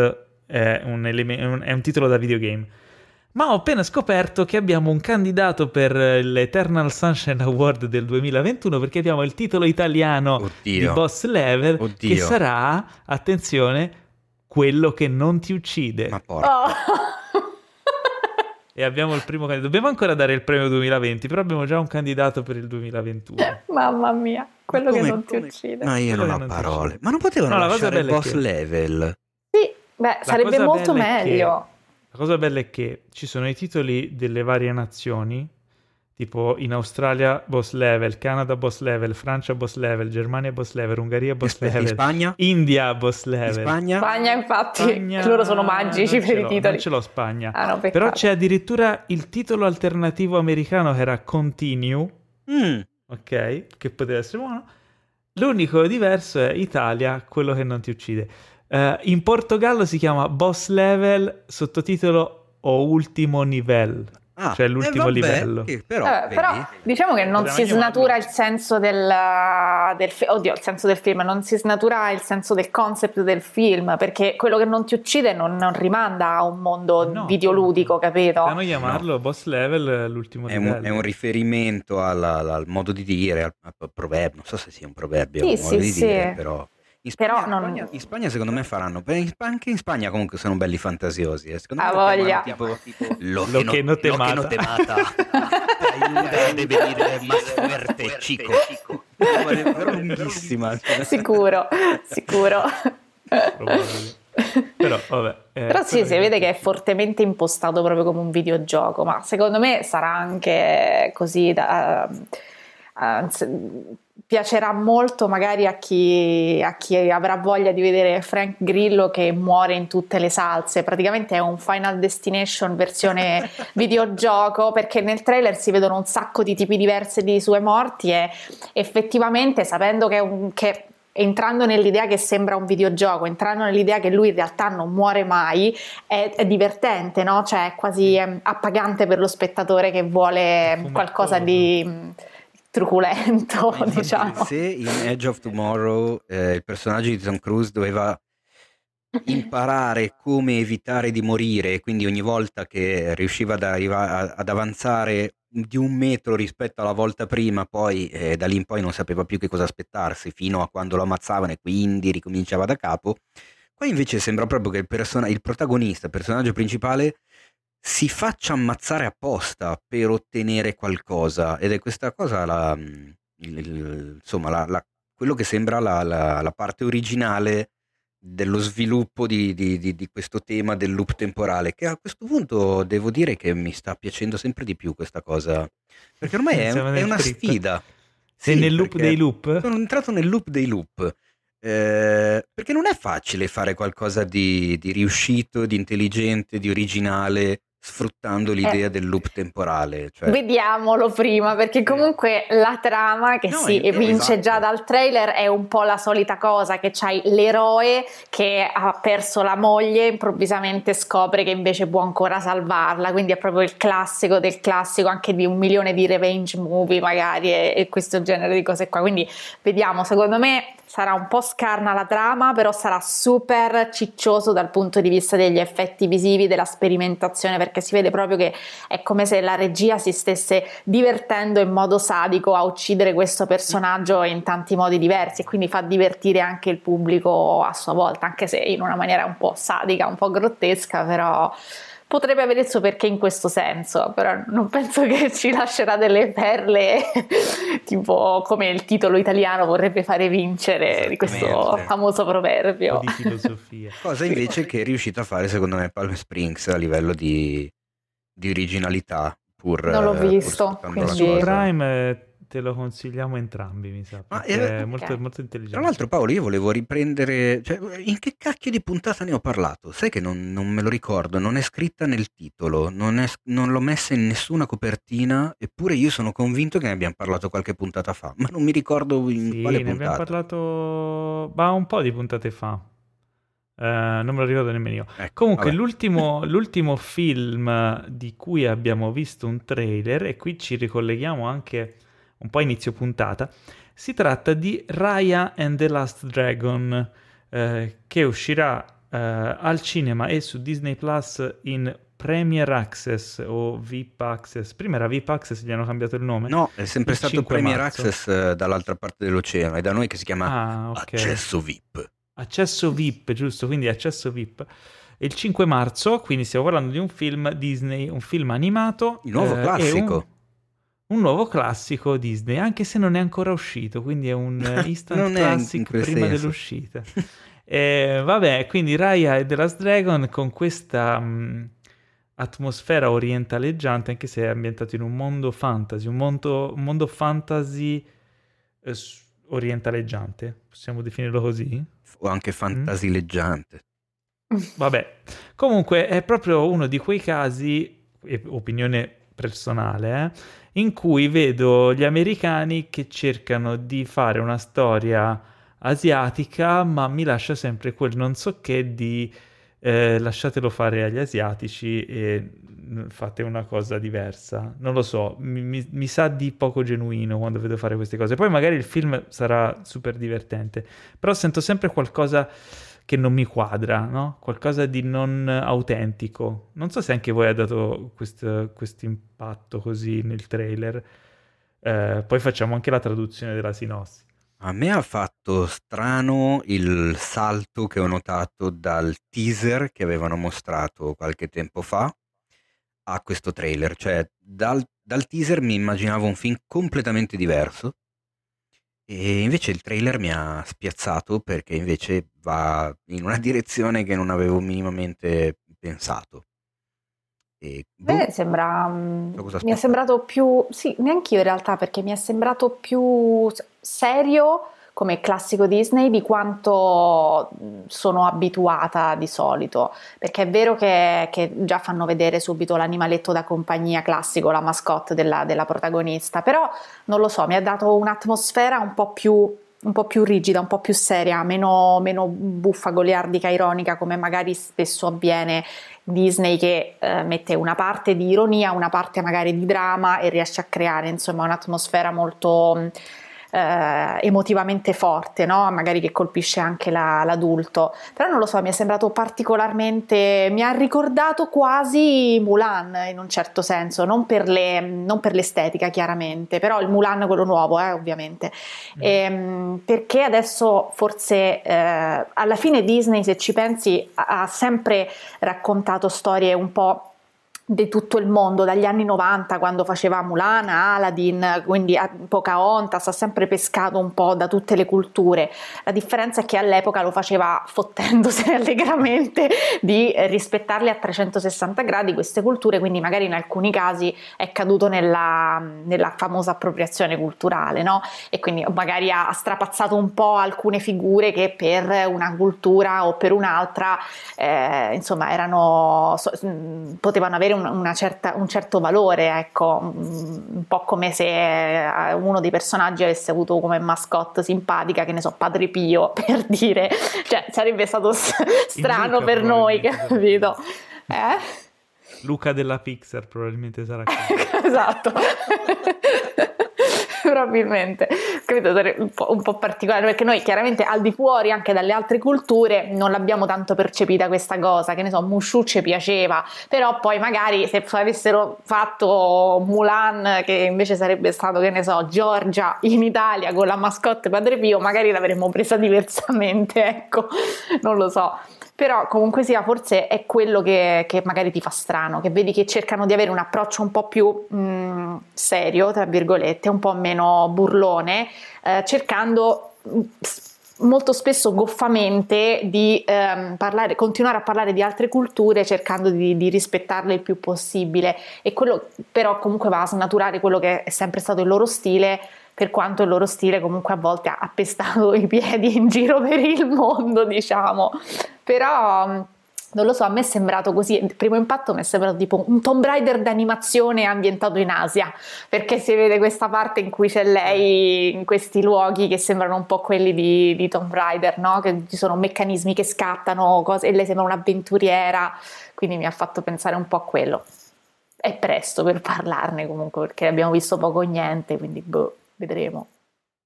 è un, eleme- è un titolo da videogame. Ma ho appena scoperto che abbiamo un candidato per l'Eternal Sunshine Award del duemilaventuno, perché abbiamo il titolo italiano Oddio. di Boss Level, Oddio. che sarà, attenzione, Quello che non ti uccide. Ma porca. Oh. E abbiamo il primo candidato. Dobbiamo ancora dare il premio duemilaventi, però abbiamo già un candidato per il duemilaventuno. Mamma mia, quello come, che non come... ti uccide. Ma io quello non ho non parole. Ma non potevano no, lasciare il Boss che... Level? Sì, beh, la sarebbe molto meglio. Che... La cosa bella è che ci sono i titoli delle varie nazioni, tipo in Australia Boss Level, Canada Boss Level, Francia Boss Level, Germania Boss Level, Ungaria Boss Aspetta, Level, in Spagna? India Boss Level, in Spagna? Spagna infatti, Spagna... loro sono magici per i titoli. Non ce l'ho Spagna, ah, no, però c'è addirittura il titolo alternativo americano che era Continue, mm. ok, che poteva essere buono. L'unico diverso è Italia, Quello che non ti uccide. Uh, in Portogallo si chiama Boss Level, sottotitolo O Ultimo Nivel. Ah, cioè l'ultimo eh vabbè, livello eh, però, eh, vedi, però diciamo che non si snatura il senso del, del fi- oddio il senso del film non si snatura il senso del concept del film, perché quello che non ti uccide non, non rimanda a un mondo no, videoludico, capito? Possiamo chiamarlo no. Boss Level l'ultimo è livello un, è un riferimento alla, alla, al modo di dire, al, al proverbio, non so se sia un proverbio, sì, un modo sì, di sì. dire, però In Spagna, però non... in, Spagna, in Spagna secondo me faranno, anche in Spagna comunque sono belli fantasiosi, eh. secondo me ah, voglia. Tipo, tipo lo, lo che no, no temata, lo che no temata. Aiuta de venire más fuerte chico, chico. Però lunghissima, sicuro sicuro Però, vabbè, eh, però sì, si vede che è fortemente impostato proprio come un videogioco, ma secondo me sarà anche così da, uh, piacerà molto magari a chi, a chi avrà voglia di vedere Frank Grillo che muore in tutte le salse. Praticamente è un Final Destination versione videogioco, perché nel trailer si vedono un sacco di tipi diversi di sue morti, e effettivamente, sapendo che è un... che entrando nell'idea che sembra un videogioco, entrando nell'idea che lui in realtà non muore mai, è, è divertente, no? Cioè è quasi è appagante per lo spettatore che vuole Fumatore. qualcosa di truculento, infatti, diciamo. Se in Edge of Tomorrow eh, il personaggio di Tom Cruise doveva imparare come evitare di morire, quindi ogni volta che riusciva ad, arriva- ad avanzare di un metro rispetto alla volta prima, poi eh, da lì in poi non sapeva più che cosa aspettarsi, fino a quando lo ammazzavano, e quindi ricominciava da capo. Qua invece sembra proprio che il, person- il protagonista, il personaggio principale, si faccia ammazzare apposta per ottenere qualcosa, ed è questa cosa la, il, il, insomma la, la, quello che sembra la, la, la parte originale dello sviluppo di, di, di, di questo tema del loop temporale, che a questo punto devo dire che mi sta piacendo sempre di più questa cosa, perché ormai è, è una trip. sfida. Sei sì, nel loop dei loop? Sono entrato nel loop dei loop, eh, perché non è facile fare qualcosa di, di riuscito, di intelligente, di originale, sfruttando l'idea eh. del loop temporale, cioè... Vediamolo prima, perché comunque eh. la trama che no, si sì, evince esatto. già dal trailer è un po' la solita cosa, che c'hai l'eroe che ha perso la moglie, improvvisamente scopre che invece può ancora salvarla, quindi è proprio il classico del classico, anche di un milione di revenge movie magari, e, e questo genere di cose qua. Quindi vediamo, secondo me sarà un po' scarna la trama, però sarà super ciccioso dal punto di vista degli effetti visivi, della sperimentazione, perché si vede proprio che è come se la regia si stesse divertendo in modo sadico a uccidere questo personaggio in tanti modi diversi, e quindi fa divertire anche il pubblico a sua volta, anche se in una maniera un po' sadica, un po' grottesca, però potrebbe avere il suo perché in questo senso. Però non penso che ci lascerà delle perle tipo come il titolo italiano vorrebbe fare vincere di questo famoso proverbio. Di filosofia. Cosa invece che è riuscito a fare secondo me Palm Springs a livello di, di originalità, pur non l'ho visto. Quindi Prime te lo consigliamo entrambi, mi sa, ma è, è molto, okay. molto intelligente. Tra l'altro, Paolo, io volevo riprendere, cioè, in che cacchio di puntata ne ho parlato? Sai che non, non me lo ricordo, non è scritta nel titolo, non, è, non l'ho messa in nessuna copertina, eppure io sono convinto che ne abbiamo parlato qualche puntata fa, ma non mi ricordo in sì, quale puntata. Sì, ne abbiamo parlato bah, un po' di puntate fa. Uh, non me lo ricordo nemmeno io. Ecco, comunque l'ultimo, l'ultimo film di cui abbiamo visto un trailer, e qui ci ricolleghiamo anche un po' inizio puntata, si tratta di Raya and the Last Dragon, eh, che uscirà eh, al cinema e su Disney Plus in Premier Access o V I P Access. Prima era V I P Access, gli hanno cambiato il nome. No, è sempre stato Premier marzo. Access dall'altra parte dell'oceano, è da noi che si chiama ah, okay. Accesso V I P. Accesso V I P, giusto, quindi Accesso V I P. Il cinque marzo, quindi stiamo parlando di un film Disney, un film animato. Il nuovo eh, classico. Un nuovo classico Disney, anche se non è ancora uscito, quindi è un instant classic prima senso. dell'uscita. E, vabbè, quindi Raya e The Last Dragon, con questa mh, atmosfera orientaleggiante, anche se è ambientato in un mondo fantasy, un mondo, un mondo fantasy eh, orientaleggiante, possiamo definirlo così? O anche fantasileggiante. Mm? Vabbè, comunque è proprio uno di quei casi, opinione personale, eh, in cui vedo gli americani che cercano di fare una storia asiatica, ma mi lascia sempre quel non so che di eh, lasciatelo fare agli asiatici e fate una cosa diversa. Non lo so, mi, mi, mi sa di poco genuino quando vedo fare queste cose. Poi magari il film sarà super divertente, però sento sempre qualcosa che non mi quadra, no? Qualcosa di non autentico. Non so se anche voi ha dato questo impatto così nel trailer. Eh, poi facciamo anche la traduzione della sinossi. A me ha fatto strano il salto che ho notato dal teaser che avevano mostrato qualche tempo fa a questo trailer. Cioè, dal, dal teaser mi immaginavo un film completamente diverso, E invece il trailer mi ha spiazzato perché invece va in una direzione che non avevo minimamente pensato. E boh, Beh, sembra so cosa mi è sembrato più, sì, neanch'io in realtà, perché mi è sembrato più serio come classico Disney di quanto sono abituata di solito, perché è vero che, che già fanno vedere subito l'animaletto da compagnia classico, la mascotte della, della protagonista, però non lo so, mi ha dato un'atmosfera un po' più un po' più rigida, un po' più seria, meno, meno buffa, goliardica, ironica, come magari spesso avviene Disney, che eh, mette una parte di ironia, una parte magari di dramma e riesce a creare insomma un'atmosfera molto eh, emotivamente forte, no? Magari che colpisce anche la, l'adulto, però non lo so, mi è sembrato particolarmente, mi ha ricordato quasi Mulan in un certo senso, non per, le, non per l'estetica chiaramente, però il Mulan quello nuovo eh, ovviamente, mm. e, perché adesso forse eh, alla fine Disney, se ci pensi, ha sempre raccontato storie un po' di tutto il mondo, dagli anni novanta quando faceva Mulan, Aladdin, quindi Pocahontas, ha sempre pescato un po' da tutte le culture. La differenza è che all'epoca lo faceva fottendosi allegramente di rispettarle a trecentosessanta gradi queste culture, quindi magari in alcuni casi è caduto nella, nella famosa appropriazione culturale, no? E quindi magari ha strapazzato un po' alcune figure che per una cultura o per un'altra eh, insomma erano so, potevano avere Una certa, un certo valore, ecco, un po' come se uno dei personaggi avesse avuto come mascotte simpatica, che ne so, Padre Pio, per dire, cioè sarebbe stato s- strano Luca, per noi, capito? Eh? Luca della Pixar probabilmente sarà esatto probabilmente, credo sarebbe un po', un po' particolare, perché noi chiaramente al di fuori anche dalle altre culture non l'abbiamo tanto percepita questa cosa, che ne so, Mushu ci piaceva, però poi magari se avessero fatto Mulan, che invece sarebbe stato, che ne so, Giorgia in Italia con la mascotte Padre Pio, magari l'avremmo presa diversamente, ecco, non lo so. Però comunque sia, forse è quello che, che magari ti fa strano, che vedi che cercano di avere un approccio un po' più mh, serio, tra virgolette, un po' meno burlone, eh, cercando molto spesso goffamente di ehm, parlare, continuare a parlare di altre culture, cercando di, di rispettarle il più possibile, e quello però comunque va a snaturare quello che è sempre stato il loro stile, per quanto il loro stile comunque a volte ha pestato i piedi in giro per il mondo, diciamo. Però non lo so, a me è sembrato così, il primo impatto mi è sembrato tipo un Tomb Raider d'animazione ambientato in Asia, perché si vede questa parte in cui c'è lei in questi luoghi che sembrano un po' quelli di, di Tomb Raider, no? Che ci sono meccanismi che scattano cose, e lei sembra un'avventuriera, quindi mi ha fatto pensare un po' a quello. È presto per parlarne comunque, perché abbiamo visto poco o niente, quindi boh, vedremo.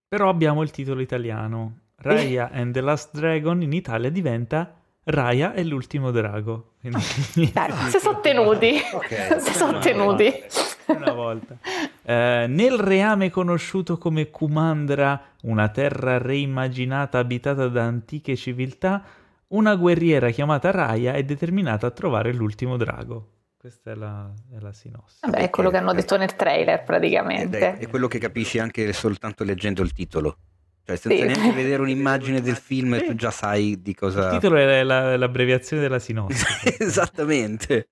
Però abbiamo il titolo italiano, Raya and the Last Dragon, in Italia diventa Raya e l'ultimo drago. Quindi... Dai, si sono tenuti, okay, si sono tenuti. Una volta. Eh, nel reame conosciuto come Kumandra, una terra reimmaginata abitata da antiche civiltà, una guerriera chiamata Raya è determinata a trovare l'ultimo drago. Questa è la, è la sinossi. Vabbè, è quello che hanno detto nel trailer praticamente. È, è quello che capisci anche soltanto leggendo il titolo. Cioè senza sì. neanche vedere un'immagine del film tu già sai di cosa... Il titolo è la, l'abbreviazione della sinossi. Esattamente.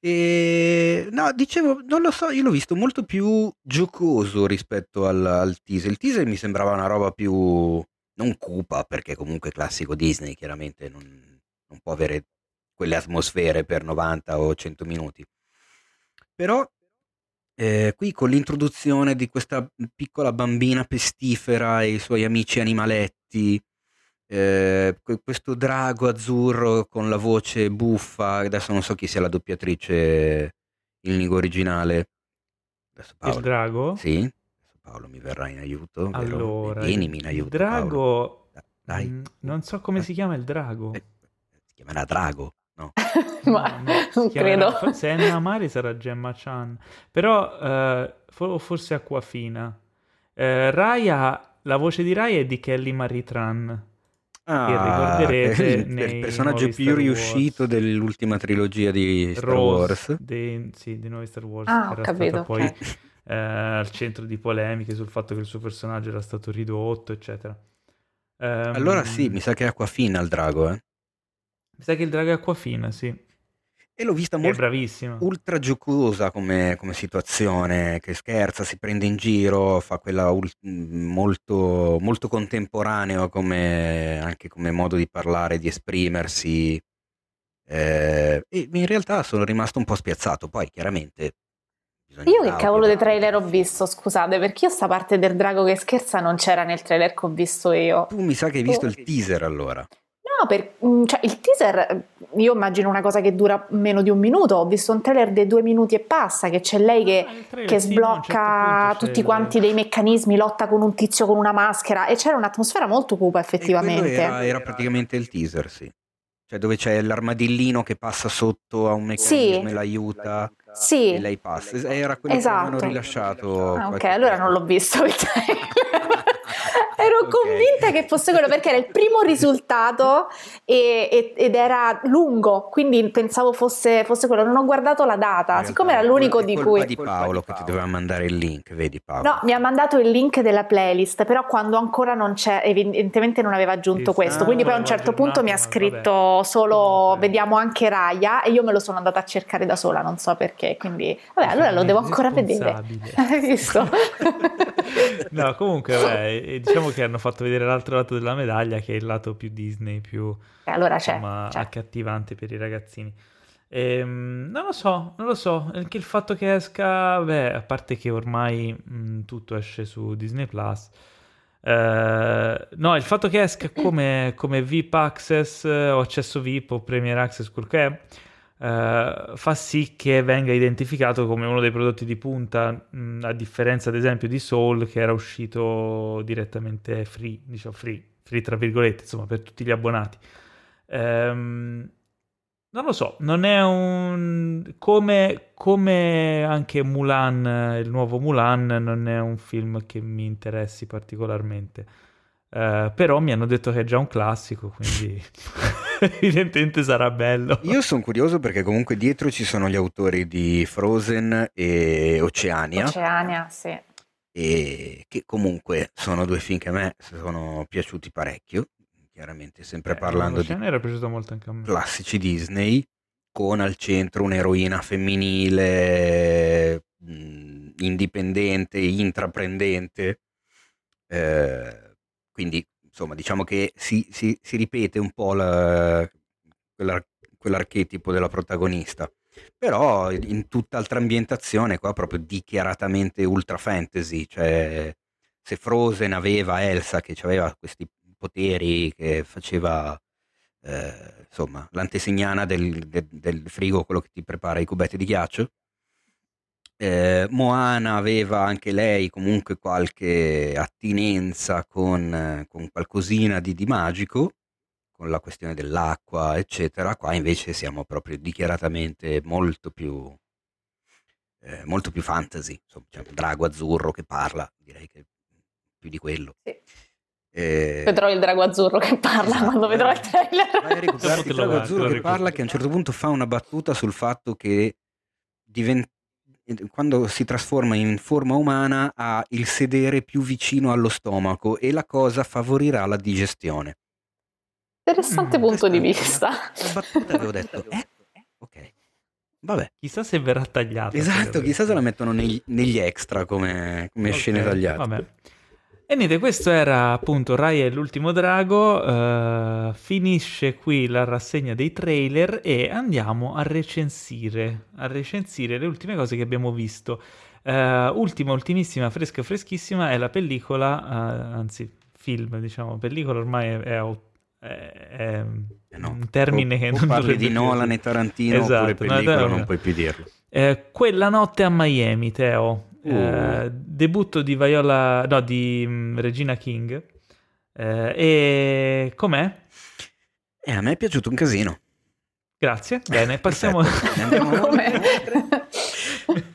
E... No, dicevo, non lo so, io l'ho visto molto più giocoso rispetto al, al teaser. Il teaser mi sembrava una roba più... non cupa, perché comunque classico Disney chiaramente non, non può avere quelle atmosfere per novanta o cento minuti. Però... Eh, qui con l'introduzione di questa piccola bambina pestifera e i suoi amici animaletti, eh, questo drago azzurro con la voce buffa, adesso non so chi sia la doppiatrice in lingua originale. Adesso Paolo, il drago? Sì, adesso Paolo mi verrà in aiuto. Allora, vienimi in aiuto, il drago, dai. Mh, non so come eh. si chiama il drago. Eh, si chiamerà drago. No. Ma no, no. non credo. Se è Anna Mari sarà Gemma Chan, però eh, for- forse Acquafina. Eh, Raya, la voce di Raya è di Kelly Marie Tran, ah, che ricorderete il, nei il personaggio più riuscito dell'ultima trilogia di Star Rose, Wars, dei, sì, di nuovi Star Wars, ah, che era capito, stata poi okay. eh, al centro di polemiche sul fatto che il suo personaggio era stato ridotto, eccetera. Um, allora sì, mi sa che è acquafina il drago, eh. Mi sa che il drago è acquafina, sì. E l'ho vista molto ultra giocosa come, come situazione, che scherza, si prende in giro, fa quella ult- molto, molto contemporaneo come, anche come modo di parlare, di esprimersi, eh, e in realtà sono rimasto un po' spiazzato. Poi chiaramente io che cavolo dei trailer ho visto, scusate, perché io sta parte del drago che scherza non c'era nel trailer che ho visto io. Tu mi sa che hai visto oh. il teaser allora. No, per, cioè, il teaser io immagino una cosa che dura meno di un minuto. Ho visto un trailer dei due minuti e passa, che c'è lei che, ah, che sblocca certo tutti quanti lei. Dei meccanismi, lotta con un tizio con una maschera, e c'era un'atmosfera molto cupa effettivamente. Era, era praticamente il teaser, sì, cioè dove c'è l'armadillino che passa sotto a un meccanismo sì. e l'aiuta sì. e lei passa. Era quello esatto. che avevano rilasciato. Ah, ok, allora non l'ho visto il trailer. Ero okay. convinta che fosse quello, perché era il primo risultato e, e, ed era lungo, quindi pensavo fosse, fosse quello. Non ho guardato la data, realtà, siccome era l'unico di cui... È colpa di Paolo che ti doveva mandare il link, vedi Paolo? No, mi ha mandato il link della playlist, però quando ancora non c'è, evidentemente non aveva aggiunto sì, questo, quindi poi a un certo punto mi ha scritto vabbè. solo vediamo anche Raya, e io me lo sono andata a cercare da sola, non so perché, quindi vabbè, allora lo devo ancora vedere. Hai visto? No, comunque vabbè, diciamo che hanno fatto vedere l'altro lato della medaglia, che è il lato più Disney, più allora insomma, c'è, c'è. accattivante per i ragazzini. Ehm, non lo so, non lo so, anche il fatto che esca, beh, a parte che ormai mh, tutto esce su Disney Plus, eh, no, il fatto che esca come, come V I P Access o accesso V I P o Premier Access, quel che è, Uh, fa sì che venga identificato come uno dei prodotti di punta, mh, a differenza ad esempio di Soul, che era uscito direttamente free, diciamo free, free tra virgolette, insomma per tutti gli abbonati. Um, non lo so, non è un... come, come anche Mulan, il nuovo Mulan, non è un film che mi interessi particolarmente. Uh, però mi hanno detto che è già un classico, quindi evidentemente sarà bello. Io sono curioso perché comunque dietro ci sono gli autori di Frozen e Oceania Oceania, sì, e che comunque sono due film che a me sono piaciuti parecchio, chiaramente sempre eh, parlando di era piaciuto molto anche a me. Classici Disney con al centro un'eroina femminile indipendente, intraprendente, eh, quindi insomma diciamo che si, si, si ripete un po' la, quell'ar, quell'archetipo della protagonista, però in tutt'altra ambientazione, qua proprio dichiaratamente ultra fantasy, cioè se Frozen aveva Elsa che aveva questi poteri, che faceva eh, insomma l'antesignana del, del, del frigo, quello che ti prepara i cubetti di ghiaccio, Eh, Moana aveva anche lei comunque qualche attinenza con, con qualcosina di, di magico, con la questione dell'acqua eccetera. Qua invece siamo proprio dichiaratamente molto più eh, molto più fantasy, insomma, c'è un drago azzurro che parla, direi che più di quello sì. eh, vedrò il drago azzurro che parla esatto, quando vedrò eh, il trailer. Vai a recuperarti il drago azzurro che parla, che a un certo punto fa una battuta sul fatto che diventa, quando si trasforma in forma umana, ha il sedere più vicino allo stomaco e la cosa favorirà la digestione. Interessante mm, punto di vista. La battuta avevo detto, eh? ok, vabbè. Chissà se verrà tagliata. Esatto, chissà se la mettono negli, negli extra come, come okay, scene tagliate. Vabbè. E niente, questo era appunto Raya e l'ultimo drago, uh, finisce qui la rassegna dei trailer e andiamo a recensire, a recensire le ultime cose che abbiamo visto. Uh, ultima, ultimissima, fresca, freschissima è la pellicola, uh, anzi film diciamo, pellicola ormai è, è, è, è no, un termine o, che o non parli di Nolan e Tarantino esatto, oppure pellicola no, non puoi più dirlo. Eh, quella notte a Miami, Teo. Uh. Eh, debutto di Viola no di mh, Regina King, eh, e com'è? Eh, a me è piaciuto un casino. Grazie, bene, passiamo.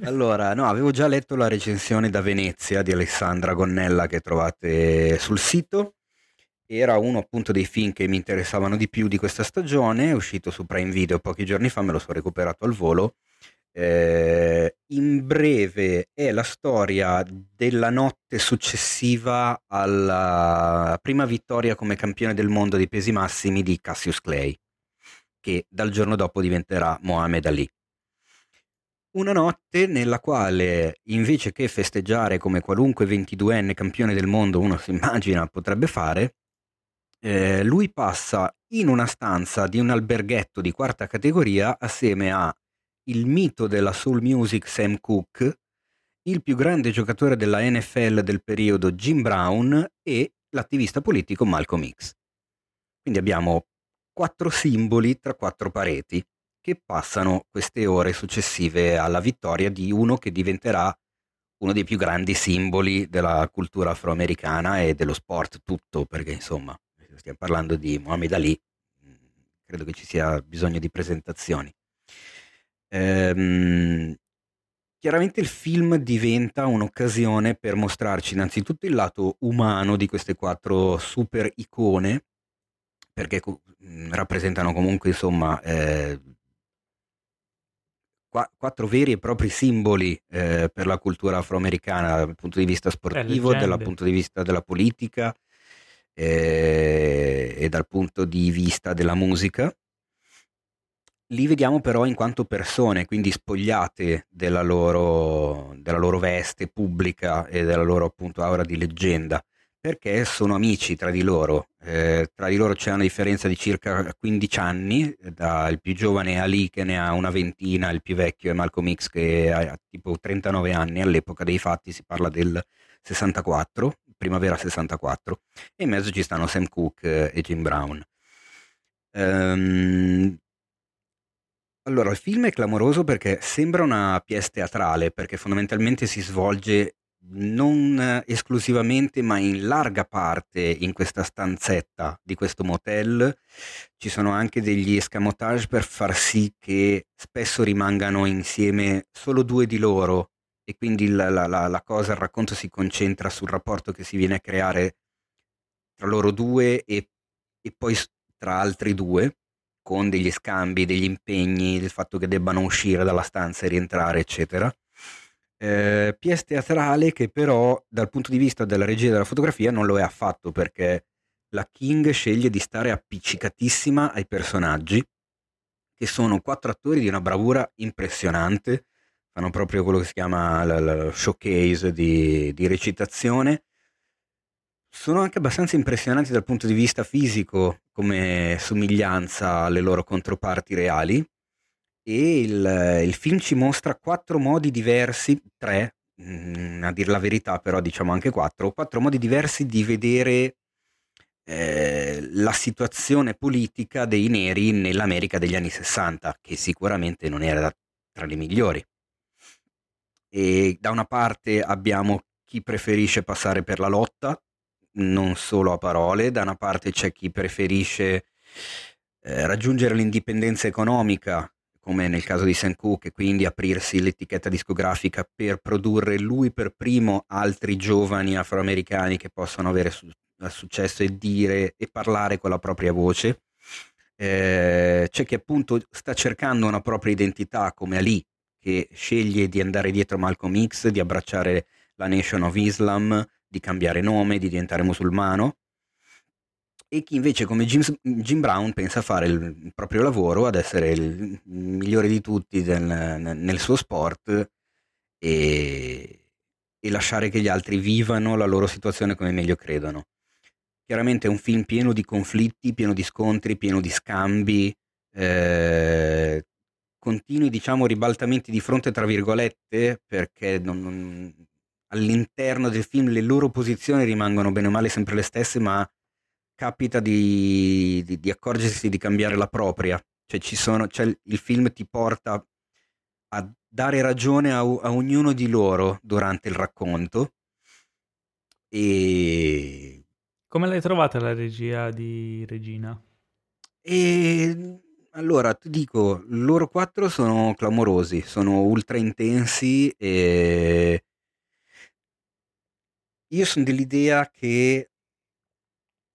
Allora, no, avevo già letto la recensione da Venezia di Alessandra Gonnella che trovate sul sito. Era uno appunto dei film che mi interessavano di più di questa stagione, è uscito su Prime Video pochi giorni fa, me lo sono recuperato al volo. Eh, in breve è la storia della notte successiva alla prima vittoria come campione del mondo dei pesi massimi di Cassius Clay, che dal giorno dopo diventerà Muhammad Ali. Una notte nella quale, invece che festeggiare come qualunque ventiduenne campione del mondo uno si immagina potrebbe fare, eh, lui passa in una stanza di un alberghetto di quarta categoria assieme a il mito della soul music Sam Cooke, il più grande giocatore della N F L del periodo Jim Brown e l'attivista politico Malcolm X. Quindi abbiamo quattro simboli tra quattro pareti che passano queste ore successive alla vittoria di uno che diventerà uno dei più grandi simboli della cultura afroamericana e dello sport tutto, perché insomma stiamo parlando di Muhammad Ali, credo che ci sia bisogno di presentazioni. Ehm, chiaramente il film diventa un'occasione per mostrarci innanzitutto il lato umano di queste quattro super icone, perché co- rappresentano comunque insomma eh, qua- quattro veri e propri simboli eh, per la cultura afroamericana dal punto di vista sportivo, dal punto di vista della politica eh, e dal punto di vista della musica. Li vediamo però in quanto persone, quindi spogliate della loro, della loro veste pubblica e della loro appunto aura di leggenda, perché sono amici tra di loro. Eh, tra di loro c'è una differenza di circa quindici anni, dal più giovane Ali che ne ha una ventina, il più vecchio è Malcolm X che ha tipo trentanove anni, all'epoca dei fatti si parla del sessantaquattro, primavera sessantaquattro, e in mezzo ci stanno Sam Cooke e Jim Brown. Ehm... Allora, il film è clamoroso perché sembra una pièce teatrale, perché fondamentalmente si svolge non esclusivamente ma in larga parte in questa stanzetta di questo motel. Ci sono anche degli escamotage per far sì che spesso rimangano insieme solo due di loro e quindi la, la, la cosa, il racconto si concentra sul rapporto che si viene a creare tra loro due e, e poi tra altri due, con degli scambi, degli impegni, del fatto che debbano uscire dalla stanza e rientrare, eccetera. Eh, pièce teatrale che però, dal punto di vista della regia e della fotografia, non lo è affatto, perché la King sceglie di stare appiccicatissima ai personaggi, che sono quattro attori di una bravura impressionante, fanno proprio quello che si chiama il showcase di, di recitazione. Sono anche abbastanza impressionanti dal punto di vista fisico come somiglianza alle loro controparti reali, e il, il film ci mostra quattro modi diversi, tre mh, a dir la verità però diciamo anche quattro, quattro modi diversi di vedere eh, la situazione politica dei neri nell'America degli anni sessanta, che sicuramente non era tra le migliori. E da una parte abbiamo chi preferisce passare per la lotta, non solo a parole, da una parte c'è chi preferisce eh, raggiungere l'indipendenza economica, come nel caso di Sam Cooke, e quindi aprirsi l'etichetta discografica per produrre lui per primo altri giovani afroamericani che possano avere su- successo e dire e parlare con la propria voce. Eh, c'è chi appunto sta cercando una propria identità come Ali, che sceglie di andare dietro Malcolm X, di abbracciare la Nation of Islam, di cambiare nome, di diventare musulmano, e chi invece come Jim, Jim Brown pensa a fare il, il proprio lavoro, ad essere il migliore di tutti del, nel suo sport e, e lasciare che gli altri vivano la loro situazione come meglio credono. Chiaramente è un film pieno di conflitti, pieno di scontri, pieno di scambi, eh, continui diciamo ribaltamenti di fronte tra virgolette, perché non, non all'interno del film le loro posizioni rimangono bene o male sempre le stesse, ma capita di, di, di accorgersi di cambiare la propria, cioè ci sono, cioè il film ti porta a dare ragione a, a ognuno di loro durante il racconto. E come l'hai trovata la regia di Regina? E allora ti dico, loro quattro sono clamorosi, sono ultra intensi e io sono dell'idea che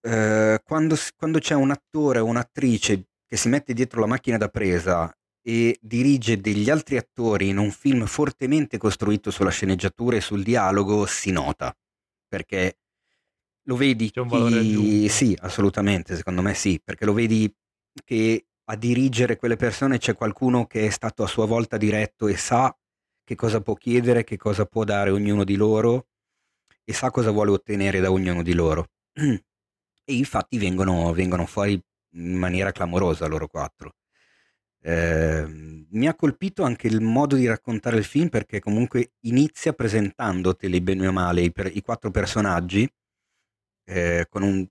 eh, quando, quando c'è un attore o un'attrice che si mette dietro la macchina da presa e dirige degli altri attori in un film fortemente costruito sulla sceneggiatura e sul dialogo, si nota, perché lo vedi c'è un valore aggiunto. Sì, assolutamente, secondo me sì, perché lo vedi che a dirigere quelle persone c'è qualcuno che è stato a sua volta diretto e sa che cosa può chiedere, che cosa può dare ognuno di loro e sa cosa vuole ottenere da ognuno di loro. E infatti vengono, vengono fuori in maniera clamorosa loro quattro. Eh, mi ha colpito anche il modo di raccontare il film, perché comunque inizia presentandoteli bene o male i, per, i quattro personaggi, eh, con un,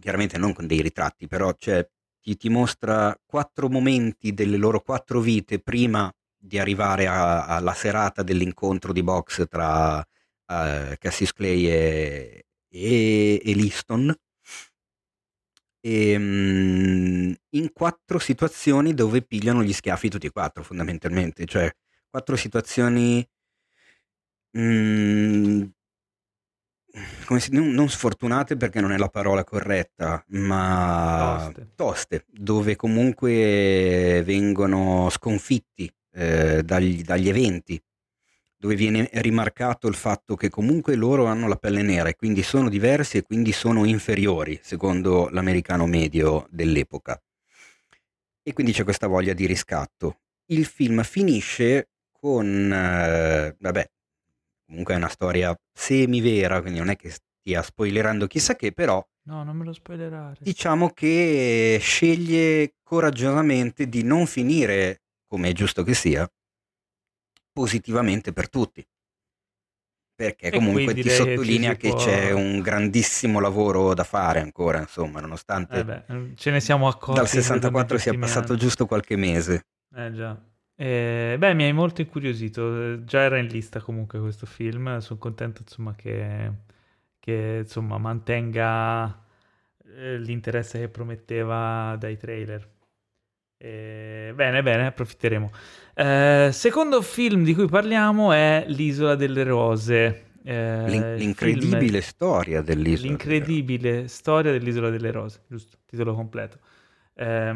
chiaramente non con dei ritratti, però cioè, ti, ti mostra quattro momenti delle loro quattro vite prima di arrivare a, alla serata dell'incontro di box tra uh, Cassius Clay e, e, e Liston. E, um, in quattro situazioni dove pigliano gli schiaffi tutti e quattro, fondamentalmente, cioè quattro situazioni um, come si, non, non sfortunate perché non è la parola corretta, ma toste, toste dove comunque vengono sconfitti eh, dagli, dagli eventi, dove viene rimarcato il fatto che comunque loro hanno la pelle nera e quindi sono diversi e quindi sono inferiori, secondo l'americano medio dell'epoca. E quindi c'è questa voglia di riscatto. Il film finisce con, eh, vabbè, comunque è una storia semivera, quindi non è che stia spoilerando chissà che, però... No, non me lo spoilerare. Diciamo che sceglie coraggiosamente di non finire, come è giusto che sia, positivamente per tutti, perché comunque ti sottolinea che può... c'è un grandissimo lavoro da fare ancora, insomma, nonostante eh beh, ce ne siamo accorti dal sessantaquattro sia passato anni. Giusto qualche mese. Eh già. Eh, beh, mi hai molto incuriosito, già era in lista comunque questo film, sono contento insomma che, che insomma mantenga eh, l'interesse che prometteva dai trailer. Eh, bene, bene, approfitteremo. Eh, secondo film di cui parliamo è L'Isola delle Rose. Eh, L'in- l'incredibile film... storia dell'isola. L'incredibile delle... storia dell'Isola delle Rose, giusto, titolo completo. Eh,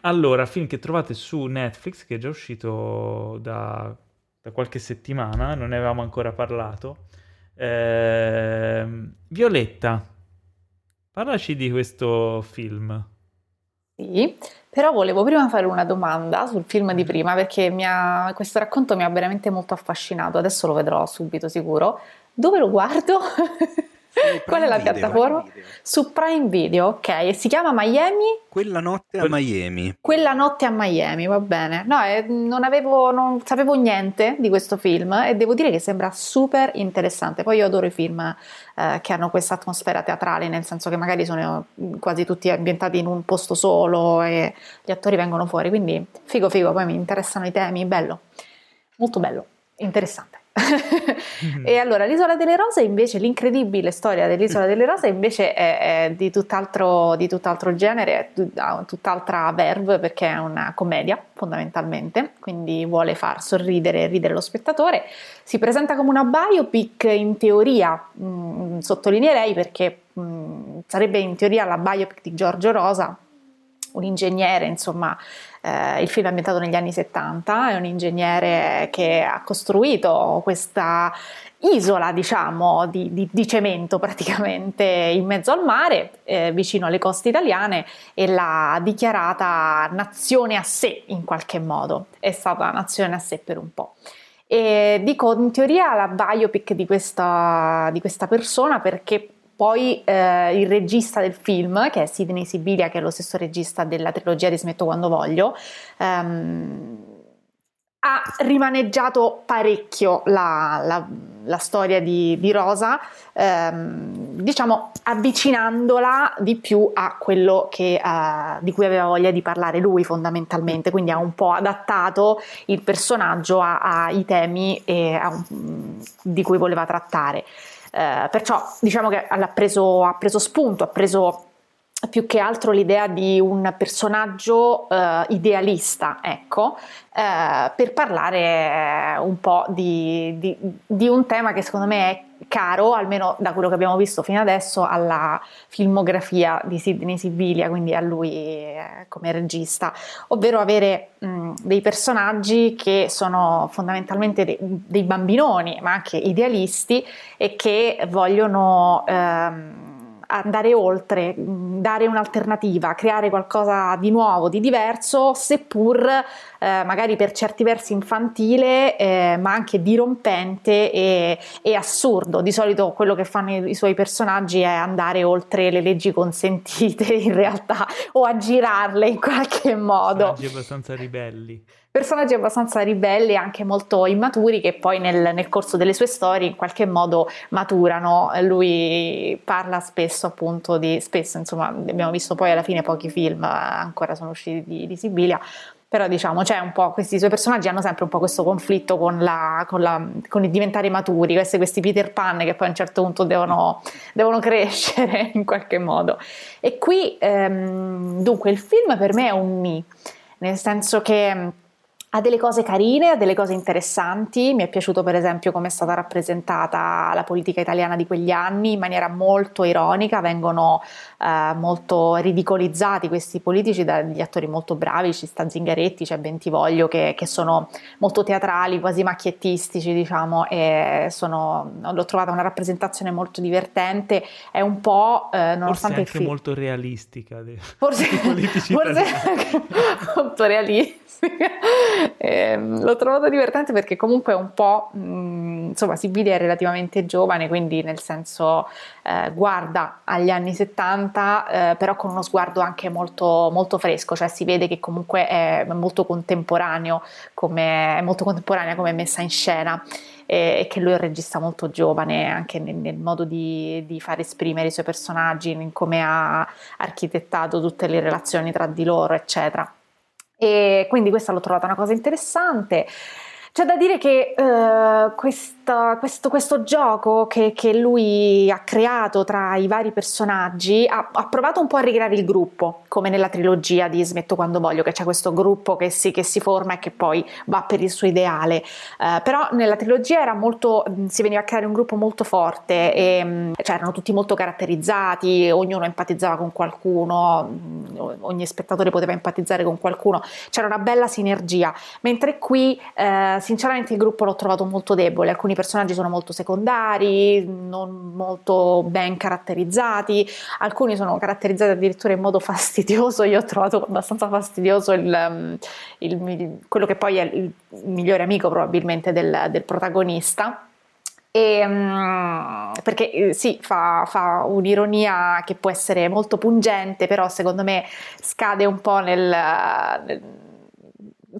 allora, film che trovate su Netflix, che è già uscito da, da qualche settimana, non ne avevamo ancora parlato. Eh, Violetta, parlaci di questo film. Sì, però volevo prima fare una domanda sul film di prima, perché mi ha, questo racconto mi ha veramente molto affascinato, adesso lo vedrò subito sicuro. Dove lo guardo? Qual è la Video, piattaforma? Prime Su Prime Video, ok, e si chiama Miami? Quella notte a Miami. Quella notte a Miami, va bene. No, eh, non avevo, non sapevo niente di questo film e devo dire che sembra super interessante. Poi io adoro i film eh, che hanno questa atmosfera teatrale, nel senso che magari sono quasi tutti ambientati in un posto solo e gli attori vengono fuori, quindi figo figo, poi mi interessano i temi, bello, molto bello, interessante. E allora l'Isola delle Rose invece, l'incredibile storia dell'Isola delle Rose invece è, è di tutt'altro, di tutt'altro genere, ha tutt'altra verve, perché è una commedia fondamentalmente, quindi vuole far sorridere e ridere lo spettatore. Si presenta come una biopic, in teoria mh, sottolineerei, perché mh, sarebbe in teoria la biopic di Giorgio Rosa, un ingegnere, insomma. Eh, il film è ambientato negli anni settanta, è un ingegnere che ha costruito questa isola, diciamo, di, di, di cemento praticamente in mezzo al mare, eh, vicino alle coste italiane, e l'ha dichiarata nazione a sé in qualche modo, è stata nazione a sé per un po'. E dico, in teoria la biopic di questa, di questa persona, perché poi eh, il regista del film, che è Sidney Sibilia, che è lo stesso regista della trilogia di Smetto Quando Voglio, ehm, ha rimaneggiato parecchio la, la, la storia di, di Rosa, ehm, diciamo avvicinandola di più a quello che, eh, di cui aveva voglia di parlare lui fondamentalmente, quindi ha un po' adattato il personaggio ai temi e a un, di cui voleva trattare. Eh, perciò diciamo che ha preso, ha preso spunto, ha preso più che altro l'idea di un personaggio eh, idealista, ecco, eh, per parlare un po' di, di, di un tema che secondo me è caro, almeno da quello che abbiamo visto fino adesso, alla filmografia di Sidney Sibilia, quindi a lui eh, come regista, ovvero avere mh, dei personaggi che sono fondamentalmente de- dei bambinoni, ma anche idealisti, e che vogliono ehm, andare oltre, dare un'alternativa, creare qualcosa di nuovo, di diverso, seppur eh, magari per certi versi infantile, eh, ma anche dirompente e, e assurdo. Di solito quello che fanno i, i suoi personaggi è andare oltre le leggi consentite in realtà, o aggirarle in qualche modo. Personaggi abbastanza ribelli. Personaggi abbastanza ribelli, anche molto immaturi, che poi nel, nel corso delle sue storie in qualche modo maturano. Lui parla spesso appunto di, spesso insomma, abbiamo visto poi alla fine pochi film ancora sono usciti di, di Sibilia, però diciamo c'è un po', questi suoi personaggi hanno sempre un po' questo conflitto con, la, con, la, con il diventare maturi, questi, questi Peter Pan che poi a un certo punto devono, devono crescere in qualche modo. E qui ehm, dunque il film per me è un ni, nel senso che ha delle cose carine, ha delle cose interessanti. Mi è piaciuto per esempio come è stata rappresentata la politica italiana di quegli anni in maniera molto ironica, vengono eh, molto ridicolizzati questi politici dagli attori molto bravi, ci sta Zingaretti, c'è Bentivoglio che, che sono molto teatrali, quasi macchiettistici diciamo, e sono, l'ho trovata una rappresentazione molto divertente, è un po' eh, nonostante il film. Forse anche molto realistica. Forse, forse anche molto realistica. Eh, l'ho trovato divertente perché comunque è un po' mh, insomma Sibilia è relativamente giovane, quindi nel senso eh, guarda agli anni settanta, eh, però con uno sguardo anche molto, molto fresco, cioè si vede che comunque è molto contemporaneo come, è molto contemporanea come messa in scena, eh, e che lui è un regista molto giovane anche nel, nel modo di, di far esprimere i suoi personaggi, in come ha architettato tutte le relazioni tra di loro eccetera. E quindi questa l'ho trovata una cosa interessante. C'è da dire che uh, questa, questo, questo gioco che, che lui ha creato tra i vari personaggi ha, ha provato un po' a ricreare il gruppo, come nella trilogia di Smetto quando voglio, che c'è questo gruppo che si, che si forma e che poi va per il suo ideale. Uh, però nella trilogia era molto, si veniva a creare un gruppo molto forte, e, cioè erano tutti molto caratterizzati, ognuno empatizzava con qualcuno, ogni spettatore poteva empatizzare con qualcuno, c'era una bella sinergia, mentre qui uh, sinceramente il gruppo l'ho trovato molto debole, alcuni personaggi sono molto secondari, non molto ben caratterizzati, alcuni sono caratterizzati addirittura in modo fastidioso, io ho trovato abbastanza fastidioso il, il, quello che poi è il migliore amico probabilmente del, del protagonista. E, um, perché sì, fa, fa un'ironia che può essere molto pungente, però secondo me scade un po' nel... nel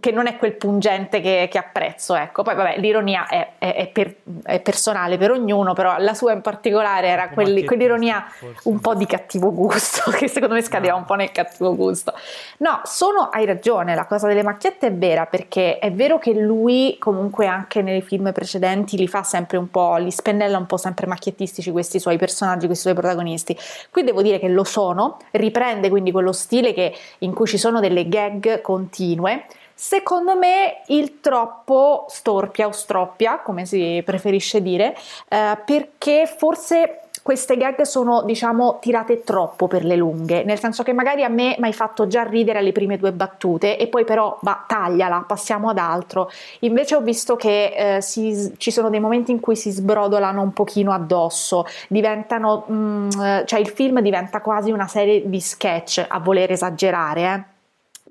che non è quel pungente che, che apprezzo, ecco. Poi vabbè, l'ironia è, è, è, per, è personale per ognuno, però la sua in particolare era quelli, quell'ironia forse un po' di cattivo gusto, che secondo me scadeva no. un po' nel cattivo gusto. No, sono, hai ragione, la cosa delle macchiette è vera, perché è vero che lui comunque anche nei film precedenti li fa sempre un po', li spennella un po' sempre macchiettistici questi suoi personaggi, questi suoi protagonisti. Qui devo dire che lo sono, riprende quindi quello stile che, in cui ci sono delle gag continue. Secondo me il troppo storpia o stroppia, come si preferisce dire, eh, perché forse queste gag sono, diciamo, tirate troppo per le lunghe, nel senso che magari a me mi hai fatto già ridere alle prime due battute e poi però, bah, tagliala, passiamo ad altro. Invece ho visto che eh, si, ci sono dei momenti in cui si sbrodolano un pochino addosso, diventano, mh, cioè il film diventa quasi una serie di sketch, a voler esagerare, eh.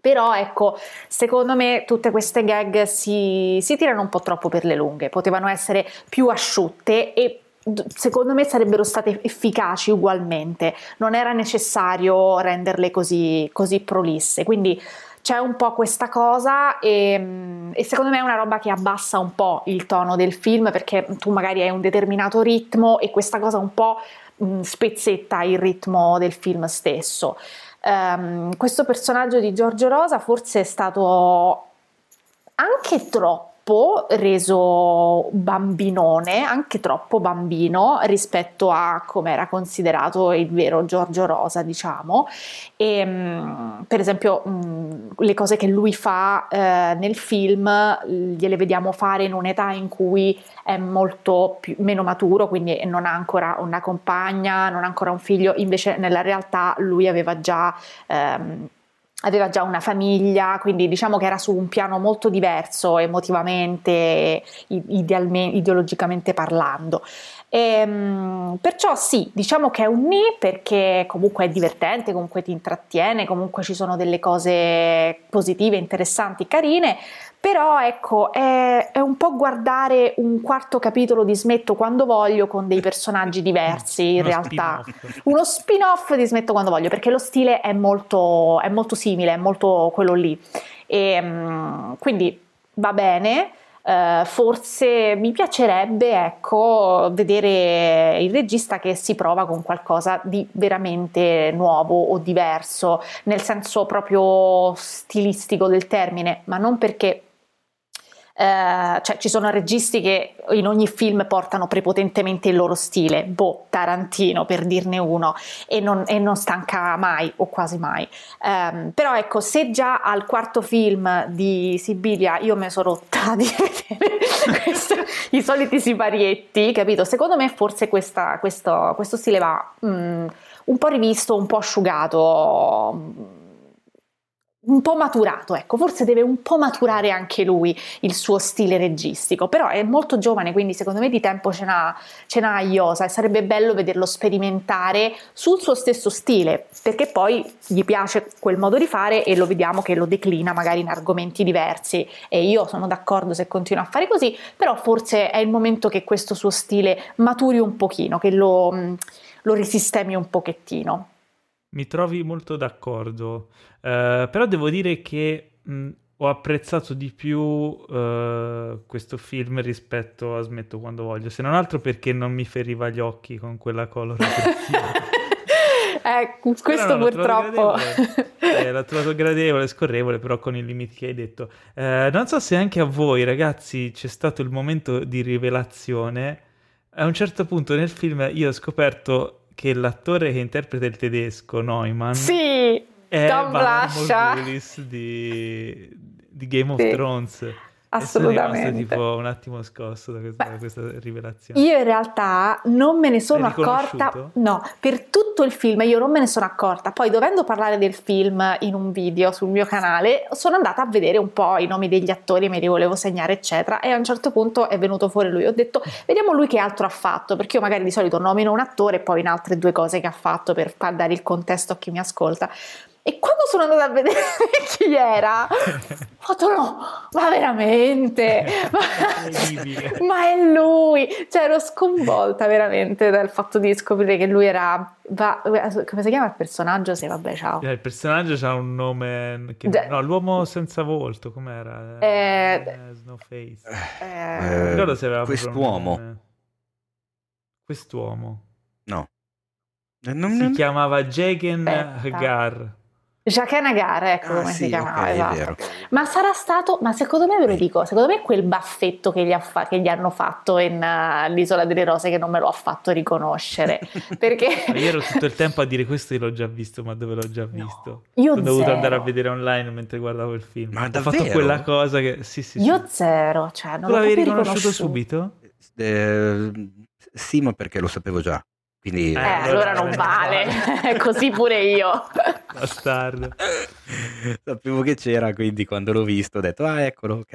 Però ecco, secondo me tutte queste gag si, si tirano un po' troppo per le lunghe, potevano essere più asciutte e secondo me sarebbero state efficaci ugualmente, non era necessario renderle così, così prolisse, quindi c'è un po' questa cosa e, e secondo me è una roba che abbassa un po' il tono del film, perché tu magari hai un determinato ritmo e questa cosa un po' spezzetta il ritmo del film stesso. Um, questo personaggio di Giorgio Rosa forse è stato anche troppo troppo reso bambinone, anche troppo bambino rispetto a come era considerato il vero Giorgio Rosa, diciamo. E mh, per esempio mh, le cose che lui fa eh, nel film gliele vediamo fare in un'età in cui è molto più, meno maturo, quindi non ha ancora una compagna, non ha ancora un figlio, invece nella realtà lui aveva già ehm, aveva già una famiglia, quindi diciamo che era su un piano molto diverso emotivamente, idealmente, ideologicamente parlando. E, perciò sì, diciamo che è un nì, perché comunque è divertente, comunque ti intrattiene, comunque ci sono delle cose positive, interessanti, carine, però ecco è, è un po' guardare un quarto capitolo di Smetto quando voglio con dei personaggi diversi, in uno realtà spin-off. uno spin-off di Smetto quando voglio, perché lo stile è molto, è molto simile, è molto quello lì, e quindi va bene. Uh, forse mi piacerebbe, ecco, vedere il regista che si prova con qualcosa di veramente nuovo o diverso, nel senso proprio stilistico del termine, ma non perché Uh, cioè ci sono registi che in ogni film portano prepotentemente il loro stile, boh, Tarantino per dirne uno, e non, e non stanca mai o quasi mai, um, però ecco, se già al quarto film di Sibilia io mi sono rotta di vedere questo, i soliti siparietti, capito? Secondo me forse questa, questo, questo stile va um, un po' rivisto, un po' asciugato, un po' maturato, ecco, forse deve un po' maturare anche lui il suo stile registico, però è molto giovane, quindi secondo me di tempo ce n'ha, ce n'ha a iosa, e sarebbe bello vederlo sperimentare sul suo stesso stile, perché poi gli piace quel modo di fare e lo vediamo che lo declina magari in argomenti diversi, e io sono d'accordo se continua a fare così, però forse è il momento che questo suo stile maturi un pochino, che lo, lo risistemi un pochettino. Mi trovi molto d'accordo, uh, però devo dire che mh, ho apprezzato di più uh, questo film rispetto a Smetto quando voglio, se non altro perché non mi feriva gli occhi con quella colorazione. Eh, questo purtroppo eh, l'ho trovato gradevole, scorrevole, però con i limiti che hai detto. Eh, non so se anche a voi ragazzi c'è stato il momento di rivelazione. A un certo punto nel film io ho scoperto che l'attore che interpreta il tedesco, Neumann, sì, è Tom Willis di, di Game sì, of Thrones. Assolutamente. Sono rimasto tipo un attimo scosso da questa, da questa rivelazione. Io in realtà non me ne sono accorta, no, per tutto il film io non me ne sono accorta, poi dovendo parlare del film in un video sul mio canale sono andata a vedere un po' i nomi degli attori, me li volevo segnare eccetera, e a un certo punto è venuto fuori lui, ho detto vediamo lui che altro ha fatto, perché io magari di solito nomino un attore e poi in altre due cose che ha fatto per far dare il contesto a chi mi ascolta. E quando sono andata a vedere chi era, ho detto no, ma veramente, ma, ma è lui, cioè ero sconvolta veramente dal fatto di scoprire che lui era, va, come si chiama il personaggio? Sì, vabbè, ciao. Il personaggio ha un nome, che, De... no, l'uomo senza volto, com'era? Eh... Eh, Snowface. Eh... Ricordo se aveva quest'uomo. Nome... Quest'uomo. No. Non, si non... chiamava Jagen Hagar. Jaqen H'ghar, ecco ah, come sì, si chiamava, okay, esatto. È vero. Ma sarà stato, ma secondo me ve lo dico, secondo me quel baffetto che gli, affa- che gli hanno fatto in uh, L'Isola delle Rose che non me lo ha fatto riconoscere, perché io ero tutto il tempo a dire questo l'ho già visto, ma dove l'ho già visto? No, io ho dovuto andare a vedere online mentre guardavo il film. Ma ho davvero? Fatto quella cosa che sì sì. Io sì. Zero, cioè non tu l'avevi riconosciuto subito? Eh, sì, ma perché lo sapevo già. Quindi, eh, allora, allora non vale, così pure io. Bastardo. Sapevo che c'era, quindi quando l'ho visto ho detto ah eccolo, ok.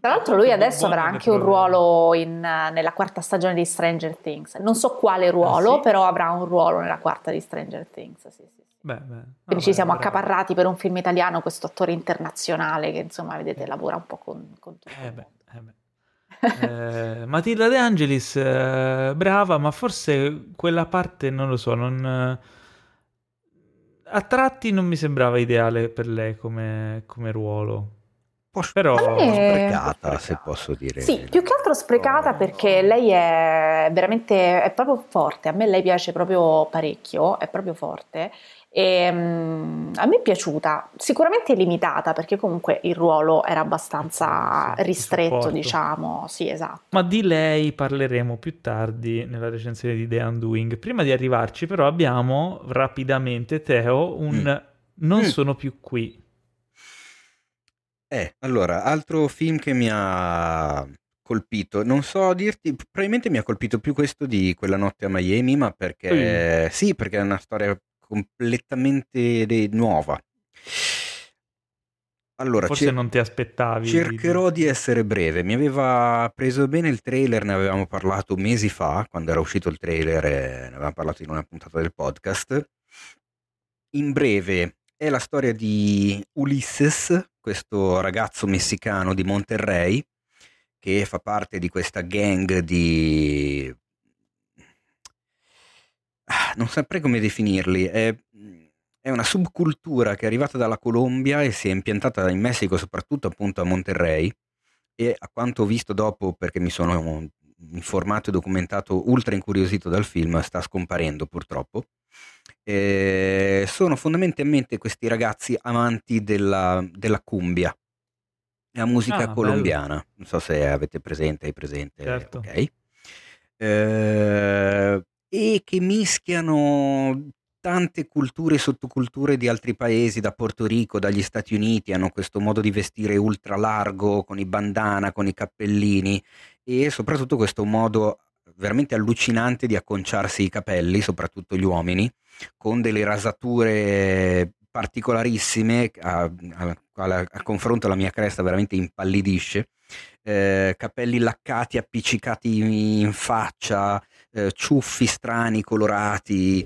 Tra l'altro lui adesso avrà anche un ruolo in, nella quarta stagione di Stranger Things, non so quale ruolo, ah, sì? Però avrà un ruolo nella quarta di Stranger Things, sì, sì. Beh, beh. Quindi ah, ci siamo bravo. accaparrati per un film italiano questo attore internazionale che insomma vedete lavora un po' con, con tutto eh, beh, eh, beh. eh, Matilda De Angelis eh, brava, ma forse quella parte non lo so, non, eh, a tratti non mi sembrava ideale per lei come, come ruolo. po' però eh, sprecata, se posso dire. Sì, più che altro sprecata, perché lei è veramente, è proprio forte, a me lei piace proprio parecchio, è proprio forte. E, um, a me è piaciuta, sicuramente limitata, perché comunque il ruolo era abbastanza ristretto, diciamo, sì, esatto. Ma di lei parleremo più tardi nella recensione di The Undoing. Prima di arrivarci però abbiamo rapidamente, Teo, un mm. Non mm. sono più qui. Eh, allora, altro film che mi ha colpito, non so dirti, probabilmente mi ha colpito più questo di Quella notte a Miami, ma perché mm. sì, perché è una storia completamente nuova. Allora, forse cer- non ti aspettavi. Cercherò di... di essere breve. Mi aveva preso bene il trailer, ne avevamo parlato mesi fa, quando era uscito il trailer, eh, ne avevamo parlato in una puntata del podcast. In breve, è la storia di Ulises, questo ragazzo messicano di Monterrey che fa parte di questa gang di... non saprei come definirli, è, è una subcultura che è arrivata dalla Colombia e si è impiantata in Messico, soprattutto appunto a Monterrey, e a quanto ho visto dopo, perché mi sono informato e documentato, ultra incuriosito dal film, sta scomparendo purtroppo. E sono fondamentalmente questi ragazzi amanti della, della cumbia, la musica ah, colombiana, bello. Non so se avete presente, hai presente, certo. Ok. E... e che mischiano tante culture e sottoculture di altri paesi, da Porto Rico, dagli Stati Uniti, hanno questo modo di vestire ultra largo, con i bandana, con i cappellini, e soprattutto questo modo veramente allucinante di acconciarsi i capelli, soprattutto gli uomini, con delle rasature particolarissime, a, a, a, a confronto alla mia cresta veramente impallidisce, eh, capelli laccati, appiccicati in faccia, Eh, ciuffi strani, colorati,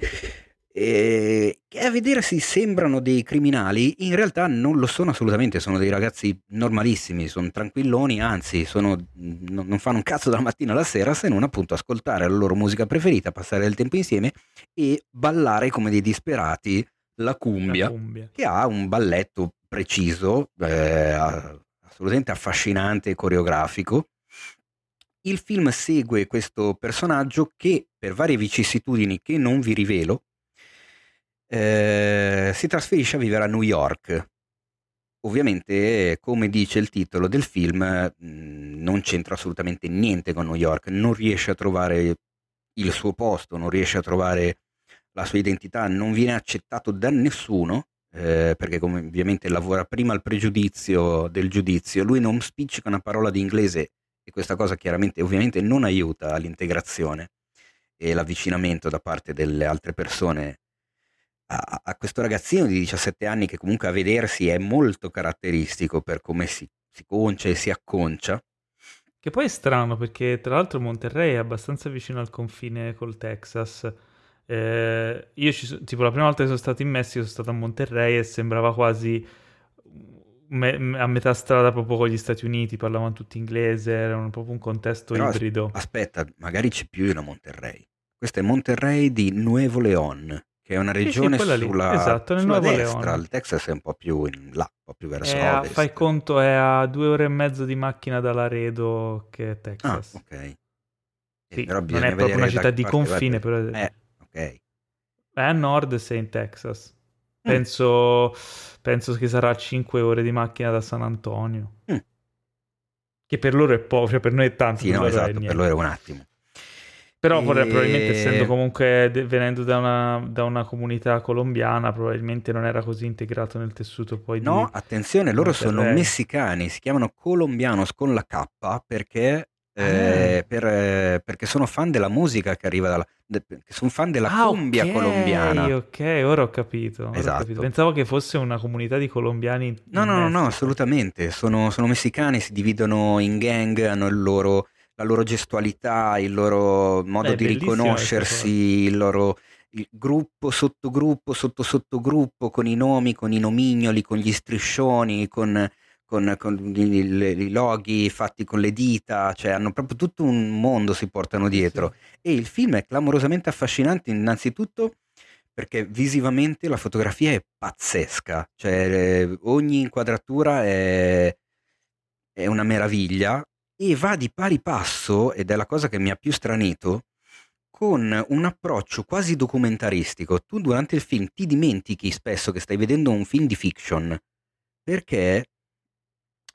eh, che a vedersi sembrano dei criminali, in realtà non lo sono assolutamente, sono dei ragazzi normalissimi, sono tranquilloni, anzi sono, n- non fanno un cazzo dalla mattina alla sera, se non appunto ascoltare la loro musica preferita, passare del tempo insieme e ballare come dei disperati la cumbia, la cumbia. Che ha un balletto preciso, eh, assolutamente affascinante e coreografico. Il film segue questo personaggio che, per varie vicissitudini che non vi rivelo, eh, si trasferisce a vivere a New York. Ovviamente, come dice il titolo del film, mh, non c'entra assolutamente niente con New York, non riesce a trovare il suo posto, non riesce a trovare la sua identità, non viene accettato da nessuno, eh, perché come ovviamente lavora prima al pregiudizio del giudizio, lui non spiccica una parola di inglese, e questa cosa chiaramente ovviamente non aiuta l'integrazione e l'avvicinamento da parte delle altre persone a, a questo ragazzino di diciassette anni, che comunque a vedersi è molto caratteristico per come si, si concia e si acconcia. Che poi è strano, perché tra l'altro Monterrey è abbastanza vicino al confine col Texas. Eh, io ci so, tipo la prima volta che sono stato in Messico sono stato a Monterrey e sembrava quasi... a metà strada proprio con gli Stati Uniti, parlavano tutti inglese, era proprio un contesto però ibrido. Aspetta, magari c'è più di una Monterrey. Questa è Monterrey di Nuevo León, che è una regione sì, sì, sulla, esatto, sulla destra. Leon. Il Texas è un po' più in là, un po' più verso è ovest. A, fai conto, è a due ore e mezzo di macchina da Laredo, che è Texas. Ah, ok. Sì, però non è proprio una città di confine, però... Eh, ok. È a nord, sei in Texas. Penso, penso che sarà cinque ore di macchina da San Antonio, mm. che per loro è poco, cioè per noi è tanto. Sì, no, esatto, per loro è un attimo. Però e... probabilmente essendo comunque, venendo da una, da una comunità colombiana, probabilmente non era così integrato nel tessuto poi no, di... No, attenzione, loro sono messicani, si chiamano colombianos con la K perché... Eh, per, eh, perché sono fan della musica che arriva dalla de, sono fan della ah, cumbia okay, colombiana. Ok, ora ho capito, ora esatto. ho capito. Pensavo che fosse una comunità di colombiani. No, no, no, no, assolutamente. Sono, sono messicani, si dividono in gang, hanno il loro, la loro gestualità, il loro modo Beh, di riconoscersi, il loro il gruppo, sottogruppo, sottosottogruppo, con i nomi, con i nomignoli, con gli striscioni, con... con, con i loghi fatti con le dita, cioè hanno proprio tutto un mondo, si portano dietro sì. E il film è clamorosamente affascinante, innanzitutto perché visivamente la fotografia è pazzesca, cioè eh, ogni inquadratura è, è una meraviglia e va di pari passo, ed è la cosa che mi ha più stranito, con un approccio quasi documentaristico. Tu durante il film ti dimentichi spesso che stai vedendo un film di fiction, perché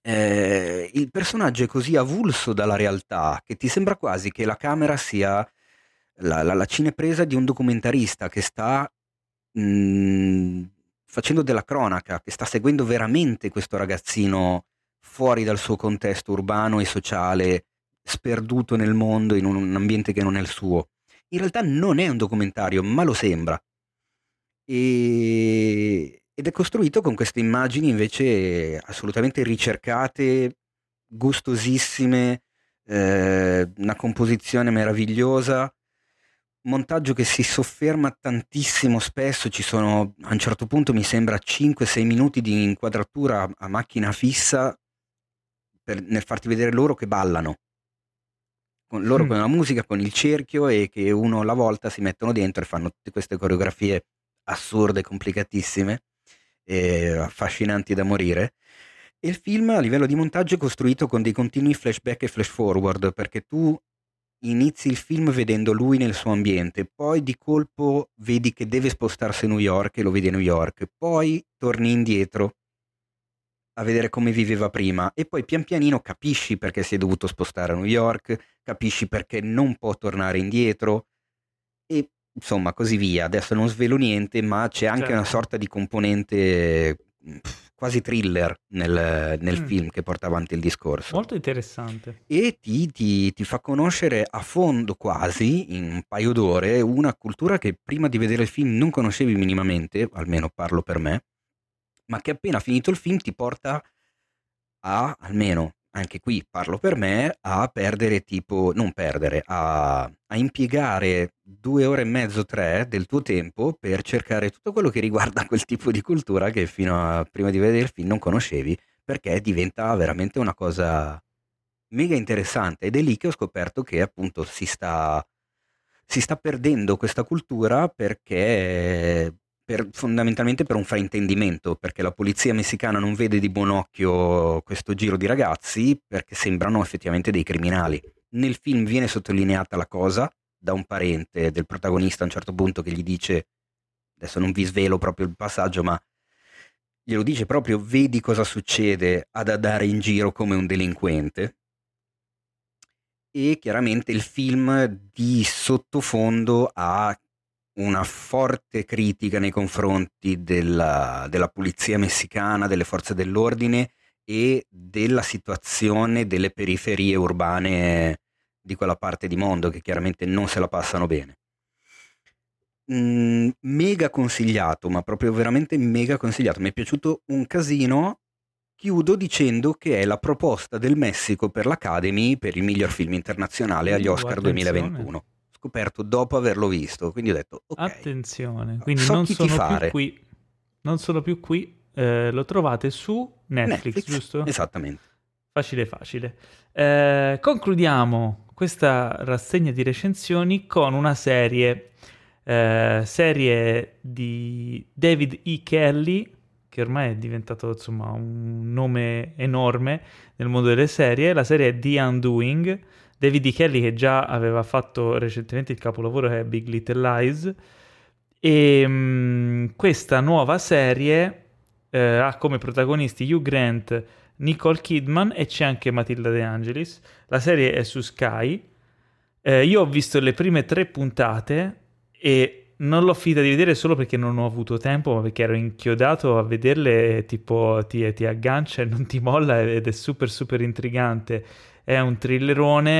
eh, il personaggio è così avulso dalla realtà che ti sembra quasi che la camera sia la, la, la cinepresa di un documentarista che sta mh, facendo della cronaca, che sta seguendo veramente questo ragazzino fuori dal suo contesto urbano e sociale, sperduto nel mondo, in un ambiente che non è il suo. In realtà non è un documentario, ma lo sembra. E... Ed è costruito con queste immagini invece assolutamente ricercate, gustosissime, eh, una composizione meravigliosa, montaggio che si sofferma tantissimo spesso. Ci sono, a un certo punto mi sembra, cinque sei minuti di inquadratura a macchina fissa per, nel farti vedere loro che ballano. Con loro mm. con la musica, con il cerchio, e che uno alla volta si mettono dentro e fanno tutte queste coreografie assurde, complicatissime, e affascinanti da morire. E il film a livello di montaggio è costruito con dei continui flashback e flash forward, perché tu inizi il film vedendo lui nel suo ambiente, poi di colpo vedi che deve spostarsi a New York e lo vedi a New York, poi torni indietro a vedere come viveva prima e poi pian pianino capisci perché si è dovuto spostare a New York, capisci perché non può tornare indietro e insomma così via. Adesso non svelo niente, ma c'è anche certo. una sorta di componente quasi thriller nel, nel mm. film che porta avanti il discorso. Molto interessante. E ti, ti, ti fa conoscere a fondo, quasi in un paio d'ore, una cultura che prima di vedere il film non conoscevi minimamente, almeno parlo per me, ma che appena finito il film ti porta a, almeno anche qui parlo per me, a perdere tipo, non perdere, a, a impiegare due ore e mezzo, tre del tuo tempo per cercare tutto quello che riguarda quel tipo di cultura che fino a prima di vedere il film non conoscevi, perché diventa veramente una cosa mega interessante. Ed è lì che ho scoperto che appunto si sta, si sta perdendo questa cultura perché... Per, fondamentalmente per un fraintendimento, perché la polizia messicana non vede di buon occhio questo giro di ragazzi perché sembrano effettivamente dei criminali. Nel film viene sottolineata la cosa da un parente del protagonista a un certo punto che gli dice, adesso non vi svelo proprio il passaggio, ma glielo dice proprio: vedi cosa succede ad andare in giro come un delinquente. E chiaramente il film di sottofondo ha una forte critica nei confronti della, della polizia messicana, delle forze dell'ordine e della situazione delle periferie urbane di quella parte di mondo che chiaramente non se la passano bene. Mm, mega consigliato, ma proprio veramente mega consigliato. Mi è piaciuto un casino. Chiudo dicendo che è la proposta del Messico per l'Academy per il miglior film internazionale agli Oscar attenzione. duemilaventuno. Scoperto dopo averlo visto, quindi ho detto okay, attenzione, quindi so non, sono più qui, non sono più qui eh, lo trovate su Netflix, Netflix giusto? Esattamente, facile facile. Eh, concludiamo questa rassegna di recensioni con una serie eh, serie di David E. Kelley, che ormai è diventato insomma un nome enorme nel mondo delle serie. La serie è The Undoing. David E. Kelley, che già aveva fatto recentemente il capolavoro che è Big Little Lies, e mh, questa nuova serie eh, ha come protagonisti Hugh Grant, Nicole Kidman e c'è anche Matilda De Angelis. La serie è su Sky. Eh, io ho visto le prime tre puntate e non l'ho finita di vedere solo perché non ho avuto tempo, ma perché ero inchiodato a vederle, tipo ti, ti aggancia e non ti molla ed è super super intrigante. È un thrillerone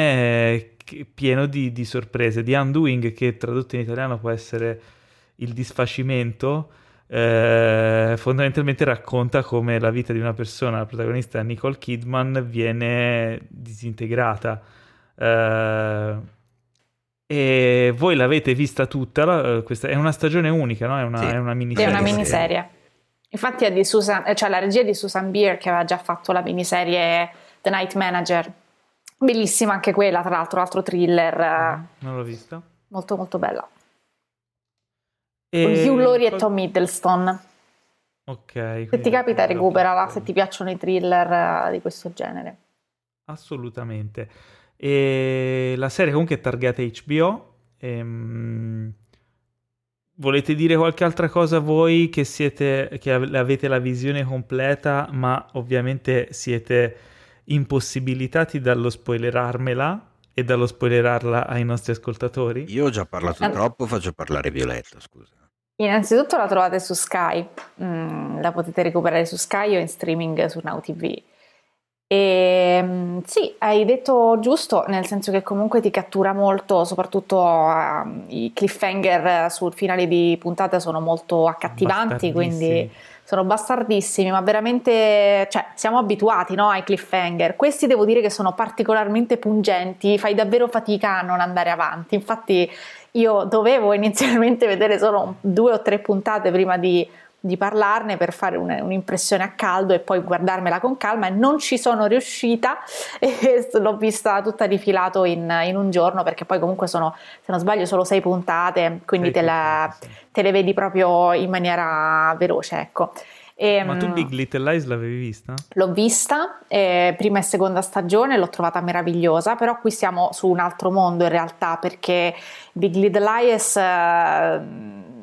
eh, pieno di, di sorprese. The Undoing, che tradotto in italiano può essere il disfacimento, eh, fondamentalmente racconta come la vita di una persona, la protagonista Nicole Kidman, viene disintegrata. Eh, e voi l'avete vista tutta, la, questa è una stagione unica, no? È una, sì, è una miniserie. È una miniserie. Infatti è di Susan, cioè la regia è di Susan Bier, che aveva già fatto la miniserie The Night Manager. Bellissima anche quella, tra l'altro, altro thriller. Non l'ho vista. Molto molto bella. E... con Hugh Laurie e Tom Hiddleston. Ok. Se ti capita recuperala, se ti piacciono i thriller di questo genere. Assolutamente. E la serie comunque è targata H B O. Ehm... Volete dire qualche altra cosa voi che siete, che avete la visione completa, ma ovviamente siete impossibilitati dallo spoilerarmela e dallo spoilerarla ai nostri ascoltatori? Io ho già parlato allora. troppo, faccio parlare Violetta, scusa. Innanzitutto la trovate su Sky, mm, la potete recuperare su Sky o in streaming su Now T V. E sì, hai detto giusto, nel senso che comunque ti cattura molto, soprattutto uh, i cliffhanger sul finale di puntata sono molto accattivanti, quindi sono bastardissimi, ma veramente, cioè, siamo abituati, no, ai cliffhanger. Questi devo dire che sono particolarmente pungenti, fai davvero fatica a non andare avanti. Infatti io dovevo inizialmente vedere solo due o tre puntate prima di di parlarne per fare un, un'impressione a caldo e poi guardarmela con calma, e non ci sono riuscita e l'ho vista tutta rifilato in, in un giorno, perché poi comunque sono, se non sbaglio, solo sei puntate, quindi te, la, te le vedi proprio in maniera veloce, ecco. E, ma tu Big Little Lies l'avevi vista? L'ho vista, eh, prima e seconda stagione, l'ho trovata meravigliosa, però qui siamo su un altro mondo in realtà, perché Big Little Lies eh,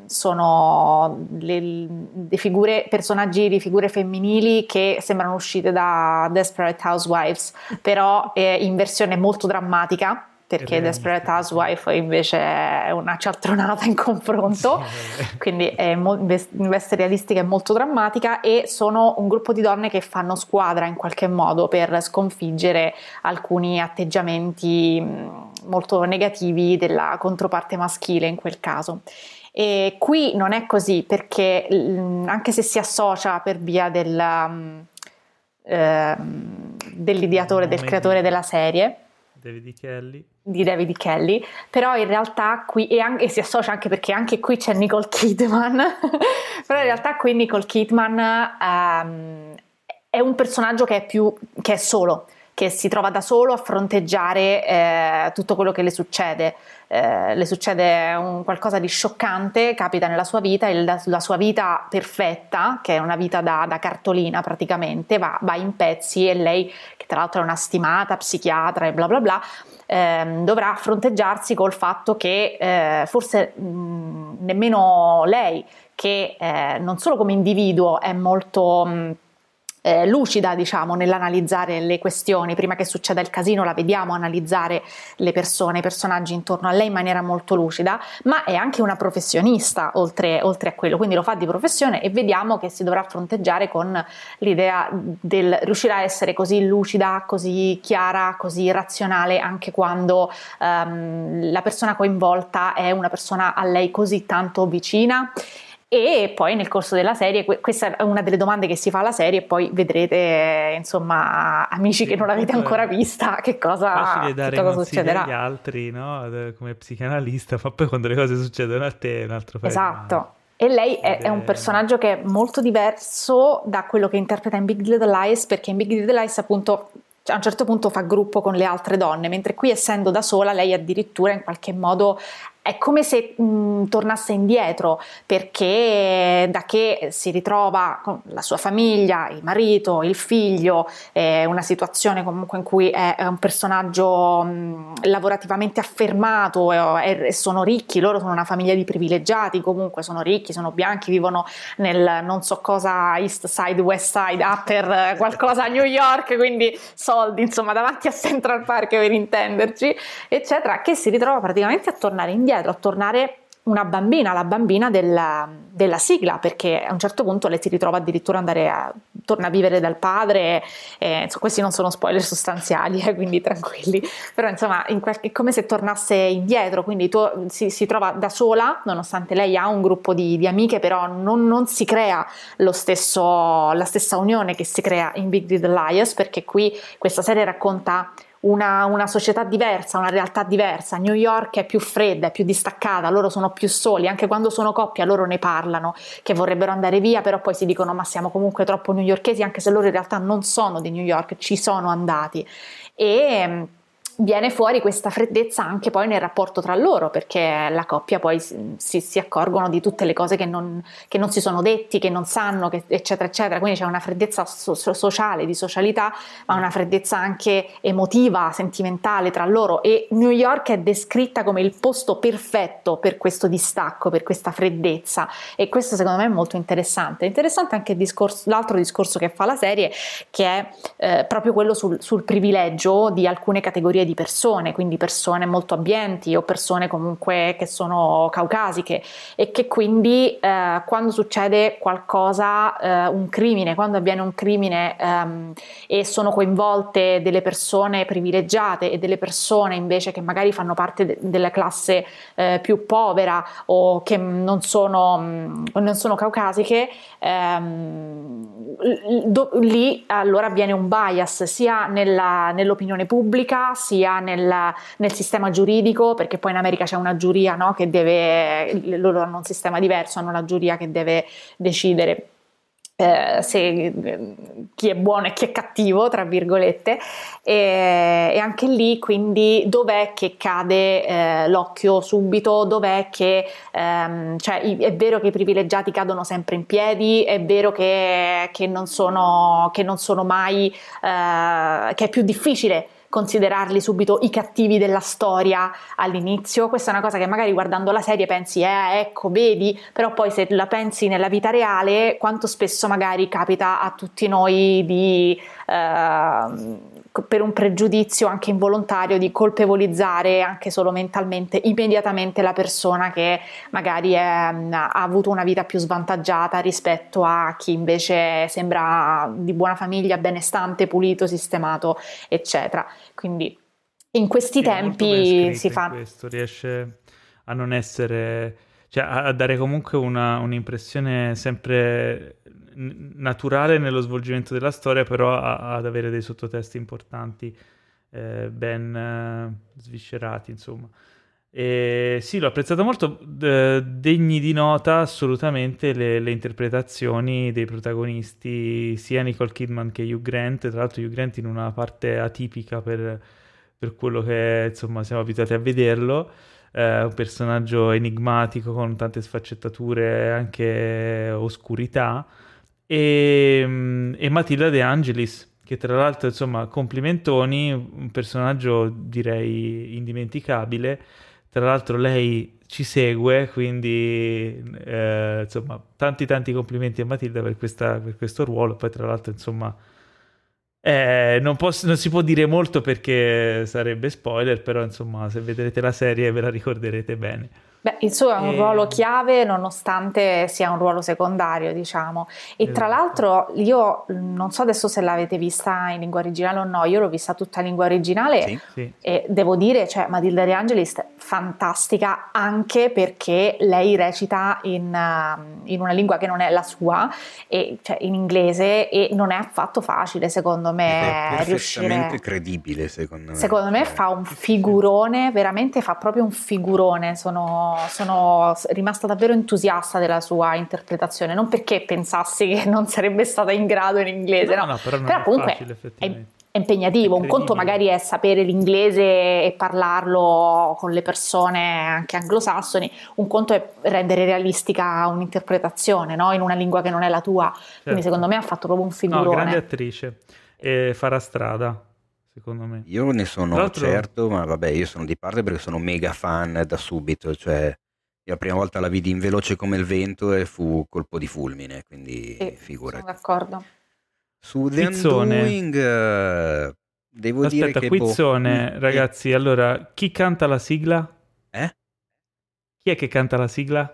sono le, le figure, personaggi di figure femminili che sembrano uscite da Desperate Housewives, però eh, in versione molto drammatica, perché Desperate Housewife invece è una cialtronata in confronto, sì, quindi è mo- in veste realistica e molto drammatica, e sono un gruppo di donne che fanno squadra in qualche modo per sconfiggere alcuni atteggiamenti molto negativi della controparte maschile in quel caso. E qui non è così, perché anche se si associa per via del, eh, dell'ideatore, del creatore della serie, David E. Kelley. di David E. Kelley, però in realtà qui, e, anche, e si associa anche perché anche qui c'è Nicole Kidman, però in realtà qui Nicole Kidman um, è un personaggio che è più, che è solo, che si trova da solo a fronteggiare eh, tutto quello che le succede. Eh, le succede un qualcosa di scioccante, capita nella sua vita, il, la, la sua vita perfetta, che è una vita da, da cartolina praticamente, va, va in pezzi, e lei, che tra l'altro è una stimata psichiatra e bla bla bla, ehm, dovrà fronteggiarsi col fatto che eh, forse mh, nemmeno lei, che eh, non solo come individuo è molto... Mh, Eh, lucida, diciamo, nell'analizzare le questioni. Prima che succeda il casino la vediamo analizzare le persone, i personaggi intorno a lei in maniera molto lucida, ma è anche una professionista oltre, oltre a quello, quindi lo fa di professione, e vediamo che si dovrà fronteggiare con l'idea del riuscire a essere così lucida, così chiara, così razionale, anche quando ehm, la persona coinvolta è una persona a lei così tanto vicina. E poi nel corso della serie, questa è una delle domande che si fa alla serie, e poi vedrete, insomma, amici sì, che non l'avete ancora vista, che cosa, facile dare che cosa succederà agli altri, no? Come psicanalista, ma poi quando le cose succedono a te è un altro paio. Esatto. E lei è, è un personaggio che è molto diverso da quello che interpreta in Big Little Lies, perché in Big Little Lies appunto a un certo punto fa gruppo con le altre donne, mentre qui, essendo da sola, lei addirittura in qualche modo è come se mh, tornasse indietro, perché da che si ritrova con la sua famiglia, il marito, il figlio, è una situazione comunque in cui è, è un personaggio mh, lavorativamente affermato, e sono ricchi, loro sono una famiglia di privilegiati, comunque sono ricchi, sono bianchi, vivono nel non so cosa East Side, West Side, Upper qualcosa a New York, quindi soldi, insomma, davanti a Central Park per intenderci, eccetera, che si ritrova praticamente a tornare indietro, a tornare una bambina, la bambina della, della sigla, perché a un certo punto lei si ritrova addirittura andare a torna a vivere dal padre, eh, insomma, questi non sono spoiler sostanziali, eh, quindi tranquilli, però insomma in qualche, è come se tornasse indietro, quindi tu, si, si trova da sola, nonostante lei ha un gruppo di, di amiche, però non, non si crea lo stesso, la stessa unione che si crea in Big Little Lies, perché qui questa serie racconta Una, una società diversa, una realtà diversa. New York è più fredda, è più distaccata, loro sono più soli, anche quando sono coppia loro ne parlano, che vorrebbero andare via, però poi si dicono ma siamo comunque troppo newyorkesi, anche se loro in realtà non sono di New York, ci sono andati. E viene fuori questa freddezza anche poi nel rapporto tra loro, perché la coppia poi si, si accorgono di tutte le cose che non, che non si sono detti, che non sanno, che, eccetera eccetera, quindi c'è una freddezza so, sociale, di socialità, ma una freddezza anche emotiva, sentimentale tra loro, e New York è descritta come il posto perfetto per questo distacco, per questa freddezza, e questo secondo me è molto interessante. È interessante anche il discorso, l'altro discorso che fa la serie, che è eh, proprio quello sul, sul privilegio di alcune categorie di persone, quindi persone molto abbienti o persone comunque che sono caucasiche, e che quindi eh, quando succede qualcosa, eh, un crimine, quando avviene un crimine ehm, e sono coinvolte delle persone privilegiate e delle persone invece che magari fanno parte de- della classe eh, più povera o che non sono, mh, non sono caucasiche, ehm, do- lì allora avviene un bias sia nella, nell'opinione pubblica sia nel, nel sistema giuridico, perché poi in America c'è una giuria, no, che deve, loro hanno un sistema diverso, hanno una giuria che deve decidere eh, se eh, chi è buono e chi è cattivo, tra virgolette, e, e anche lì quindi dov'è che cade eh, l'occhio subito, dov'è che ehm, cioè i, è vero che i privilegiati cadono sempre in piedi, è vero che, che non sono che non sono mai eh, che è più difficile considerarli subito i cattivi della storia all'inizio. Questa è una cosa che magari guardando la serie pensi eh ecco vedi, però poi se la pensi nella vita reale quanto spesso magari capita a tutti noi di eh, per un pregiudizio anche involontario di colpevolizzare anche solo mentalmente immediatamente la persona che magari è, ha avuto una vita più svantaggiata rispetto a chi invece sembra di buona famiglia, benestante, pulito, sistemato, eccetera. Quindi in questi sì, tempi si fa questo, riesce a non essere, cioè a dare comunque una, un'impressione sempre naturale nello svolgimento della storia, però a, ad avere dei sottotesti importanti, eh, ben eh, sviscerati, insomma. E sì, l'ho apprezzato molto, eh, degni di nota assolutamente le, le interpretazioni dei protagonisti, sia Nicole Kidman che Hugh Grant, tra l'altro Hugh Grant in una parte atipica per, per quello che insomma siamo abituati a vederlo. Uh, un personaggio enigmatico con tante sfaccettature, anche oscurità, e, e Matilda De Angelis, che tra l'altro insomma complimentoni, un personaggio direi indimenticabile. Tra l'altro lei ci segue, quindi eh, insomma tanti tanti complimenti a Matilda per, questa, per questo ruolo. Poi tra l'altro insomma Eh, non, posso, non si può dire molto perché sarebbe spoiler, però insomma se vedrete la serie ve la ricorderete bene. Beh, il suo è un e... ruolo chiave nonostante sia un ruolo secondario, diciamo, e esatto. Tra l'altro io non so adesso se l'avete vista in lingua originale o no, io l'ho vista tutta in lingua originale, sì, sì. E devo dire, cioè, Matilda De Angelis fantastica, anche perché lei recita in, in una lingua che non è la sua, e, cioè in inglese, e non è affatto facile secondo me, è riuscire credibile, secondo me secondo me fa un figurone, veramente fa proprio un figurone. Sono sono rimasta davvero entusiasta della sua interpretazione, non perché pensassi che non sarebbe stata in grado in inglese, no, no. No, però, non però è comunque facile, effettivamente. È... È impegnativo, un conto magari è sapere l'inglese e parlarlo con le persone anche anglosassoni, un conto è rendere realistica un'interpretazione, no? In una lingua che non è la tua, certo. Quindi secondo me ha fatto proprio un figurone. No, grande attrice, e farà strada, secondo me. Io ne sono certo, ma vabbè, io sono di parte perché sono mega fan da subito, cioè... Io la prima volta la vidi in Veloce come il vento e fu colpo di fulmine, quindi sì, figurati. Sono d'accordo. Su The Undoing, uh, devo Aspetta, dire che... Aspetta, quizzone, boh, ragazzi, eh. Allora, chi canta la sigla? Eh? Chi è che canta la sigla?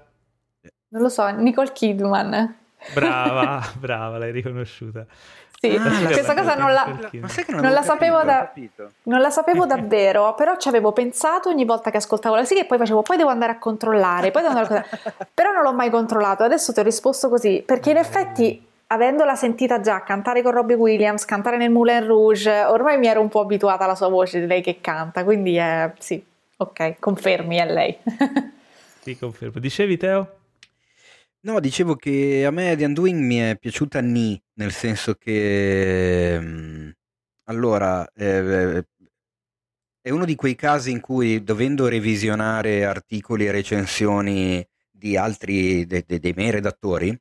Non lo so, Nicole Kidman. Brava, brava, l'hai riconosciuta. Sì, ah, questa cosa non la, ma sai che non, non, la capito, sapevo da, non la sapevo davvero, però ci avevo pensato ogni volta che ascoltavo la sigla e poi facevo, poi devo andare a controllare, poi devo andare a controllare. Però non l'ho mai controllato, adesso ti ho risposto così, perché in effetti... Avendola sentita già cantare con Robbie Williams, cantare nel Moulin Rouge, ormai mi ero un po' abituata alla sua voce di lei che canta, quindi eh, sì, ok, confermi, è lei. Sì, confermo. Dicevi, Teo? No, dicevo che a me The Undoing mi è piaciuta ni, nel senso che allora eh, È uno di quei casi in cui, dovendo revisionare articoli e recensioni di altri, de, de, dei miei redattori,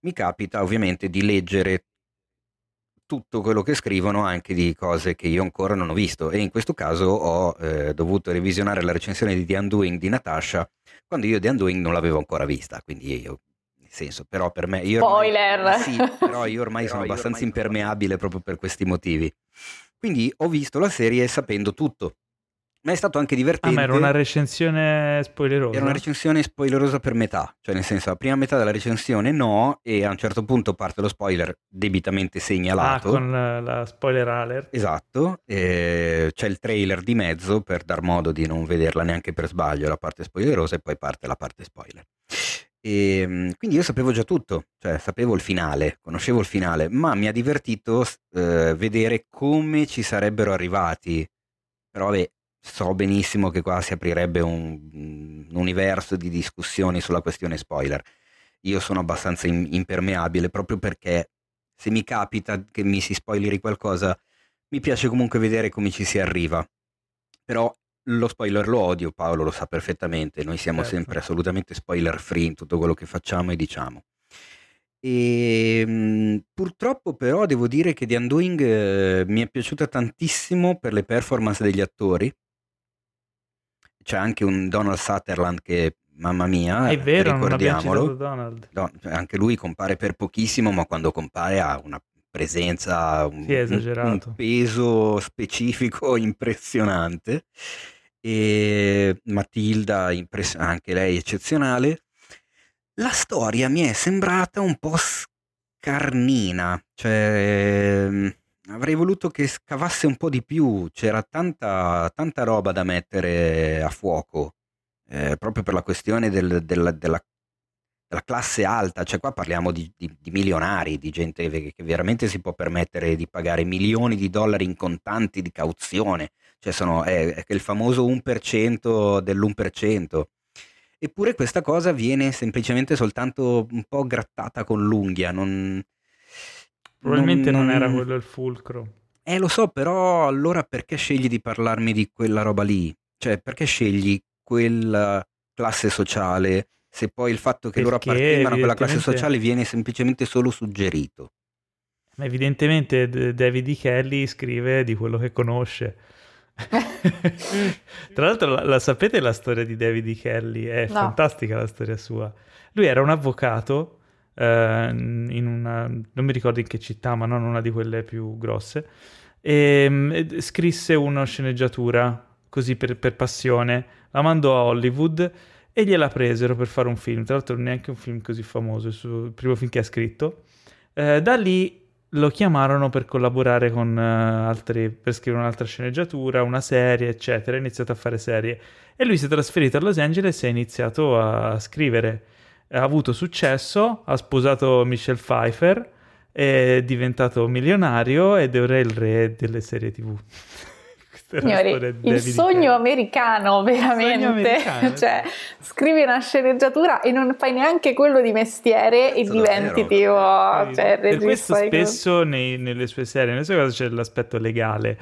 mi capita ovviamente di leggere tutto quello che scrivono, anche di cose che io ancora non ho visto, e in questo caso ho eh, dovuto revisionare la recensione di The Undoing di Natasha, quando io The Undoing non l'avevo ancora vista, quindi io, nel senso, però per me... Io ormai, spoiler! Sì, però io ormai però sono io abbastanza ormai impermeabile non... proprio per questi motivi. Quindi ho visto la serie sapendo tutto, ma è stato anche divertente. Ah, ma era una recensione spoilerosa? Era una recensione spoilerosa per metà, cioè nel senso, la prima metà della recensione no, e a un certo punto parte lo spoiler debitamente segnalato. Ah, con la, la spoiler alert. Esatto, eh, c'è il trailer di mezzo per dar modo di non vederla neanche per sbaglio, la parte spoilerosa, e poi parte la parte spoiler. E quindi io sapevo già tutto, cioè sapevo il finale, conoscevo il finale, ma mi ha divertito eh, vedere come ci sarebbero arrivati. Però vabbè, so benissimo che qua si aprirebbe un, un universo di discussioni sulla questione spoiler. Io sono abbastanza in, impermeabile, proprio perché se mi capita che mi si spoileri qualcosa, mi piace comunque vedere come ci si arriva. Però lo spoiler lo odio, Paolo lo sa perfettamente, noi siamo certo. sempre assolutamente spoiler free in tutto quello che facciamo e diciamo. E, mh, purtroppo però devo dire che The Undoing eh, mi è piaciuta tantissimo per le performance degli attori. C'è anche un Donald Sutherland che, mamma mia, è vero, ricordiamolo, non abbiamo citato Donald. Don, anche lui compare per pochissimo, ma quando compare ha una presenza, un, sì, esagerato. un peso specifico impressionante. E Matilda, impress- anche lei eccezionale. La storia mi è sembrata un po' scarnina, cioè avrei voluto che scavasse un po' di più, c'era tanta, tanta roba da mettere a fuoco, eh, proprio per la questione del, della, della, della classe alta, cioè qua parliamo di, di, di milionari, di gente che veramente si può permettere di pagare milioni di dollari in contanti di cauzione, cioè sono, è, è il famoso uno per cento dell'uno per cento. Eppure questa cosa viene semplicemente soltanto un po' grattata con l'unghia. Non, Probabilmente non, non era quello il fulcro. Eh, lo so, però allora perché scegli di parlarmi di quella roba lì? Cioè, perché scegli quella classe sociale se poi il fatto che perché loro appartengano a quella classe sociale viene semplicemente solo suggerito? Evidentemente David E. Kelley scrive di quello che conosce. Tra l'altro la, la sapete la storia di David E. Kelley? È no. fantastica la storia sua. Lui era un avvocato eh, in una, non mi ricordo in che città, ma non una di quelle più grosse, e, e scrisse una sceneggiatura così per, per passione, la mandò a Hollywood e gliela presero per fare un film. Tra l'altro neanche un film così famoso, il, suo, il primo film che ha scritto. Eh, da lì lo chiamarono per collaborare con uh, altri, per scrivere un'altra sceneggiatura, una serie, eccetera. Ha iniziato a fare serie e lui si è trasferito a Los Angeles e ha iniziato a scrivere. Ha avuto successo, ha sposato Michelle Pfeiffer, è diventato milionario ed ora è il re delle serie tivù. Signori, il sogno americano, veramente. Sogno americano. Cioè, scrivi una sceneggiatura e non fai neanche quello di mestiere e diventi tipo... Oh, cioè, per questo spesso nei, nelle sue serie, nelle sue cose c'è l'aspetto legale.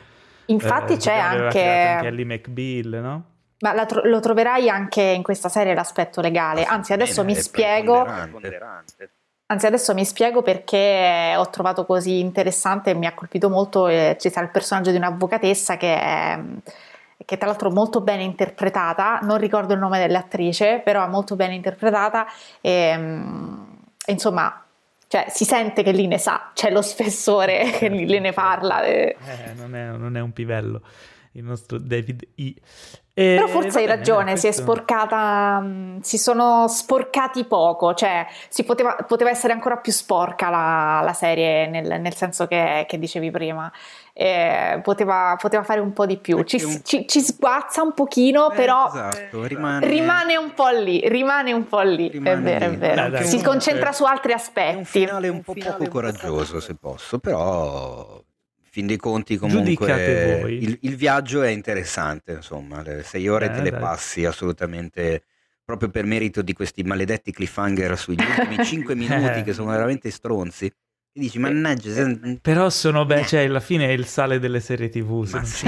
Infatti eh, c'è anche... anche Ally McBeal, no? Ma la tro- lo troverai anche in questa serie l'aspetto legale. Anzi, adesso mi spiego... Ponderante. Anzi, adesso mi spiego perché ho trovato così interessante e mi ha colpito molto. Eh, c'è il personaggio di un'avvocatessa che è, che tra l'altro molto bene interpretata, non ricordo il nome dell'attrice, però è molto bene interpretata e, insomma, cioè, si sente che lì ne sa, c'è lo spessore che lì, lì ne parla. Eh, non, è, non è un pivello il nostro David E. E però forse hai ragione, questo... si è sporcata, si sono sporcati poco, cioè si poteva, poteva essere ancora più sporca la, la serie nel, nel senso che, che dicevi prima, eh, poteva, poteva fare un po' di più, ci, un... ci, ci sguazza un pochino, eh, però esatto, rimane... rimane un po' lì, rimane un po' lì, rimane è vero, lì. È vero. Dai, dai, si concentra è... su altri aspetti. È un finale un po' finale poco coraggioso, se posso, però... fin dei conti comunque voi. Il, il viaggio è interessante, insomma le sei ore eh, te le dai. passi assolutamente, proprio per merito di questi maledetti cliffhanger sugli ultimi cinque minuti che sono veramente stronzi, E dici, mannaggia, eh, però sono beh, cioè alla fine è il sale delle serie tivù, ma sì,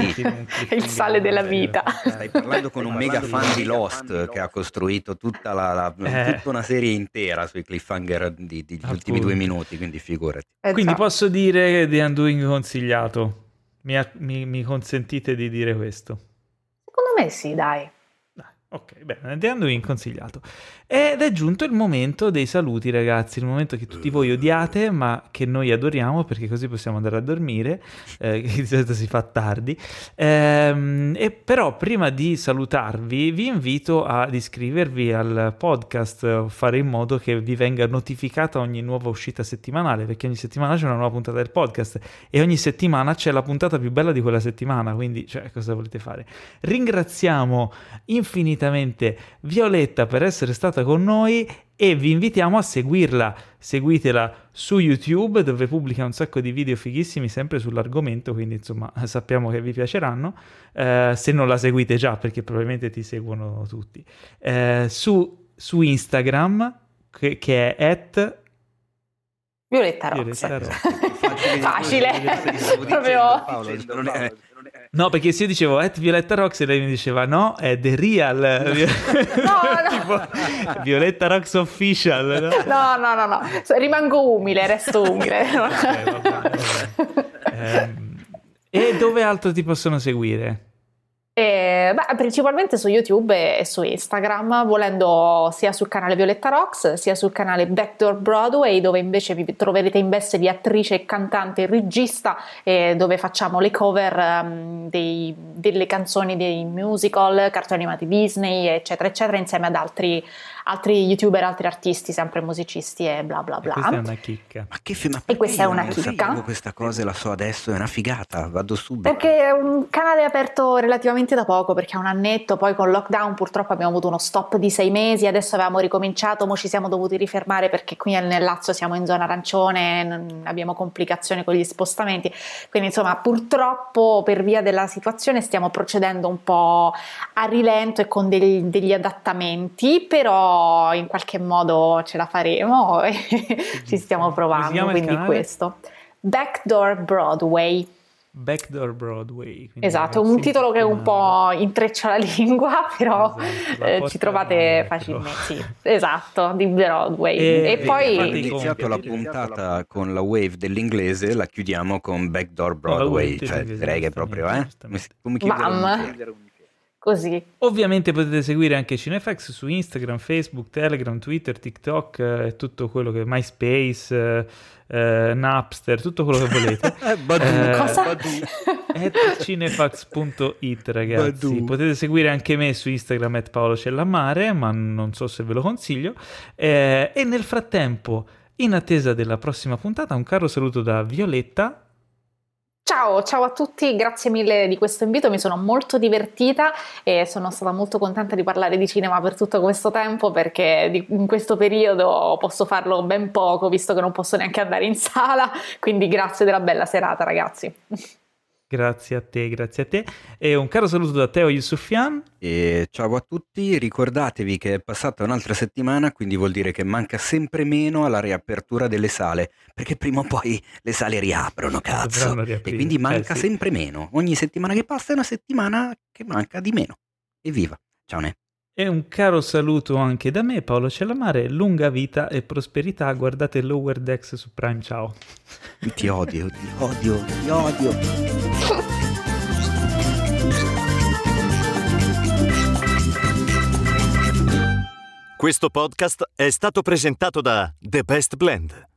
è il sale della vita. Stai parlando con un mega fan di Lost che ha costruito tutta la, la eh. tutta una serie intera sui cliffhanger di, di gli ultimi due minuti, quindi figurati. Eh, quindi so. Posso dire The Undoing consigliato? Mi, mi, mi consentite di dire questo? Secondo me sì, dai. Ok, bene, The Undoing consigliato. Ed è giunto il momento dei saluti, ragazzi, il momento che tutti voi odiate ma che noi adoriamo, perché così possiamo andare a dormire, eh, che di solito si fa tardi. Ehm, e però prima di salutarvi vi invito ad iscrivervi al podcast, fare in modo che vi venga notificata ogni nuova uscita settimanale, perché ogni settimana c'è una nuova puntata del podcast e ogni settimana c'è la puntata più bella di quella settimana, quindi cioè, cosa volete fare? Ringraziamo infinitamente Violetta per essere stata con noi e vi invitiamo a seguirla, seguitela su YouTube dove pubblica un sacco di video fighissimi sempre sull'argomento, quindi insomma sappiamo che vi piaceranno, eh, se non la seguite già, perché probabilmente ti seguono tutti, eh, su, su Instagram che, che è at Violetta Rocks, facile, proprio no, perché se io dicevo at Violetta Rocks e lei mi diceva no, è The Real no, no. Tipo, Violetta Rocks Official, no? No, no, no, no, rimango umile, resto umile. Okay, va bene, va bene. Eh, e dove altro ti possono seguire? Eh, beh, principalmente su YouTube e, e su Instagram, volendo sia sul canale Violetta Rocks sia sul canale Backdoor Broadway, dove invece vi troverete in veste di attrice, cantante, regista, eh, dove facciamo le cover um, dei, delle canzoni dei musical, cartoni animati Disney eccetera eccetera, insieme ad altri altri youtuber, altri artisti, sempre musicisti e bla bla bla. E questa è una chicca. Ma che f- ma e questa è una chicca. Questa cosa la so adesso, è una figata, vado subito. Perché è un canale aperto relativamente da poco, perché è un annetto, poi con lockdown purtroppo abbiamo avuto uno stop di sei mesi, adesso avevamo ricominciato, mo ci siamo dovuti rifermare perché qui nel Lazio siamo in zona arancione, abbiamo complicazioni con gli spostamenti, quindi insomma purtroppo per via della situazione stiamo procedendo un po' a rilento e con degli, degli adattamenti, però in qualche modo ce la faremo e ci stiamo provando, quindi questo Backdoor Broadway. Backdoor Broadway, esatto, un titolo che è un po' intreccia la lingua, però esatto, eh, ci trovate facilmente, sì, esatto, di Broadway. E, e poi ho iniziato la puntata con la wave dell'inglese, la chiudiamo con Backdoor Broadway, cioè direi che proprio eh come chiudere così. Ovviamente potete seguire anche Cinefax su Instagram, Facebook, Telegram, Twitter, TikTok e eh, tutto quello che MySpace, eh, eh, Napster, tutto quello che volete. Badu, eh, cosa? Badu. At cinefax punto it, ragazzi. Badu. Potete seguire anche me su Instagram at Paolo Cellamare, ma non so se ve lo consiglio. Eh, e nel frattempo, in attesa della prossima puntata, un caro saluto da Violetta. Ciao, ciao a tutti, grazie mille di questo invito, mi sono molto divertita e sono stata molto contenta di parlare di cinema per tutto questo tempo, perché in questo periodo posso farlo ben poco, visto che non posso neanche andare in sala, quindi grazie della bella serata, ragazzi. Grazie a te, grazie a te. E un caro saluto da Teo Yusufian. E ciao a tutti, ricordatevi che è passata un'altra settimana, quindi vuol dire che manca sempre meno alla riapertura delle sale, perché prima o poi le sale riaprono, cazzo. E quindi manca eh, sì. sempre meno. Ogni settimana che passa è una settimana che manca di meno. Evviva. Ciao ne. E un caro saluto anche da me, Paolo Cellamare, lunga vita e prosperità. Guardate Lower Decks su Prime, ciao. Ti odio, ti odio, ti odio. Questo podcast è stato presentato da The Best Blend.